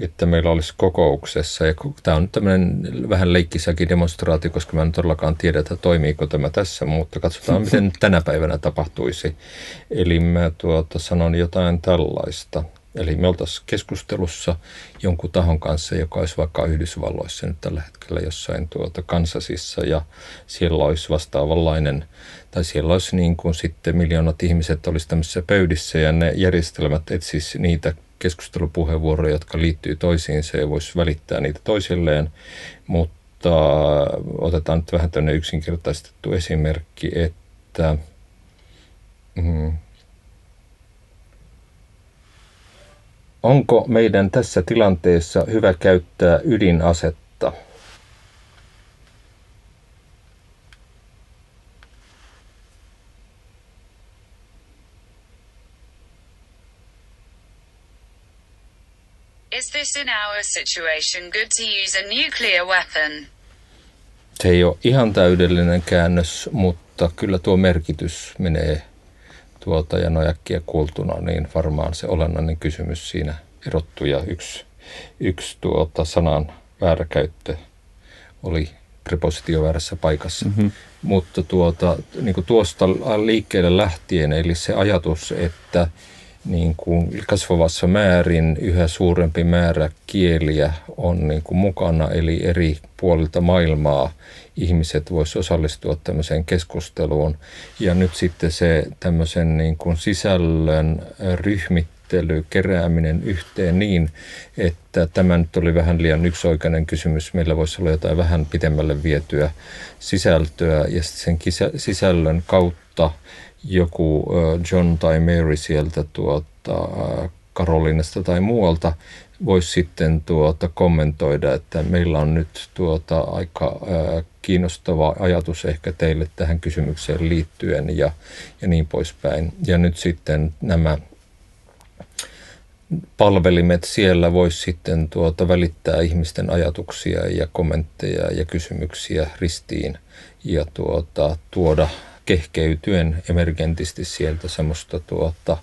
että meillä olisi kokouksessa, ja tämä on nyt tämmöinen vähän leikkisäkin demonstraatio, koska mä en todellakaan tiedä, että toimiiko tämä tässä, mutta katsotaan, miten tänä päivänä tapahtuisi. Eli mä tuota sanon jotain tällaista. Eli me oltaisiin keskustelussa jonkun tahon kanssa, joka olisi vaikka Yhdysvalloissa nyt tällä hetkellä jossain tuota Kansasissa ja siellä olisi vastaavanlainen, tai siellä olisi niin kuin sitten miljoonat ihmiset olisi tämmöisissä pöydissä ja ne järjestelmät etsisi niitä keskustelupuheenvuoroja, jotka liittyy toisiinsa ja voisi välittää niitä toisilleen, mutta otetaan nyt vähän tämmöinen yksinkertaistettu esimerkki, että... Mm, Onko meidän tässä tilanteessa hyvä käyttää ydinasetta? Is this in our situation good to use a nuclear weapon? Se ei ole ihan täydellinen käännös, mutta kyllä tuo merkitys menee tuota ja nojakkia kuultuna, niin varmaan se olennainen kysymys siinä erottu ja yksi, yksi tuota sanan vääräkäyttö oli prepositio väärässä paikassa. Mm-hmm. Mutta tuota, niin kuin tuosta liikkeelle lähtien, eli se ajatus, että niin kuin kasvavassa määrin yhä suurempi määrä kieliä on niin kuin mukana, eli eri puolilta maailmaa ihmiset voisivat osallistua tämmöiseen keskusteluun. Ja nyt sitten se tämmöisen niin kuin sisällön ryhmittely, kerääminen yhteen niin, että tämä nyt oli vähän liian yksioikainen kysymys. Meillä voisi olla jotain vähän pitemmälle vietyä sisältöä ja sen sisällön kautta joku John tai Mary sieltä tuota Karolinasta tai muualta voisi sitten tuota kommentoida, että meillä on nyt tuota aika kiinnostava ajatus ehkä teille tähän kysymykseen liittyen ja, ja niin poispäin. Ja nyt sitten nämä palvelimet siellä voisi sitten tuota välittää ihmisten ajatuksia ja kommentteja ja kysymyksiä ristiin ja tuota tuoda kehkeytyen emergentisti sieltä semmoista tuota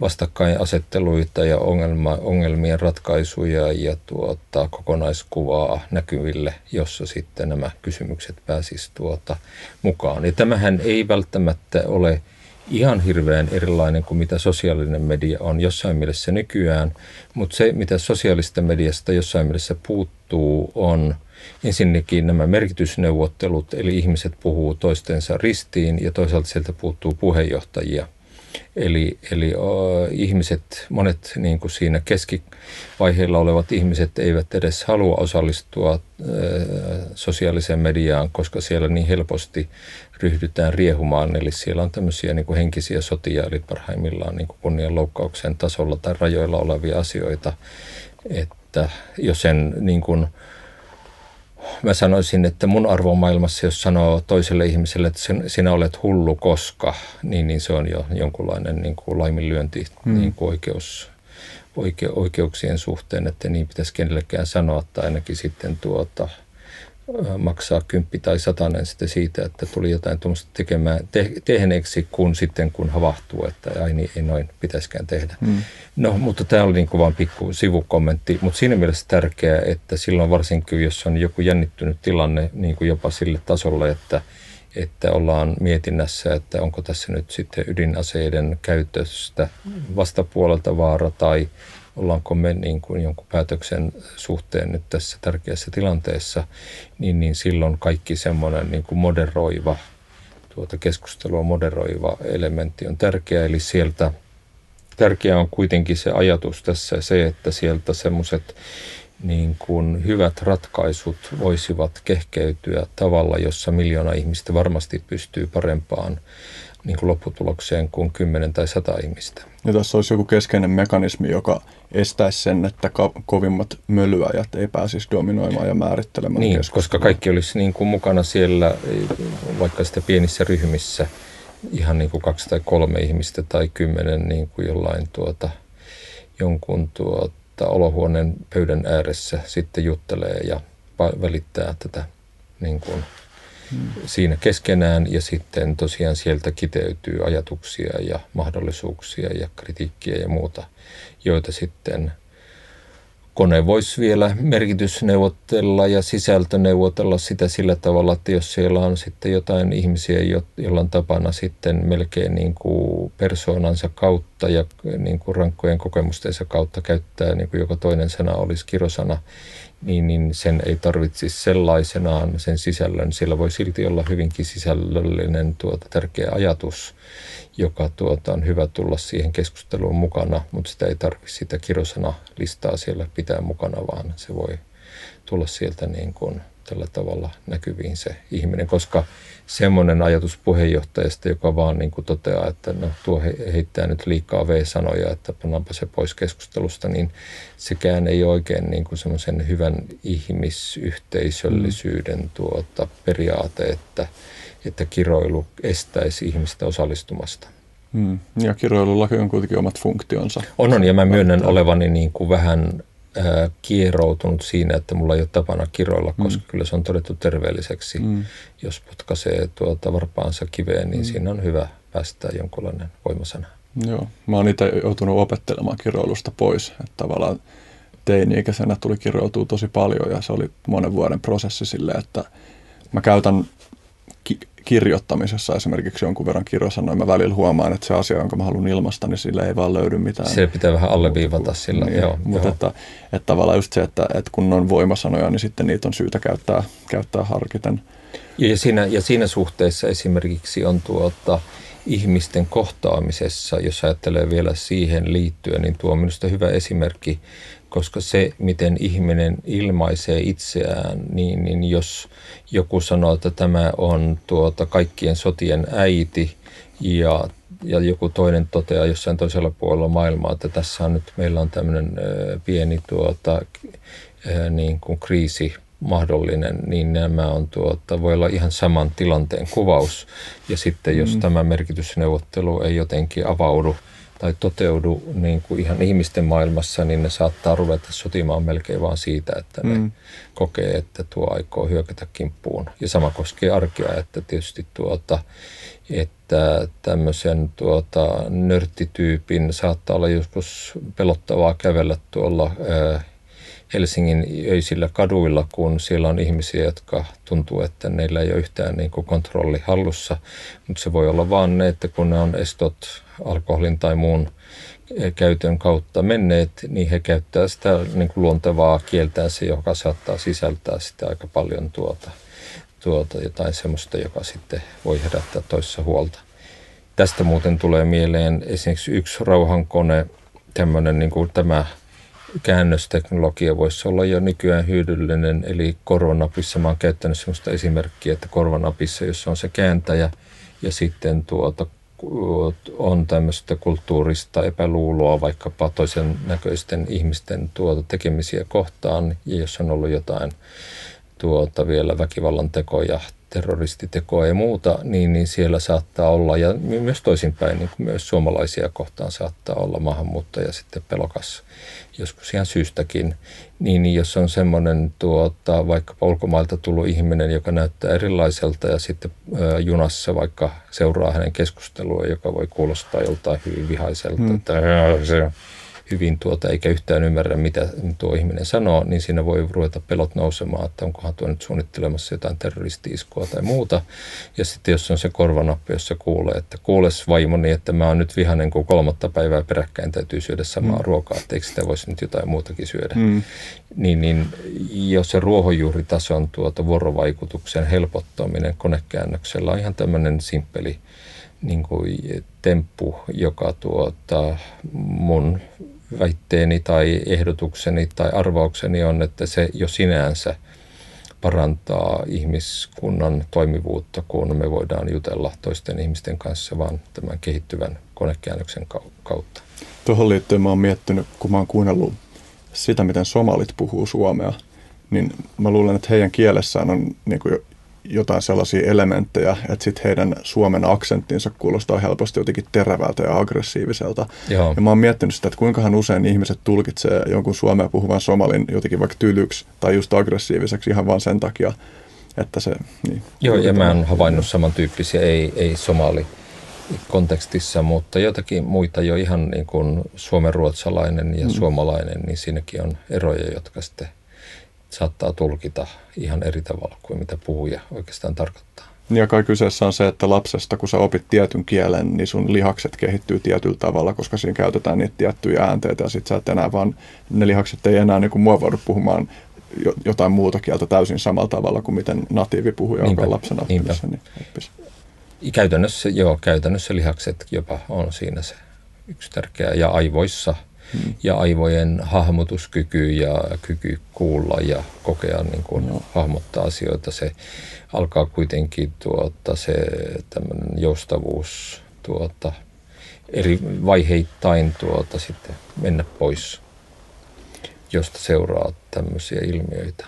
vastakkainasetteluita ja ongelma, ongelmien ratkaisuja ja tuota kokonaiskuvaa näkyville, jossa sitten nämä kysymykset pääsisi tuota mukaan. Ja tämähän ei välttämättä ole ihan hirveän erilainen kuin mitä sosiaalinen media on jossain mielessä nykyään, mutta se mitä sosiaalista mediasta jossain mielessä puuttuu on ensinnäkin nämä merkitysneuvottelut, eli ihmiset puhuu toistensa ristiin ja toisaalta sieltä puuttuu puheenjohtajia. Eli, eli o, ihmiset, monet niin kuin siinä keskivaiheilla olevat ihmiset eivät edes halua osallistua ö, sosiaaliseen mediaan, koska siellä niin helposti ryhdytään riehumaan. Eli siellä on tämmöisiä niin kuin henkisiä sotia, eli parhaimmillaan niin kuin kunnianloukkauksen tasolla tai rajoilla olevia asioita, että jos en niin kuin mä sanoisin, että mun arvomaailmassa, jos sanoo toiselle ihmiselle, että sinä olet hullu koska, niin, niin se on jo jonkunlainen niin kuin laiminlyönti, mm. niin kuin oikeus, oike- oikeuksien suhteen, että niin pitäisi kenellekään sanoa tai ainakin sitten tuota, maksaa kymppi tai satanen sitten siitä, että tuli jotain tuommoista tekemään te- tehneeksi, kun sitten kun havahtuu, että ai niin, ei noin pitäisikään tehdä. Mm. No, mutta tämä oli niin kuin vain pikku sivukommentti, mutta siinä mielessä tärkeää, että silloin varsinkin, jos on joku jännittynyt tilanne niin kuin jopa sille tasolle, että että ollaan mietinnässä, että onko tässä nyt sitten ydinaseiden käytöstä vastapuolelta vaara tai ollaanko me niin kuin jonkun päätöksen suhteen nyt tässä tärkeässä tilanteessa, niin, niin silloin kaikki semmoinen niin kuin moderoiva, tuota keskustelua moderoiva elementti on tärkeä. Eli sieltä tärkeää on kuitenkin se ajatus tässä se, että sieltä semmoiset niin kuin hyvät ratkaisut voisivat kehkeytyä tavalla, jossa miljoona ihmistä varmasti pystyy parempaan niin kuin lopputulokseen kuin kymmenen tai sata ihmistä. Ja tässä olisi joku keskeinen mekanismi, joka estäisi sen, että ka- kovimmat mölyajat ei pääsisi dominoimaan ja määrittelemään niin, keskustelua. Koska kaikki olisi niin kuin mukana siellä vaikka sitä pienissä ryhmissä, ihan niin kuin kaksi tai kolme ihmistä tai kymmenen niin kuin jollain tuota, jonkun tuota, olohuoneen pöydän ääressä sitten juttelee ja välittää tätä niin kuin hmm. siinä keskenään ja sitten tosiaan sieltä kiteytyy ajatuksia ja mahdollisuuksia ja kritiikkiä ja muuta, joita sitten kone voisi vielä merkitysneuvotella ja sisältöneuvotella sitä sillä tavalla, että jos siellä on sitten jotain ihmisiä, joilla on tapana sitten melkein niin kuin persoonansa kautta ja niin kuin rankkojen kokemustensa kautta käyttää, niin kuin joka toinen sana olisi kirosana, niin, niin sen ei tarvitsisi sellaisenaan sen sisällön. Siellä voi silti olla hyvinkin sisällöllinen tuota, tärkeä ajatus, joka tuota, on hyvä tulla siihen keskusteluun mukana, mutta sitä ei tarvitse sitä kirosana-listaa siellä pitää mukana, vaan se voi tulla sieltä niin kuin tällä tavalla näkyviin se ihminen, koska semmoinen ajatus puheenjohtajasta, joka vaan niin kuin toteaa, että no tuo heittää nyt liikaa V-sanoja, että pannaanpa se pois keskustelusta, niin sekään ei ole oikein niin kuin semmoisen hyvän ihmisyhteisöllisyyden tuota periaate, että, että kiroilu estäisi ihmistä osallistumasta. Hmm. Ja kiroilullakin on kuitenkin omat funktionsa. On, on ja mä myönnän olevani niin kuin vähän kieroutunut siinä, että mulla ei ole tapana kiroilla, koska mm. kyllä se on todettu terveelliseksi. Mm. Jos potkaisee tuota varpaansa kiveen, niin mm. siinä on hyvä päästää jonkunlainen voimasana. Joo. Mä oon itse joutunut opettelemaan kiroilusta pois. Että tavallaan teini-ikäisenä tuli kiroiltua tosi paljon ja se oli monen vuoden prosessi silleen, että mä käytän ki- kirjoittamisessa esimerkiksi jonkun verran kirosanoja. Mä välillä huomaan, että se asia, jonka mä haluan ilmaista, niin sille ei vaan löydy mitään. Se pitää vähän alleviivata sillä. Niin, joo, mutta joo. Että, että tavallaan just se, että, että kun on voimasanoja, niin sitten niitä on syytä käyttää, käyttää harkiten. Ja siinä, ja siinä suhteessa esimerkiksi on tuota ihmisten kohtaamisessa, jos ajattelee vielä siihen liittyen, niin tuo on minusta hyvä esimerkki, koska se, miten ihminen ilmaisee itseään, niin, niin jos joku sanoo, että tämä on tuota kaikkien sotien äiti ja, ja joku toinen toteaa jossain toisella puolella maailmaa, että tässä on nyt meillä on tämmöinen ö, pieni tuota, ö, niin kuin kriisi mahdollinen, niin nämä on tuota, voi olla ihan saman tilanteen kuvaus. Ja sitten jos mm. tämä merkitysneuvottelu ei jotenkin avaudu tai toteudu niin kuin ihan ihmisten maailmassa, niin ne saattaa ruveta sotimaan melkein vaan siitä, että ne mm. kokee, että tuo aikoo hyökätä kimppuun. Ja sama koskee arkea, että tietysti tuota, että tämmöisen tuota, nörttityypin saattaa olla joskus pelottavaa kävellä tuolla äh, Helsingin öisillä kaduilla, kun siellä on ihmisiä, jotka tuntuu, että neillä ei ole yhtään niin kuin kontrolli hallussa, mutta se voi olla vaan ne, että kun ne on estot alkoholin tai muun käytön kautta menneet, niin he käyttää sitä niin kuin luontevaa kieltäänsä, joka saattaa sisältää sitä aika paljon tuota, tuota jotain semmoista, joka sitten voi herättää toisessa huolta. Tästä muuten tulee mieleen esimerkiksi yksi rauhankone, tämmöinen niin kuin tämä käännösteknologia voisi olla jo nykyään hyödyllinen, eli korvanapissa. Mä oon käyttänyt sellaista esimerkkiä, että korvanapissa, jossa on se kääntäjä ja sitten tuota, on tämmöistä kulttuurista epäluuloa vaikkapa toisen näköisten ihmisten tuota tekemisiä kohtaan, ja jos on ollut jotain tuota vielä väkivallan tekoja terroristitekoa ja muuta, niin, niin siellä saattaa olla, ja myös toisinpäin, niin myös suomalaisia kohtaan saattaa olla maahanmuuttaja sitten pelokas, joskus ihan syystäkin, niin jos on semmoinen tuota, vaikkapa ulkomailta tullut ihminen, joka näyttää erilaiselta ja sitten ää, junassa vaikka seuraa hänen keskustelua, joka voi kuulostaa joltain hyvin vihaiselta, hmm. tai hyvin tuota, eikä yhtään ymmärrä, mitä tuo ihminen sanoo, niin siinä voi ruveta pelot nousemaan, että onkohan tuo nyt suunnittelemassa jotain terroristi-iskua tai muuta. Ja sitten jos on se korvanappi, jossa kuulee, että kuules vaimoni, että mä oon nyt vihainen, kun kolmatta päivää peräkkäin täytyy syödä samaa mm. ruokaa, että eikö sitä voisi nyt jotain muutakin syödä. Mm. Niin, niin jos se ruohonjuuritason tuota vuorovaikutuksen helpottaminen konekäännöksellä on ihan tämmöinen simppeli niin kuin temppu, joka tuota mun väitteeni tai ehdotukseni tai arvaukseni on, että se jo sinänsä parantaa ihmiskunnan toimivuutta, kun me voidaan jutella toisten ihmisten kanssa vaan tämän kehittyvän konekäännöksen kautta. Tuohon liittyen mä oon miettinyt, kun mä oon kuunnellut sitä, miten somalit puhuu suomea, niin mä luulen, että heidän kielessään on niin kuin jotain sellaisia elementtejä, että sitten heidän suomen aksenttinsa kuulostaa helposti jotenkin terävältä ja aggressiiviselta. Joo. Ja mä oon miettinyt sitä, että kuinkahan usein ihmiset tulkitsee jonkun suomea puhuvan somalin jotenkin vaikka tylyksi tai just aggressiiviseksi ihan vaan sen takia, että se... Niin, joo, ja mä oon havainnut samantyyppisiä, ei, ei somali kontekstissa, mutta jotakin muita jo ihan niin kuin suomenruotsalainen ja mm. suomalainen, niin siinäkin on eroja, jotka sitten saattaa tulkita ihan eri tavalla kuin mitä puhuja oikeastaan tarkoittaa. Ja kai kyseessä on se, että lapsesta kun sä opit tietyn kielen, niin sun lihakset kehittyy tietyllä tavalla, koska siinä käytetään niitä tiettyjä äänteitä ja sit sä et enää vaan, ne lihakset ei enää niin kuin muovaudu puhumaan jotain muuta kieltä täysin samalla tavalla kuin miten natiivi puhuja, joka lapsena oppisi. Niin käytännössä, joo, käytännössä lihakset jopa on siinä se yksi tärkeä ja aivoissa. Ja aivojen hahmotuskyky ja kyky kuulla ja kokea niin kuin no. hahmottaa asioita, se alkaa kuitenkin tuota, se tämmöinen joustavuus tuota, eri vaiheittain tuota, sitten mennä pois, josta seuraa tämmöisiä ilmiöitä.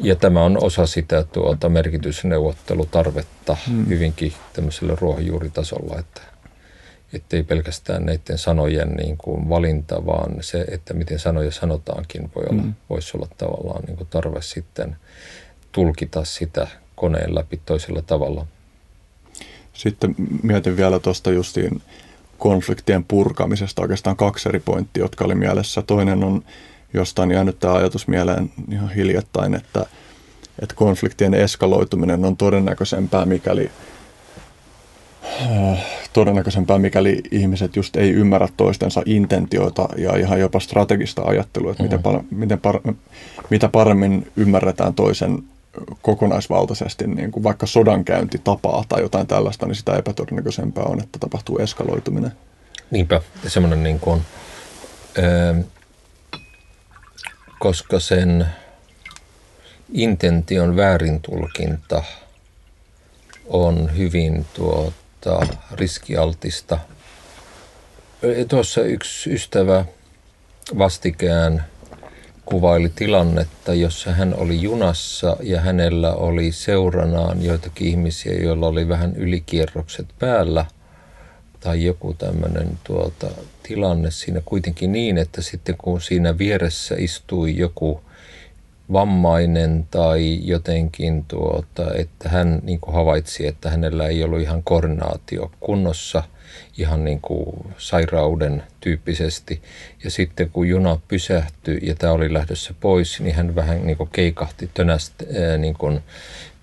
Ja tämä on osa sitä tuota, merkitysneuvottelutarvetta mm. hyvinkin tämmöisellä ruohonjuuritasolla, että ettei pelkästään näiden sanojen niin kuin valinta, vaan se, että miten sanoja sanotaankin, voi olla, mm. voisi olla tavallaan niin kuin tarve sitten tulkita sitä koneen läpi toisella tavalla. Sitten mietin vielä tuosta justiin konfliktien purkamisesta oikeastaan kaksi eri pointtia, jotka oli mielessä. Toinen on jostain jäänyt tämä ajatus mieleen ihan hiljattain, että, että konfliktien eskaloituminen on todennäköisempää, mikäli todennäköisempää, mikäli ihmiset just ei ymmärrä toistensa intentioita ja ihan jopa strategista ajattelua, että miten par- miten par- mitä paremmin ymmärretään toisen kokonaisvaltaisesti, niin kuin vaikka sodankäynti tapaa tai jotain tällaista, niin sitä epätodennäköisempää on, että tapahtuu eskaloituminen. Niinpä, semmoinen niin kuin, öö, koska sen intention väärintulkinta on hyvin tuota, riskialtista. Tuossa yksi ystävä vastikään kuvaili tilannetta, jossa hän oli junassa ja hänellä oli seuranaan joitakin ihmisiä, joilla oli vähän ylikierrokset päällä tai joku tämmöinen tuota, tilanne siinä kuitenkin niin, että sitten kun siinä vieressä istui joku vammainen tai jotenkin, tuota, että hän niin kuin havaitsi, että hänellä ei ollut ihan koordinaatio kunnossa, ihan niin kuin sairauden tyyppisesti. Ja sitten kun juna pysähtyi ja tämä oli lähdössä pois, niin hän vähän niin kuin keikahti tönästä, ää, niin kuin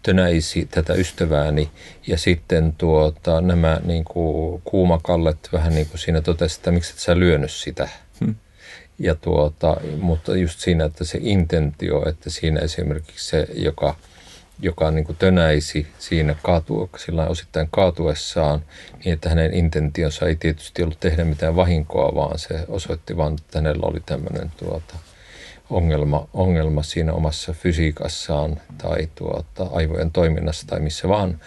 tönäisi tätä ystävääni. Ja sitten tuota, nämä niin kuin kuumakallet vähän niin kuin siinä totesi, että miksi et sä lyönyt sitä. Hmm. Ja tuota, mutta just siinä, että se intentio, että siinä esimerkiksi se, joka, joka niin kuin tönäisi siinä kaatu, sillä osittain kaatuessaan, niin että hänen intentionsa ei tietysti ollut tehdä mitään vahinkoa, vaan se osoitti vaan, että hänellä oli tämmöinen tuota, ongelma, ongelma siinä omassa fysiikassaan tai tuota, aivojen toiminnassa tai missä vaan,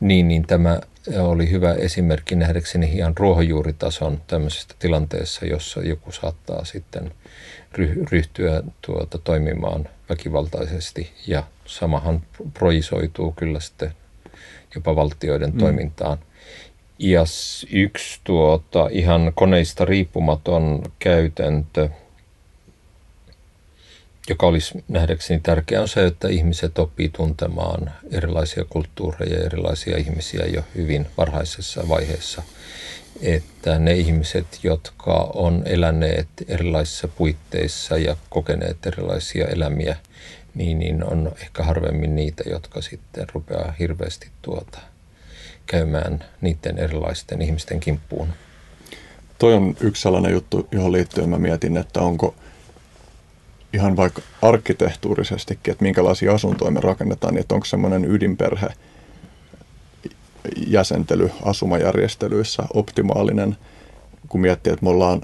niin, niin tämä oli hyvä esimerkki nähdäkseni ihan ruohonjuuritason tämmöisestä tilanteessa, jossa joku saattaa sitten ryhtyä tuota toimimaan väkivaltaisesti, ja samahan projisoituu kyllä sitten jopa valtioiden mm. toimintaan. Ja yksi tuota ihan koneista riippumaton käytäntö, joka olisi nähdäkseni tärkeää, on se, että ihmiset oppii tuntemaan erilaisia kulttuureja ja erilaisia ihmisiä jo hyvin varhaisessa vaiheessa. Että ne ihmiset, jotka on eläneet erilaisissa puitteissa ja kokeneet erilaisia elämiä, niin, niin on ehkä harvemmin niitä, jotka sitten rupeaa hirveästi tuota käymään niiden erilaisten ihmisten kimppuun. Toi on yksi sellainen juttu, johon liittyen mä mietin, että onko ihan vaikka arkkitehtuurisestikin, että minkälaisia asuntoja me rakennetaan, niin että onko semmoinen ydinperhe jäsentely asumajärjestelyissä optimaalinen, kun miettii, että me ollaan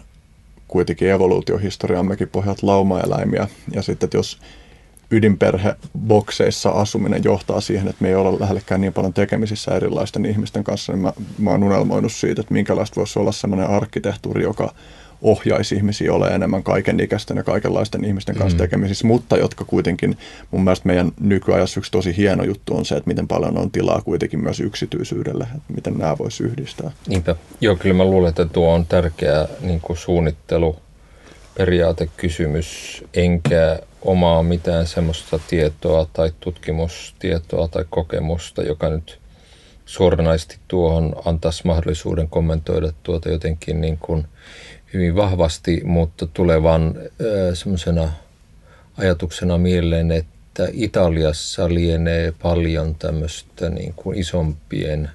kuitenkin evoluutiohistoriammekin pohjat laumaeläimiä, ja sitten, että jos ydinperhebokseissa asuminen johtaa siihen, että me ei ole lähellekään niin paljon tekemisissä erilaisten ihmisten kanssa, niin mä, mä oon unelmoinut siitä, että minkälaista voisi olla semmoinen arkkitehtuuri, joka ohjaisi ihmisiä olemaan enemmän kaikenikäisten ja kaikenlaisten ihmisten kanssa mm. tekemisissä, mutta jotka kuitenkin, mun mielestä meidän nykyajassa yksi tosi hieno juttu on se, että miten paljon on tilaa kuitenkin myös yksityisyydelle, että miten nämä voisi yhdistää. Niinpä. Joo, kyllä mä luulen, että tuo on tärkeä niin kuin suunnitteluperiaatekysymys, enkä omaa mitään semmoista tietoa tai tutkimustietoa tai kokemusta, joka nyt suoranaisesti tuohon antaisi mahdollisuuden kommentoida tuota jotenkin niin kuin hyvin vahvasti, mutta tulevan semmoisena ajatuksena mieleen, että Italiassa lienee paljon tämmöistä niin kuin isompien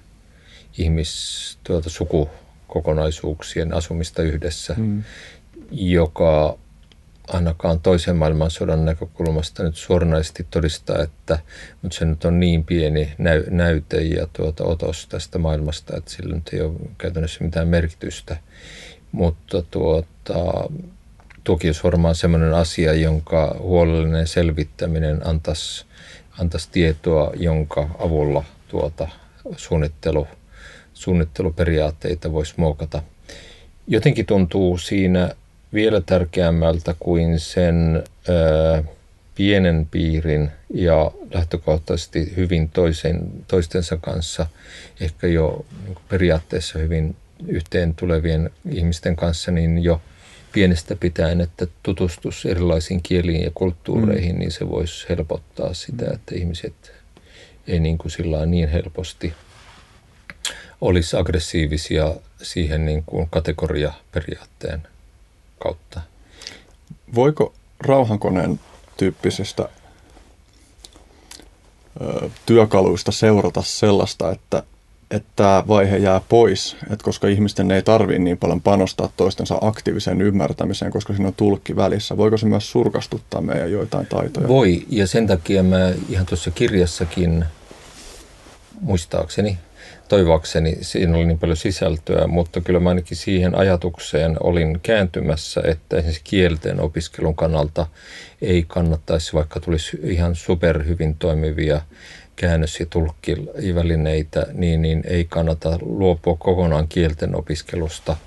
ihmis, tuota, sukukokonaisuuksien asumista yhdessä, mm. joka ainakaan toisen maailmansodan näkökulmasta nyt suoranaisesti todistaa, että mutta se nyt on niin pieni näy, näyte ja tuota, otos tästä maailmasta, että sillä nyt ei ole käytännössä mitään merkitystä. Mutta tuota, toki olisi varmaan sellainen asia, jonka huolellinen selvittäminen antaisi, antaisi tietoa, jonka avulla tuota suunnittelu, suunnitteluperiaatteita voisi muokata. Jotenkin tuntuu siinä vielä tärkeämmältä kuin sen ö, pienen piirin ja lähtökohtaisesti hyvin toisen, toistensa kanssa, ehkä jo niin periaatteessa hyvin yhteen tulevien ihmisten kanssa, niin jo pienestä pitäen, että tutustus erilaisiin kieliin ja kulttuureihin, mm. niin se voisi helpottaa sitä, että ihmiset ei niin kuin sillä niin helposti olisi aggressiivisia siihen niin kuin kategoriaperiaatteen kautta. Voiko rauhankoneen tyyppisistä ö, työkaluista seurata sellaista, että että tämä vaihe jää pois, että koska ihmisten ei tarvitse niin paljon panostaa toistensa aktiiviseen ymmärtämiseen, koska siinä on tulkki välissä. Voiko se myös surkastuttaa meidän joitain taitoja? Voi, ja sen takia mä ihan tuossa kirjassakin, muistaakseni, toivakseni, siinä oli niin paljon sisältöä, mutta kyllä mä ainakin siihen ajatukseen olin kääntymässä, että esimerkiksi kielten opiskelun kannalta ei kannattaisi, vaikka tulisi ihan superhyvin toimivia käännös- ja tulkkivälineitä, niin, niin ei kannata luopua kokonaan kielten opiskelusta.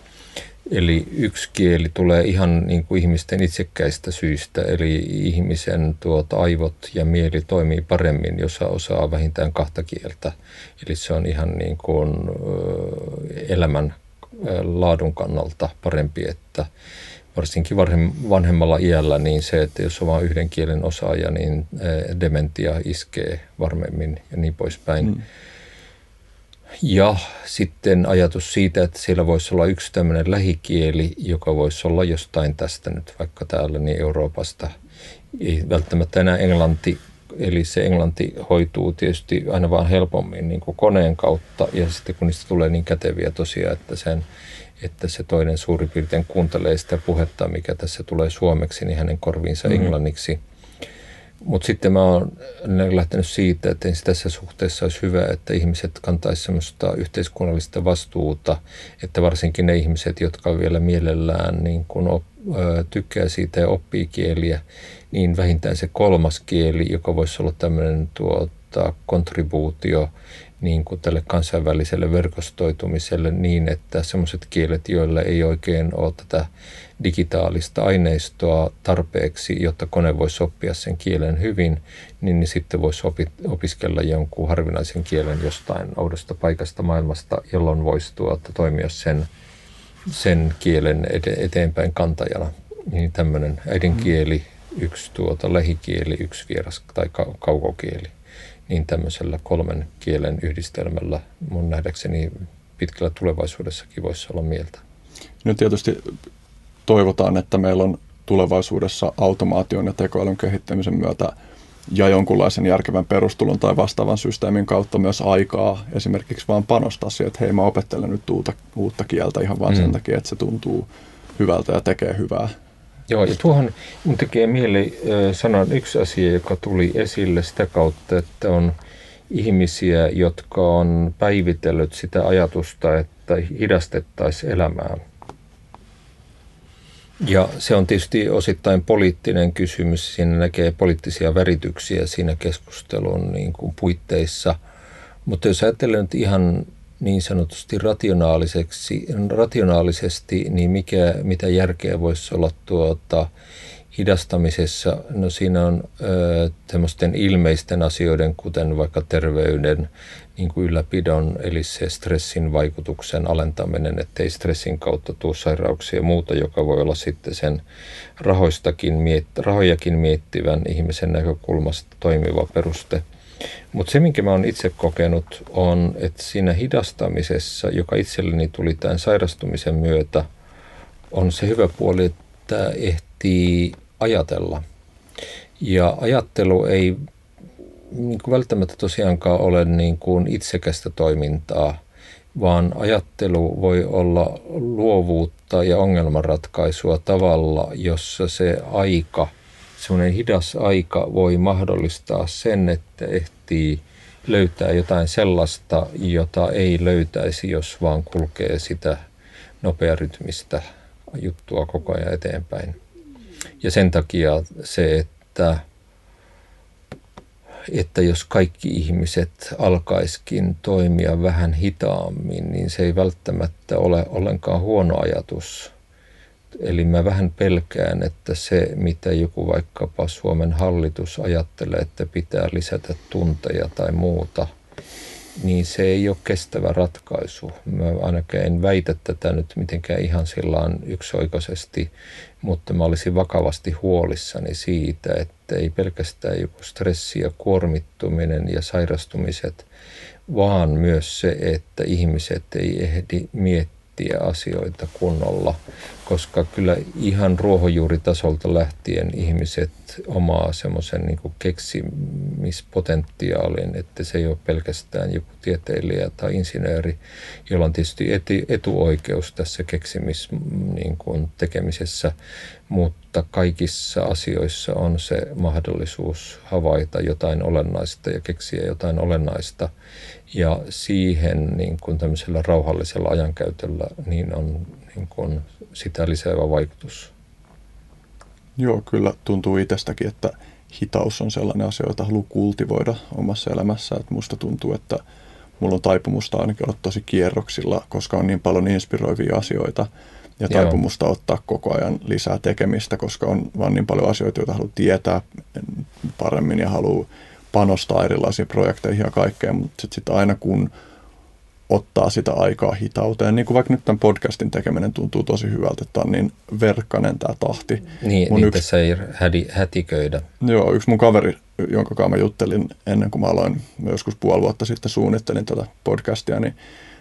Eli yksi kieli tulee ihan niin kuin ihmisten itsekkäistä syistä, eli ihmisen tuota, aivot ja mieli toimii paremmin, jos osaa vähintään kahta kieltä. Eli se on ihan niin kuin elämän laadun kannalta parempi, että varsinkin vanhemmalla iällä, niin se, että jos on vain yhden kielen osaaja, niin dementia iskee varmemmin ja niin poispäin. Mm. Ja sitten ajatus siitä, että siellä voisi olla yksi tämmöinen lähikieli, joka voisi olla jostain tästä nyt vaikka täällä niin Euroopasta. Ei välttämättä enää englanti, eli se englanti hoituu tietysti aina vaan helpommin niin kuin koneen kautta, ja sitten kun niistä tulee niin käteviä tosiaan, että sen että se toinen suurin piirtein kuuntelee sitä puhetta, mikä tässä tulee suomeksi, niin hänen korviinsa mm-hmm. englanniksi. Mutta sitten mä oon lähtenyt siitä, että tässä suhteessa olisi hyvä, että ihmiset kantaisi semmoista yhteiskunnallista vastuuta, että varsinkin ne ihmiset, jotka vielä mielellään niin kun tykkää siitä ja oppii kieliä, niin vähintään se kolmas kieli, joka voisi olla tämmöinen tuota, kontribuutio niin kuin tälle kansainväliselle verkostoitumiselle niin, että semmoiset kielet, joilla ei oikein ole tätä digitaalista aineistoa tarpeeksi, jotta kone voisi oppia sen kielen hyvin, niin, niin sitten voisi opi, opiskella jonkun harvinaisen kielen jostain oudosta paikasta maailmasta, jolloin voisi tuota, toimia sen, sen kielen eteenpäin kantajana. Niin tämmöinen äidinkieli, yksi tuota, lähikieli, yksi vieras tai kau- kaukokieli. Niin tämmöisellä kolmen kielen yhdistelmällä mun nähdäkseni pitkällä tulevaisuudessakin voisi olla mieltä. No tietysti toivotaan, että meillä on tulevaisuudessa automaation ja tekoälyn kehittämisen myötä ja jonkunlaisen järkevän perustulon tai vastaavan systeemin kautta myös aikaa esimerkiksi vaan panostaa siihen, että hei, mä opettelen nyt uutta, uutta kieltä ihan vaan mm. sen takia, että se tuntuu hyvältä ja tekee hyvää. Joo, ja tuohon mun tekee mieli sanoa yksi asia, joka tuli esille sitä kautta, että on ihmisiä, jotka on päivitellyt sitä ajatusta, että hidastettaisiin elämää. Ja se on tietysti osittain poliittinen kysymys. Siinä näkee poliittisia värityksiä siinä keskustelun niin kuin puitteissa. Mutta jos ajattelee nyt ihan niin sanotusti rationaaliseksi, rationaalisesti, niin mikä, mitä järkeä voisi olla tuota hidastamisessa? No siinä on tämmöisten ilmeisten asioiden, kuten vaikka terveyden niin kuin ylläpidon, eli se stressin vaikutuksen alentaminen, ettei stressin kautta tule sairauksia ja muuta, joka voi olla sitten sen rahoistakin, rahojakin miettivän ihmisen näkökulmasta toimiva peruste. Mutta se, minkä mä oon itse kokenut, on, että siinä hidastamisessa, joka itselleni tuli tämän sairastumisen myötä, on se hyvä puoli, että ehtii ajatella. Ja ajattelu ei niin kuin välttämättä tosiaankaan ole niin kuin itsekästä toimintaa, vaan ajattelu voi olla luovuutta ja ongelmanratkaisua tavalla, jossa se aika, semmoinen hidas aika voi mahdollistaa sen, että ehtii löytää jotain sellaista, jota ei löytäisi, jos vaan kulkee sitä nopearytmistä juttua koko ajan eteenpäin. Ja sen takia se, että, että jos kaikki ihmiset alkaisikin toimia vähän hitaammin, niin se ei välttämättä ole ollenkaan huono ajatus. Eli mä vähän pelkään, että se, mitä joku vaikkapa Suomen hallitus ajattelee, että pitää lisätä tunteja tai muuta, niin se ei ole kestävä ratkaisu. Mä ainakaan en väitä tätä nyt mitenkään ihan sillään yksioikoisesti, mutta mä olisin vakavasti huolissani siitä, että ei pelkästään joku stressi ja kuormittuminen ja sairastumiset, vaan myös se, että ihmiset ei ehdi miettiä asioita kunnolla, koska kyllä ihan ruohonjuuritasolta lähtien ihmiset omaa semmoisen niin kuin keksimispotentiaalin, että se ei ole pelkästään joku tieteilijä tai insinööri, jolla on tietysti etuoikeus tässä keksimis niin kuin tekemisessä, mutta kaikissa asioissa on se mahdollisuus havaita jotain olennaista ja keksiä jotain olennaista. Ja siihen niin kuin tämmöisellä rauhallisella ajankäytöllä niin on niin kuin sitä lisäävä vaikutus. Joo, kyllä tuntuu itsestäkin, että hitaus on sellainen asia, jota haluaa kultivoida omassa elämässä. Että musta tuntuu, että mulla on taipumusta ainakin olla tosi kierroksilla, koska on niin paljon inspiroivia asioita. Ja taipumusta Joo. ottaa koko ajan lisää tekemistä, koska on vaan niin paljon asioita, joita haluaa tietää paremmin ja haluaa panostaa erilaisiin projekteihin ja kaikkeen, mutta sitten sit aina kun ottaa sitä aikaa hitauteen, niin kuin vaikka nyt tämän podcastin tekeminen tuntuu tosi hyvältä, että on niin verkkainen tämä tahti. Niin, mun niin yksi, tässä ei hädi, hätiköidä. Joo, yksi mun kaveri, jonka kanssa mä juttelin ennen kuin mä aloin, mä joskus puoli vuotta sitten suunnittelin tätä podcastia, niin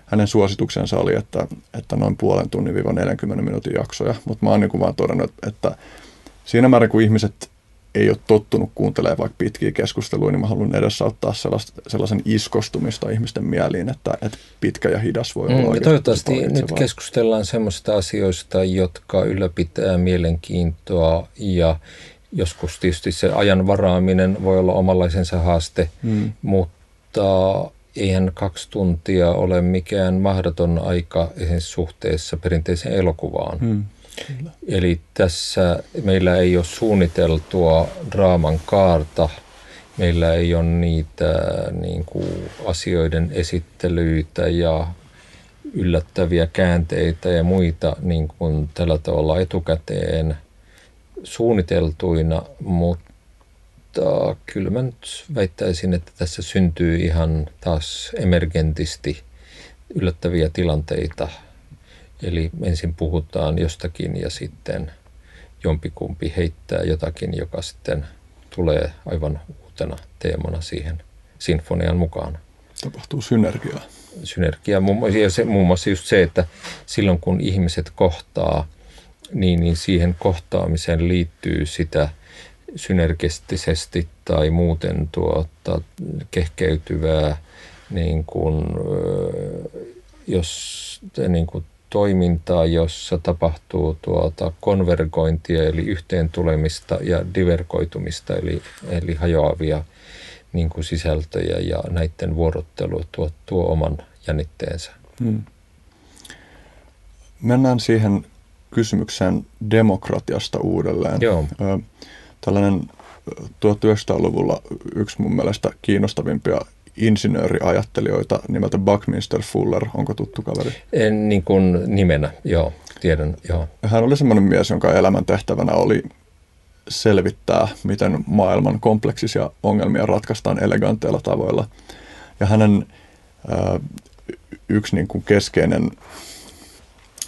hänen suosituksensa oli, että, että noin puolen tunnin viiva neljänkymmenen minuutin jaksoja, mutta mä oon niin kuin vaan todennut, että siinä määrin kun ihmiset ei ole tottunut kuuntelemaan vaikka pitkiä keskusteluja, niin mä haluan edesauttaa sellaisen iskostumista ihmisten mieliin, että, että pitkä ja hidas voi olla. Mm, ja toivottavasti nyt keskustellaan semmoista asioista, jotka ylläpitää mielenkiintoa ja joskus tietysti se ajan varaaminen voi olla omanlaisensa haaste, mm. mutta eihän kaksi tuntia ole mikään mahdoton aika suhteessa perinteiseen elokuvaan. Mm. Kyllä. Eli tässä meillä ei ole suunniteltua draaman kaarta, meillä ei ole niitä niin kuin asioiden esittelyitä ja yllättäviä käänteitä ja muita niin kuin tällä tavalla etukäteen suunniteltuina, mutta kyllä mä nyt väittäisin, että tässä syntyy ihan taas emergentisti yllättäviä tilanteita. Eli ensin puhutaan jostakin ja sitten jompikumpi heittää jotakin, joka sitten tulee aivan uutena teemana siihen sinfonian mukaan. Tapahtuu synergiaa. Synergiaa. Muun muassa just se, että silloin kun ihmiset kohtaa, niin, niin siihen kohtaamiseen liittyy sitä synergistisesti tai muuten tuota, kehkeytyvää niin kuin, jos, niin kuin toimintaa, jossa tapahtuu tuota konvergointia eli yhteen tulemista ja divergoitumista eli, eli hajoavia niin kuin sisältöjä ja näiden vuorottelu tuo, tuo oman jännitteensä. Hmm. Mennään siihen kysymykseen demokratiasta uudelleen. Joo. Tällainen tuhatyhdeksänsataaluvulla yksi mun mielestä kiinnostavimpia insinööriajattelijoita nimeltä Buckminster Fuller, onko tuttu kaveri? En niin kuin nimenä, joo, tiedän, joo. Hän oli semmoinen mies, jonka elämän tehtävänä oli selvittää, miten maailman kompleksisia ongelmia ratkaistaan eleganteilla tavoilla. Ja hänen ää, yksi niin kuin keskeinen,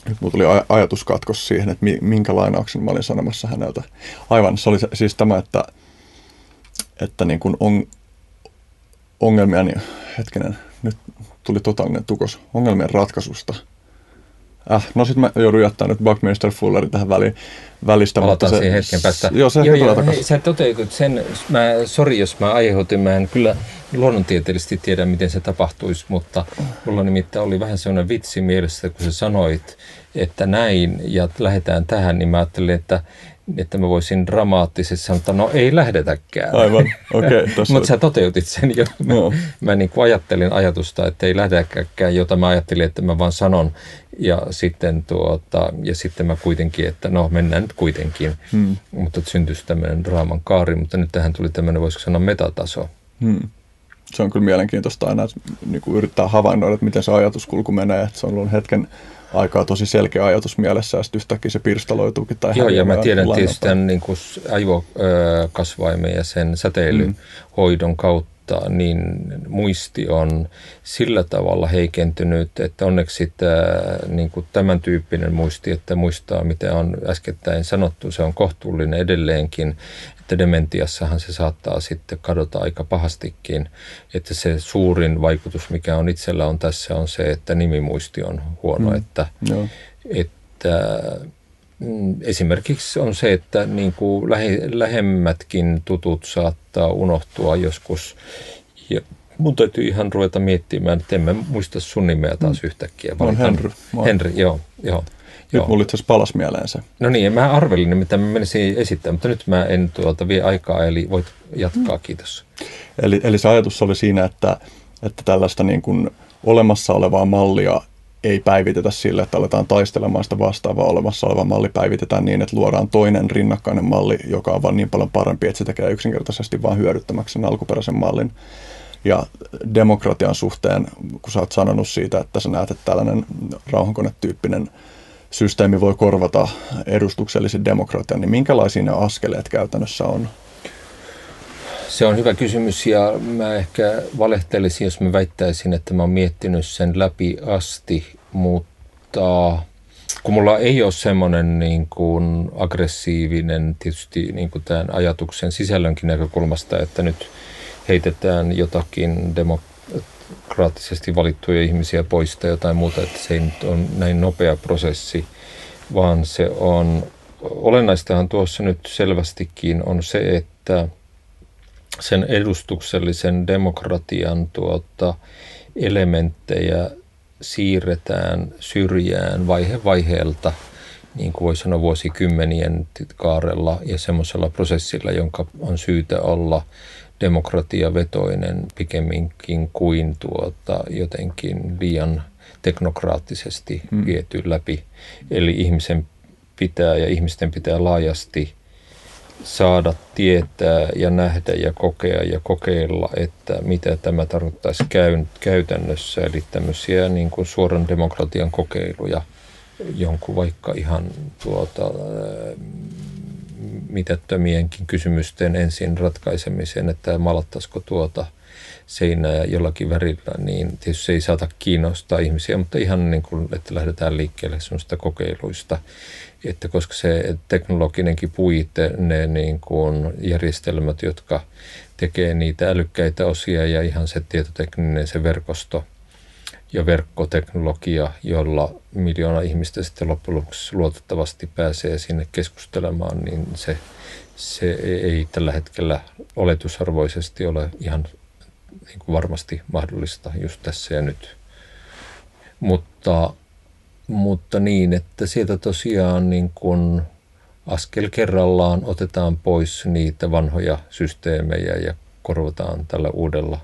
nyt mulla tuli aj- ajatuskatkos siihen, että minkä lainauksen mä olin sanomassa häneltä. Aivan, se oli siis tämä, että, että niin kuin on ongelmia, niin hetkinen, nyt tuli totaalinen tukos ongelmien ratkaisusta. Äh, no sit mä joudun jättämään nyt Buckminster Fullerin tähän väliin, välistä. Aloitan siihen hetken päästä. Joo, se joo, tulee joo, takaisin. Hei, sä toteutut sen, mä, sori jos mä aiheutin, mä en kyllä luonnontieteellisesti tiedä, miten se tapahtuisi, mutta mulla nimittäin oli vähän sellainen vitsi mielessä, kun sä sanoit, että näin ja lähdetään tähän, niin mä ajattelin, että että mä voisin dramaattisesti sanoa, että no ei lähdetäkään. Aivan, okei. Okay, mutta sä toteutit sen jo. Mä, no. mä niin kuin ajattelin ajatusta, että ei lähdetäkään, jota mä ajattelin, että mä vaan sanon. Ja sitten, tuota, ja sitten mä kuitenkin, että no mennään nyt kuitenkin. Hmm. Mutta syntyisi tämmöinen draaman kaari, mutta nyt tähän tuli tämmöinen, voisiko sanoa, metataso. Hmm. Se on kyllä mielenkiintoista aina, että niin kuin yrittää havainnoida, että miten se ajatuskulku menee. Että se on ollut hetken aikaa tosi selkeä ajatus mielessä ja sitten yhtäkkiä se pirstaloituukin. Tai joo, ja mä tiedän lainata. Tietysti tämän niin kuin aivokasvaimen ja sen säteilyhoidon kautta, niin muisti on sillä tavalla heikentynyt, että onneksi tämä, niin kuin tämän tyyppinen muisti, että muistaa mitä on äskettäin sanottu, se on kohtuullinen edelleenkin, että dementiassahan se saattaa sitten kadota aika pahastikin, että se suurin vaikutus, mikä on itsellä on tässä, on se, että nimimuisti on huono, mm. että, no. että mm, esimerkiksi on se, että niin kuin lähe, lähemmätkin tutut saattaa unohtua joskus, ja mun täytyy ihan ruveta miettimään, että emme muista sun nimeä taas mm. yhtäkkiä. Mä oon Henry. Henry, joo, joo. Nyt mulla itse asiassa palasi mieleen se. No niin, mä arvelin, mitä mä menisin esittämään, mutta nyt mä en tuolta vie aikaa, eli voit jatkaa, kiitos. Eli, eli se ajatus oli siinä, että, että tällaista niin kuin olemassa olevaa mallia ei päivitetä sillä, että aletaan taistelemaan sitä vastaavaa olemassa oleva malli, päivitetään niin, että luodaan toinen rinnakkainen malli, joka on vaan niin paljon parempi, että se tekee yksinkertaisesti vaan hyödyttämäksi sen alkuperäisen mallin. Ja demokratian suhteen, kun sä oot sanonut siitä, että sä näet, että tällainen rauhankonetyyppinen systeemi voi korvata edustuksellisen demokratian, niin minkälaisia ne askeleet käytännössä on? Se on hyvä kysymys ja mä ehkä valehtelisin, jos mä väittäisin, että mä oon miettinyt sen läpi asti, mutta kun mulla ei ole semmoinen niin kuin aggressiivinen tietysti niin kuin tämän ajatuksen sisällönkin näkökulmasta, että nyt heitetään jotakin demokratiaa, demokraattisesti valittuja ihmisiä pois tai jotain muuta, että se ei nyt ole näin nopea prosessi, vaan se on, olennaistahan tuossa nyt selvästikin on se, että sen edustuksellisen demokratian tuota elementtejä siirretään syrjään vaihe vaiheelta, niin kuin voi sanoa vuosikymmenien kaarella ja semmoisella prosessilla, jonka on syytä olla demokratiavetoinen pikemminkin kuin tuota, jotenkin liian teknokraattisesti viety läpi. Eli ihmisen pitää ja ihmisten pitää laajasti saada tietää ja nähdä ja kokea ja kokeilla, että mitä tämä tarkoittaisi käytännössä. Eli tämmöisiä niin kuin suoran demokratian kokeiluja, jonkun vaikka ihan tuota, mitättömienkin kysymysten ensin ratkaisemiseen, että malattaisiko tuota seinää jollakin värillä, niin tietysti se ei saata kiinnostaa ihmisiä, mutta ihan niin kuin, että lähdetään liikkeelle semmoista kokeiluista, että koska se teknologinenkin puite, ne niin kuin järjestelmät, jotka tekee niitä älykkäitä osia ja ihan se tietotekninen, se verkosto ja verkkoteknologia, jolla miljoona ihmistä sitten loppujen lopuksi luotettavasti pääsee sinne keskustelemaan, niin se, se ei tällä hetkellä oletusarvoisesti ole ihan niin kuin varmasti mahdollista just tässä ja nyt. Mutta, mutta niin, että sieltä tosiaan niin kuin askel kerrallaan otetaan pois niitä vanhoja systeemejä ja korvataan tällä uudella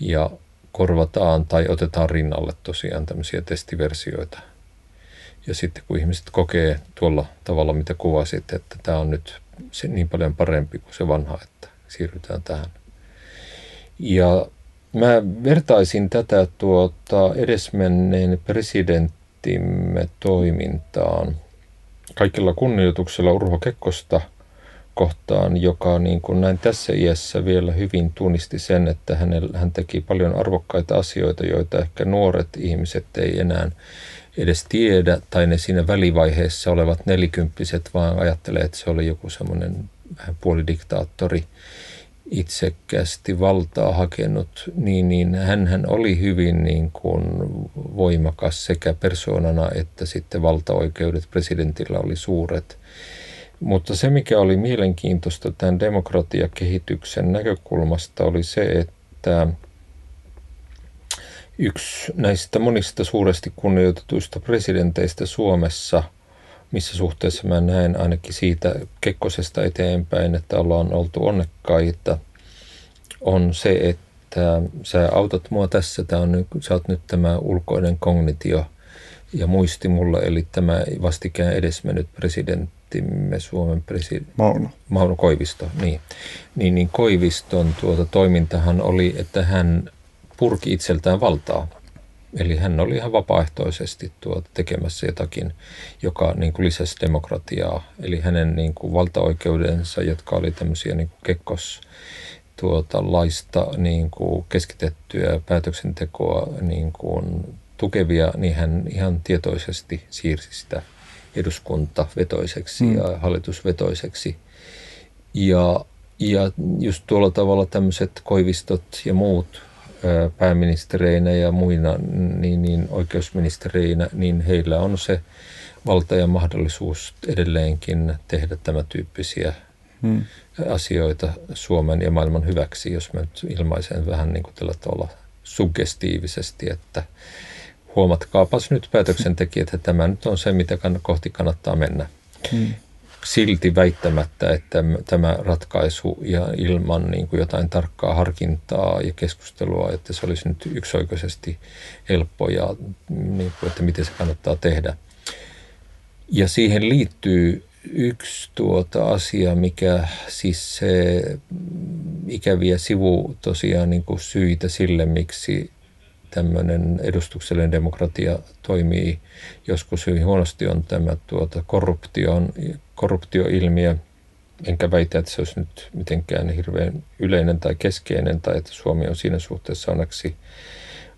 ja korvataan tai otetaan rinnalle tosiaan tämmöisiä testiversioita. Ja sitten kun ihmiset kokee tuolla tavalla, mitä kuvasit, että tämä on nyt se niin paljon parempi kuin se vanha, että siirrytään tähän. Ja mä vertaisin tätä tuota edesmenneen presidenttimme toimintaan kaikilla kunnioituksella Urho Kekkosta kohtaan, joka niin kuin näin tässä iässä vielä hyvin tunnisti sen, että hänellä, hän teki paljon arvokkaita asioita, joita ehkä nuoret ihmiset ei enää edes tiedä, tai ne siinä välivaiheessa olevat nelikymppiset vaan ajattelee, että se oli joku semmoinen vähän puolidiktaattori, itsekkäästi valtaa hakenut, niin, niin hänhän oli hyvin niin kuin voimakas sekä persoonana että sitten valtaoikeudet presidentillä oli suuret. Mutta se, mikä oli mielenkiintoista tämän demokratiakehityksen näkökulmasta, oli se, että yksi näistä monista suuresti kunnioitetuista presidenteistä Suomessa, missä suhteessa mä näen ainakin siitä Kekkosesta eteenpäin, että ollaan oltu onnekkaita, on se, että sä autat mua tässä, tää on, sä oot nyt tämä ulkoinen kognitio ja muisti mulla, eli tämä vastikään edesmennyt presidenttimme, Suomen presidentti Mauno. Mauno Koivisto, niin. Niin, niin Koiviston tuota toimintahan oli, että hän purki itseltään valtaa. Eli hän oli ihan vapaaehtoisesti tuota tekemässä jotakin, joka niin kuin lisäsi demokratiaa. Eli hänen niin kuin valtaoikeudensa, jotka oli tämmöisiä niin kuin Kekkos tuota, laista niin kuin keskitettyä päätöksentekoa niin kuin tukevia, niin hän ihan tietoisesti siirsi sitä eduskuntavetoiseksi mm. ja hallitusvetoiseksi. Ja, ja just tuolla tavalla tämmöiset Koivistot ja muut pääministereinä ja muina niin, niin oikeusministereinä, niin heillä on se valta ja mahdollisuus edelleenkin tehdä tämän tyyppisiä hmm. asioita Suomen ja maailman hyväksi, jos mä nyt ilmaisen vähän niin kuin tällä tavalla suggestiivisesti, että huomatkaapas nyt päätöksentekijät, että tämä nyt on se, mitä kohti kannattaa mennä. Hmm. Silti väittämättä, että tämä ratkaisu ja ilman niin kuin jotain tarkkaa harkintaa ja keskustelua, että se olisi nyt yksioikoisesti helppo ja niin kuin, että miten se kannattaa tehdä. Ja siihen liittyy yksi tuota asia, mikä siis se ikäviä sivu tosiaan niin kuin syitä sille, miksi tämmöinen edustuksellinen demokratia toimii joskus hyvin huonosti, on tämä tuota korruption, korruptioilmiö. Enkä väitä, että se olisi nyt mitenkään hirveän yleinen tai keskeinen, tai että Suomi on siinä suhteessa onneksi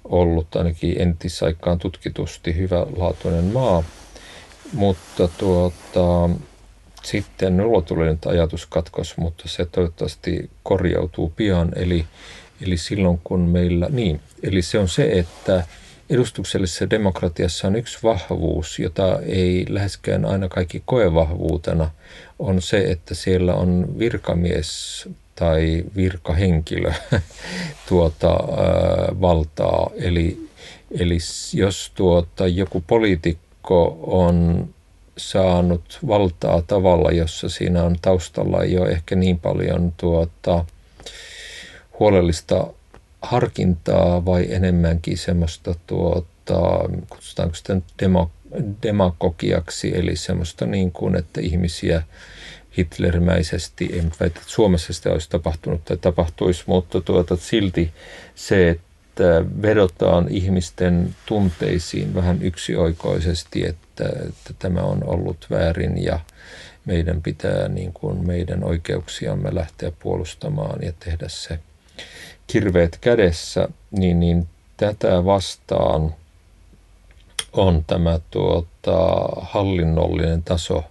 ollut ainakin entisaikaan tutkitusti hyvälaatuinen maa. Mutta tuota, sitten mulla tuli nyt ajatuskatkos, mutta se toivottavasti korjautuu pian, eli Eli silloin kun meillä, niin, eli se on se, että edustuksellisessa demokratiassa on yksi vahvuus, jota ei läheskään aina kaikki koe vahvuutena, on se, että siellä on virkamies tai virkahenkilö tuota, ää, valtaa. Eli, eli jos tuota, joku poliitikko on saanut valtaa tavalla, jossa siinä on taustalla ei ole ehkä niin paljon tuota, huolellista harkintaa vai enemmänkin semmoista, tuota, kutsutaanko sitä demo, demagogiaksi, eli semmoista niin kuin, että ihmisiä hitlermäisesti, en väitä, että Suomessa sitä olisi tapahtunut tai tapahtuisi, mutta tuota, silti se, että vedotaan ihmisten tunteisiin vähän yksioikoisesti, että, että tämä on ollut väärin ja meidän pitää niin kuin meidän oikeuksiamme lähteä puolustamaan ja tehdä se kirveet kädessä, niin, niin tätä vastaan on tämä tuota, hallinnollinen taso,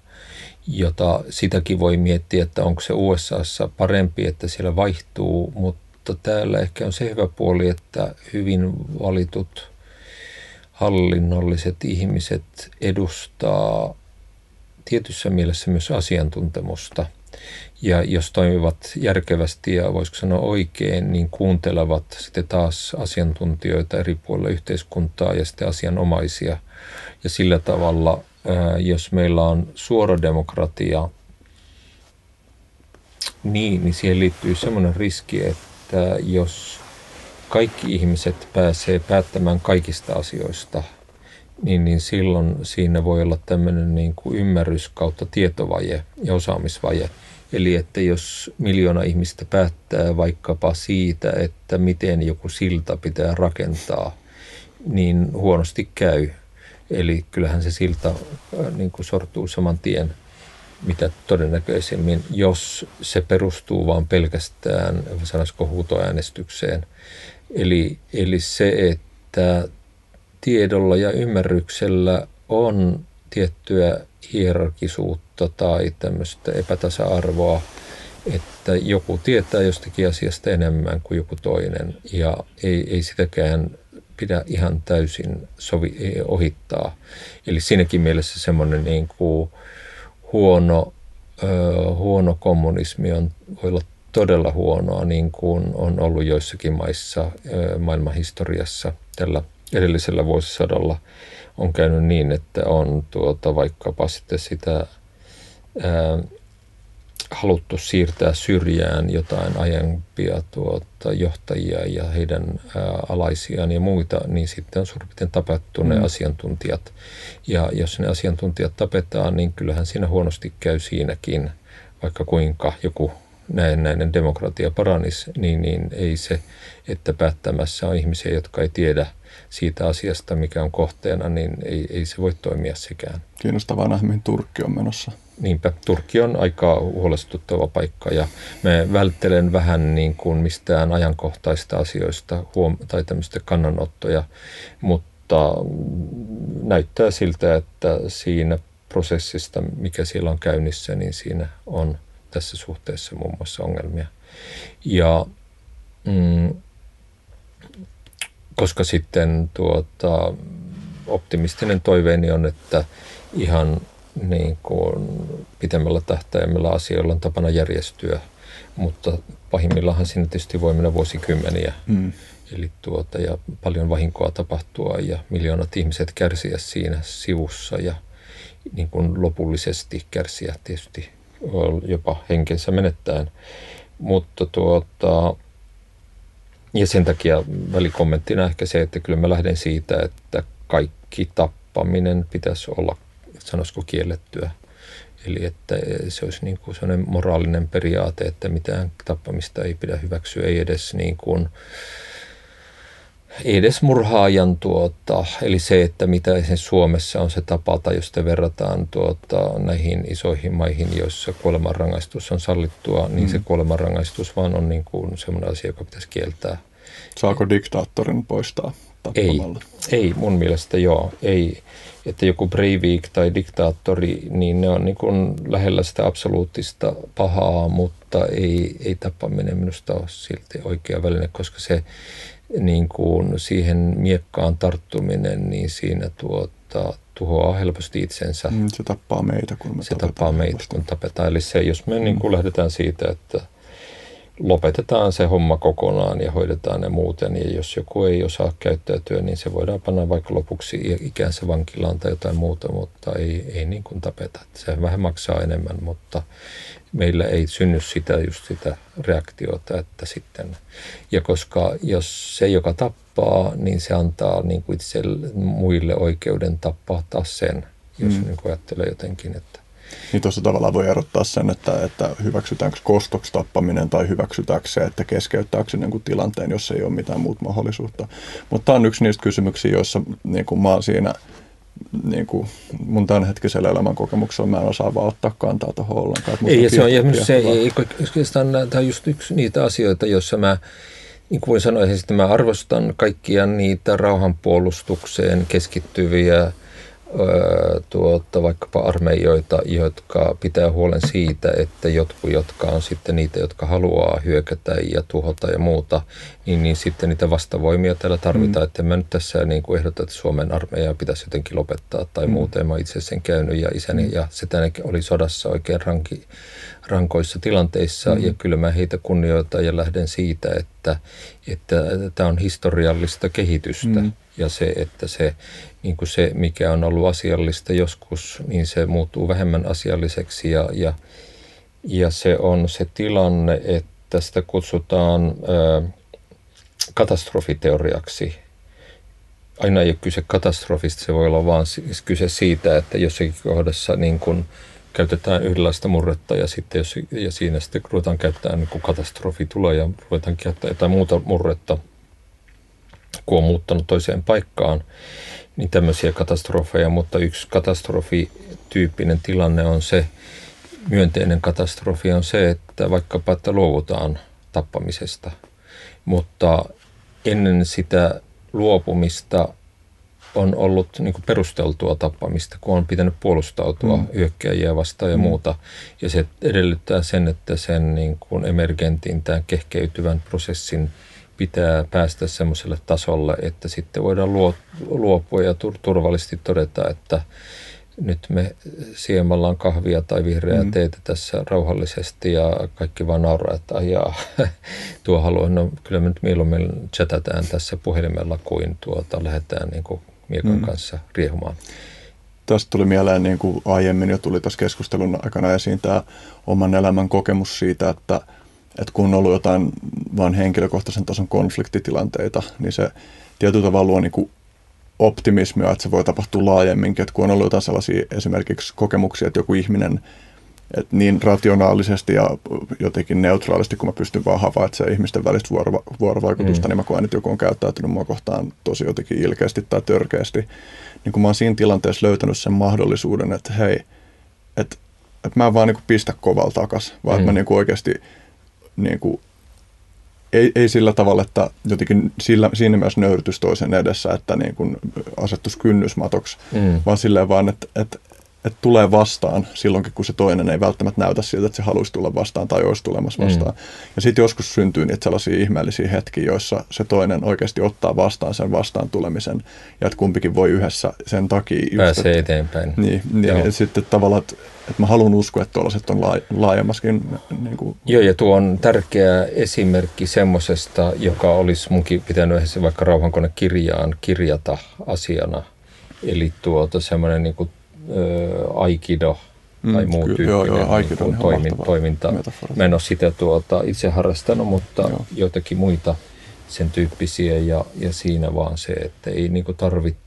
jota sitäkin voi miettiä, että onko se U S A:ssa parempi, että siellä vaihtuu, mutta täällä ehkä on se hyvä puoli, että hyvin valitut hallinnolliset ihmiset edustaa tietyssä mielessä myös asiantuntemusta. Ja jos toimivat järkevästi ja voisiko sanoa oikein, niin kuuntelevat sitten taas asiantuntijoita eri puolilla yhteiskuntaa ja sitten asianomaisia. Ja sillä tavalla, jos meillä on suora demokratia, niin, niin siihen liittyy semmoinen riski, että jos kaikki ihmiset pääsee päättämään kaikista asioista, Niin, niin silloin siinä voi olla tämmöinen niin kuin ymmärrys kautta tietovaje ja osaamisvaje. Eli että jos miljoona ihmistä päättää vaikkapa siitä, että miten joku silta pitää rakentaa, niin huonosti käy. Eli kyllähän se silta niin kuin sortuu saman tien, mitä todennäköisemmin, jos se perustuu vaan pelkästään, sanoisiko, huutoäänestykseen. Eli, eli se, että tiedolla ja ymmärryksellä on tiettyä hierarkisuutta tai tämmöistä epätasa-arvoa, että joku tietää jostakin asiasta enemmän kuin joku toinen ja ei, ei sitäkään pidä ihan täysin sovi, ohittaa. Eli siinäkin mielessä semmoinen niin kuin huono, ö, huono kommunismi on, voi olla todella huonoa, niin kuin on ollut joissakin maissa ö, maailman historiassa tällä edellisellä vuosisadalla on käynyt niin, että on tuota, vaikkapa sitten sitä ää, haluttu siirtää syrjään jotain aiempia tuota, johtajia ja heidän ää, alaisiaan ja muita, niin sitten on suurin piirtein tapettu ne mm. asiantuntijat. Ja jos ne asiantuntijat tapetaan, niin kyllähän siinä huonosti käy siinäkin, vaikka kuinka joku näennäinen demokratia paranisi, niin, niin ei se, että päättämässä on ihmisiä, jotka ei tiedä siitä asiasta, mikä on kohteena, niin ei, ei se voi toimia sekään. Kiinnostavaa nähdä, mihin Turkki on menossa. Niinpä, Turkki on aika huolestuttava paikka ja mä välttelen vähän niin kuin mistään ajankohtaista asioista huom- tai tämmöistä kannanottoja, mutta näyttää siltä, että siinä prosessista, mikä siellä on käynnissä, niin siinä on tässä suhteessa muun muassa ongelmia. Ja mm, koska sitten tuota, optimistinen toiveeni on, että ihan niin kuin pitemmällä tähtäimellä asioilla on tapana järjestyä, mutta pahimmillaanhan siinä tietysti voi mennä vuosikymmeniä. Mm. Eli tuota, ja paljon vahinkoa tapahtua ja miljoonat ihmiset kärsiä siinä sivussa ja niin kuin lopullisesti kärsiä tietysti jopa henkensä menettäen. Mutta tuota, ja sen takia välikommenttina ehkä se, että kyllä mä lähden siitä, että kaikki tappaminen pitäisi olla, sanoisiko, kiellettyä. Eli että se olisi niin kuin sellainen moraalinen periaate, että mitään tappamista ei pidä hyväksyä, ei edes niin kuin Ei edes murhaajan, tuota, eli se, että mitä esimerkiksi Suomessa on se tapa, tai jos te verrataan tuota, näihin isoihin maihin, joissa kuolemanrangaistus on sallittua, niin mm. se kuolemanrangaistus vaan on niin kuin sellainen asia, joka pitäisi kieltää. Saako diktaattorin poistaa tappamalla? Ei, ei mun mielestä joo. Ei, että joku Breivik tai diktaattori, niin ne on niin kuin lähellä sitä absoluuttista pahaa, mutta ei, ei tappaminen minusta ole silti oikea väline, koska se niin kuin siihen miekkaan tarttuminen, niin siinä tuota, tuhoaa helposti itsensä. Mm, se tappaa meitä, kun me se tapetaan. Se tappaa meitä, kun tapetaan. Eli se, jos me mm. niin kuin lähdetään siitä, että lopetetaan se homma kokonaan ja hoidetaan ne muuten. Ja jos joku ei osaa käyttäytyä, niin se voidaan panna vaikka lopuksi ikänsä vankilaan tai jotain muuta, mutta ei, ei niin kuin tapeta. Se vähän maksaa enemmän, mutta meillä ei synny sitä just sitä reaktiota, että sitten. Ja koska jos se, joka tappaa, niin se antaa niin kuin itse muille oikeuden tappaa taas sen, jos mm. niin kuin ajattelee jotenkin, että niin tuossa tavallaan voi erottaa sen, että, että hyväksytäänkö kostoksi tappaminen tai hyväksytäänkö se, että keskeyttääkö niin tilanteen, jos ei ole mitään muuta mahdollisuutta. Mutta tämä on yksi niistä kysymyksiä, joissa niin kuin mä siinä niin kuin mun tämänhetkisellä elämänkokemuksella mä en osaa vaan ottaa kantaa tuohon ollenkaan. Ei, ja se on, ja se, ei, tämä on just yksi niitä asioita, joissa mä niin kuin voin sanoa, että mä arvostan kaikkia niitä rauhanpuolustukseen keskittyviä tuota, vaikkapa armeijoita, jotka pitää huolen siitä, että jotkut, jotka on sitten niitä, jotka haluaa hyökätä ja tuhota ja muuta, niin, niin sitten niitä vastavoimia täällä tarvitaan. Mm. Että mä nyt tässä niin kuin ehdotan, että Suomen armeija pitäisi jotenkin lopettaa tai mm. muuta. Mä itse sen käynyt ja isäni mm. ja setäni oli sodassa oikein ranki, rankoissa tilanteissa mm. ja kyllä mä heitä kunnioitan ja lähden siitä, että tämä on historiallista kehitystä. Mm. Ja se, että se, niin kuin se, mikä on ollut asiallista joskus, niin se muuttuu vähemmän asialliseksi. Ja, ja, ja se on se tilanne, että sitä kutsutaan ö, katastrofiteoriaksi. Aina ei ole kyse katastrofista, se voi olla vaan siis kyse siitä, että jossakin kohdassa niin kun käytetään yhdenlaista murretta ja, sitten jos, ja siinä sitten ruvetaan käyttämään, niin kun katastrofi tulee ja ruvetaan käyttämään jotain muuta murretta, kun on muuttanut toiseen paikkaan, niin tämmöisiä katastrofeja, mutta yksi katastrofityyppinen tilanne on se, myönteinen katastrofi on se, että vaikkapa, että luovutaan tappamisesta, mutta ennen sitä luopumista on ollut niin kuin perusteltua tappamista, kun on pitänyt puolustautua mm. hyökkäjiä vastaan ja mm. muuta. Ja se edellyttää sen, että sen niin kuin emergentin, tämän kehkeytyvän prosessin pitää päästä semmoiselle tasolle, että sitten voidaan luopua ja turvallisesti todeta, että nyt me siemallaan kahvia tai vihreää mm. teetä tässä rauhallisesti ja kaikki vaan nauraa, että ajaa, tuo haluaa, no kyllä me nyt mieluummin chatataan tässä puhelimella kuin tuota, lähdetään niin kuin miekan mm. kanssa riehumaan. Tästä tuli mieleen, niin kuin aiemmin jo tuli tässä keskustelun aikana esiin tämä oman elämän kokemus siitä, että että kun on ollut jotain vain henkilökohtaisen tason konfliktitilanteita, niin se tietyllä tavalla luo niin kuin optimismia, että se voi tapahtua laajemminkin. Että kun on ollut jotain sellaisia esimerkiksi kokemuksia, että joku ihminen, että niin rationaalisesti ja jotenkin neutraalisti, kun mä pystyn vaan havaitsemaan ihmisten välistä vuoro- vuorovaikutusta, mm. niin mä koen, että joku on käyttäytynyt mua kohtaan tosi jotenkin ilkeästi tai törkeästi. Niin kun mä oon siinä tilanteessa löytänyt sen mahdollisuuden, että hei, että, että mä en vaan niin kuin pistä kovalla takas, vaan mm. että mä niin kuin oikeasti niin kuin, ei, ei sillä tavalla, että jotenkin sillä, siinä mielessä nöyrtys toisen edessä, että niin kuin asettuisi kynnysmatoksi, mm. vaan silleen vaan, että, että, että tulee vastaan silloinkin, kun se toinen ei välttämättä näytä siltä, että se haluaisi tulla vastaan tai olisi tulemassa vastaan. Mm. Ja sitten joskus syntyy niitä sellaisia ihmeellisiä hetkiä, joissa se toinen oikeasti ottaa vastaan sen vastaan tulemisen ja että kumpikin voi yhdessä sen takia. Just, pääsee että, eteenpäin. Niin, niin ja sitten tavallaan, että että mä haluan uskoa, että tuollaiset on laajemmaskin. Niin kuin. Joo, ja tuo on tärkeä esimerkki semmoisesta, joka olisi munkin pitänyt yhdessä vaikka rauhankonekirjaan kirjata asiana. Eli tuota semmoinen niin kuin ä, aikido tai mm, muu kyllä, tyyppinen joo, joo, aikido niin kuin, toimin, toiminta. Metafora. Mä en ole sitä tuota, itse harrastanut, mutta joo. joitakin muita sen tyyppisiä. Ja, ja siinä vaan se, että ei niin kuin tarvitse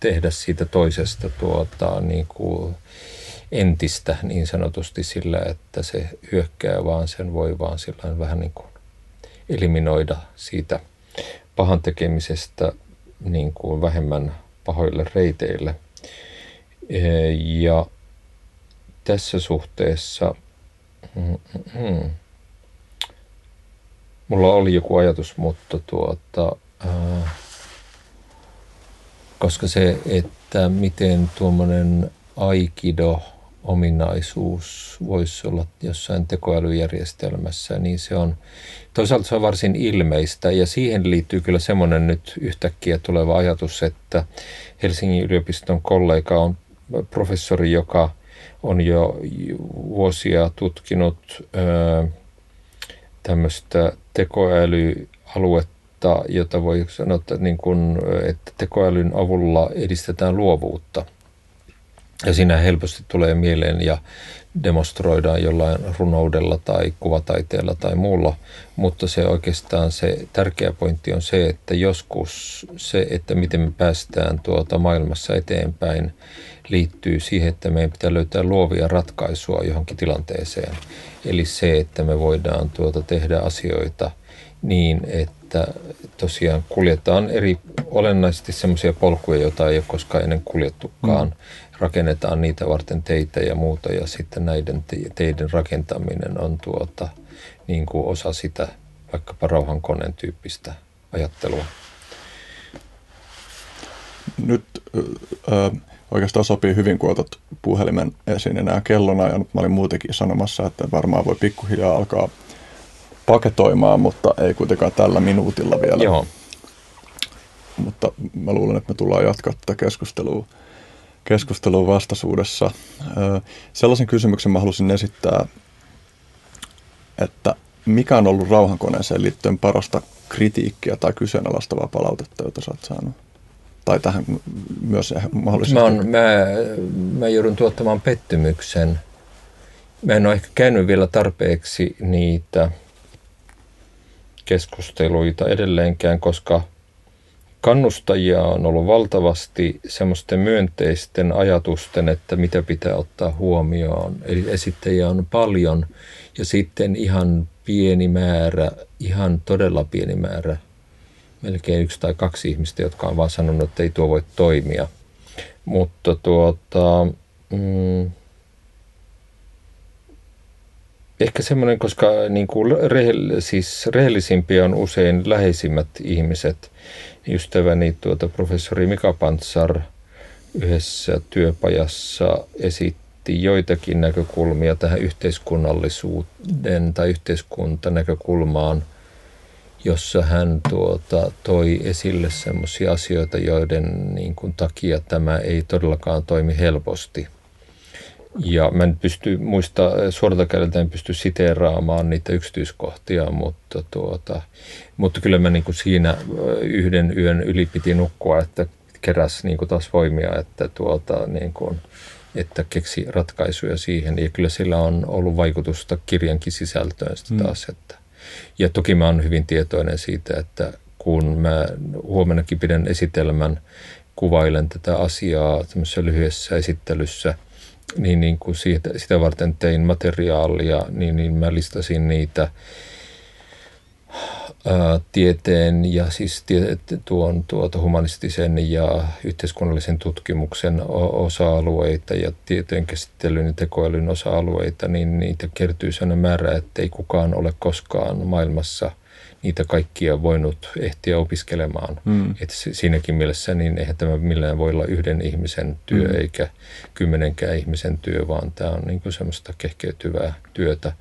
tehdä siitä toisesta tuota niin kuin entistä niin sanotusti sillä, että se hyökkää, vaan sen voi vaan sillain vähän niin kuin eliminoida siitä pahan tekemisestä niin kuin vähemmän pahoille reiteille. Ja tässä suhteessa mm-hmm. mulla oli joku ajatus, mutta tuota, äh, koska se, että miten tuommoinen aikido ominaisuus voisi olla jossain tekoälyjärjestelmässä, niin se on toisaalta se on varsin ilmeistä ja siihen liittyy kyllä semmoinen nyt yhtäkkiä tuleva ajatus, että Helsingin yliopiston kollega on professori, joka on jo vuosia tutkinut ö, tämmöistä tekoälyaluetta, jota voi sanoa, että, niin kuin, että tekoälyn avulla edistetään luovuutta. Ja siinä helposti tulee mieleen ja demonstroidaan jollain runoudella tai kuvataiteella tai muulla, mutta se oikeastaan se tärkeä pointti on se, että joskus se, että miten me päästään tuota maailmassa eteenpäin, liittyy siihen, että meidän pitää löytää luovia ratkaisuja johonkin tilanteeseen. Eli se, että me voidaan tuota tehdä asioita niin, että tosiaan kuljetaan eri olennaisesti semmoisia polkuja, joita ei ole koskaan ennen kuljettukaan. Mm. Rakennetaan niitä varten teitä ja muuta, ja sitten näiden teiden rakentaminen on tuota, niin kuin osa sitä vaikkapa rauhankoneen tyyppistä ajattelua. Nyt äh, oikeastaan sopii hyvin, kun otat puhelimen esiin enää kellona, ja nyt mä olin muutenkin sanomassa, että varmaan voi pikkuhiljaa alkaa paketoimaan, mutta ei kuitenkaan tällä minuutilla vielä. Joo. Mutta mä luulen, että me tullaan jatkaa tätä keskustelua. keskustelun vastaisuudessa. Sellaisen kysymyksen mä halusin esittää, että mikä on ollut rauhankoneeseen liittyen parasta kritiikkiä tai kyseenalaistavaa palautetta, jota sä oot saanut? Tai tähän myös mahdollisesti. Mä, on, mä, mä joudun tuottamaan pettymyksen. Mä en ole ehkä käynyt vielä tarpeeksi niitä keskusteluita edelleenkään, koska kannustajia on ollut valtavasti semmoisten myönteisten ajatusten, että mitä pitää ottaa huomioon. Eli esittäjiä on paljon ja sitten ihan pieni määrä, ihan todella pieni määrä, melkein yksi tai kaksi ihmistä, jotka on vaan sanonut, että ei tuo voi toimia. Mutta tuota, mm, ehkä semmoinen, koska niin kuin rehell- siis rehellisimpiä on usein läheisimmät ihmiset. Ystäväni tuota, professori Mika Pantsar yhdessä työpajassa esitti joitakin näkökulmia tähän yhteiskunnallisuuden tai yhteiskuntanäkökulmaan, jossa hän tuota, toi esille semmoisia asioita, joiden niin kuin, takia tämä ei todellakaan toimi helposti. Ja mä en pysty muista, suoralta kädeltä en pysty siteeraamaan niitä yksityiskohtia, mutta, tuota, mutta kyllä mä niin kuin siinä yhden yön yli piti nukkua, että keräs niin kuin taas voimia, että, tuota, niin kuin, että keksi ratkaisuja siihen. Ja kyllä sillä on ollut vaikutusta kirjankin sisältöön sitä taas. Mm. Että. Ja toki mä oon hyvin tietoinen siitä, että kun mä huomennakin pidän esitelmän, kuvailen tätä asiaa tämmöisessä lyhyessä esittelyssä, niin, niin kuin siitä, sitä varten tein materiaalia, niin, niin mä listasin niitä ää, tieteen ja siis tie, tuon tuota, humanistisen ja yhteiskunnallisen tutkimuksen osa-alueita ja tietojen käsittelyn ja tekoälyn osa-alueita, niin niitä kertyy sellainen määrä, ettei kukaan ole koskaan maailmassa niitä kaikkia voinut ehtiä opiskelemaan. Mm. Et siinäkin mielessä niin eihän tämä millään voi olla yhden ihmisen työ mm. eikä kymmenenkään ihmisen työ, vaan tämä on niin kuin semmoista kehkeytyvää työtä.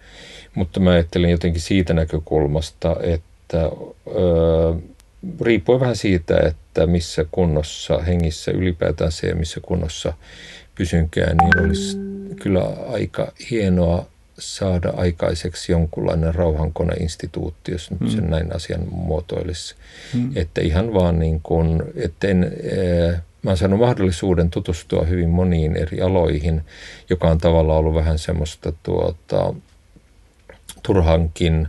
Mutta mä ajattelin jotenkin siitä näkökulmasta, että öö, riippuu vähän siitä, että missä kunnossa hengissä ylipäätään se ja missä kunnossa pysynkään, niin olisi kyllä aika hienoa saada aikaiseksi jonkunlainen rauhankoneinstituutti, jos nyt sen näin asian muotoilisi. Mm. Että ihan vaan niin kuin, että en, ää, mä oon saanut mahdollisuuden tutustua hyvin moniin eri aloihin, joka on tavallaan ollut vähän semmoista tuota, turhankin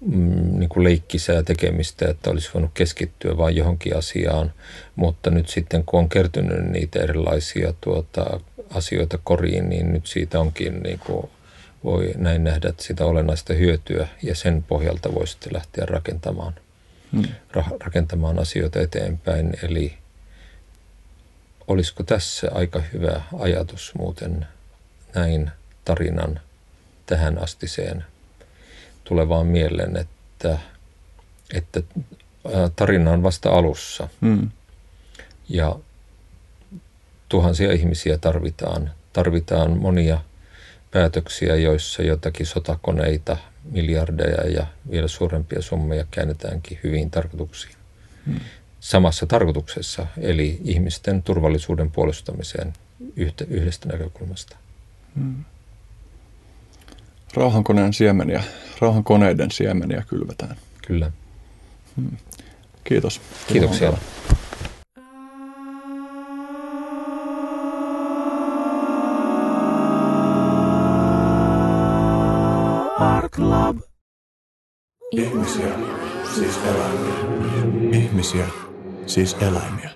mm, niin kuin leikkisää tekemistä, että olisi voinut keskittyä vain johonkin asiaan, mutta nyt sitten kun on kertynyt niitä erilaisia tuota, asioita koriin, niin nyt siitä onkin niin kuin voi näin nähdä sitä olennaista hyötyä ja sen pohjalta voi sitten lähteä rakentamaan, hmm. ra- rakentamaan asioita eteenpäin. Eli olisiko tässä aika hyvä ajatus muuten näin tarinan tähän astiseen tulevaan mieleen, että, että tarina on vasta alussa hmm. ja tuhansia ihmisiä tarvitaan, tarvitaan monia päätöksiä, joissa jotakin sotakoneita, miljardeja ja vielä suurempia summia käännetäänkin hyviin tarkoituksiin. Hmm. Samassa tarkoituksessa, eli ihmisten turvallisuuden puolustamiseen yhtä, yhdestä näkökulmasta. Hmm. Rauhankoneen siemeniä, rauhankoneiden siemeniä kylvetään. Kyllä. Hmm. Kiitos. Kiitoksia. Club. Ihmisiä, siis eläimiä. Ihmisiä, siis eläimiä.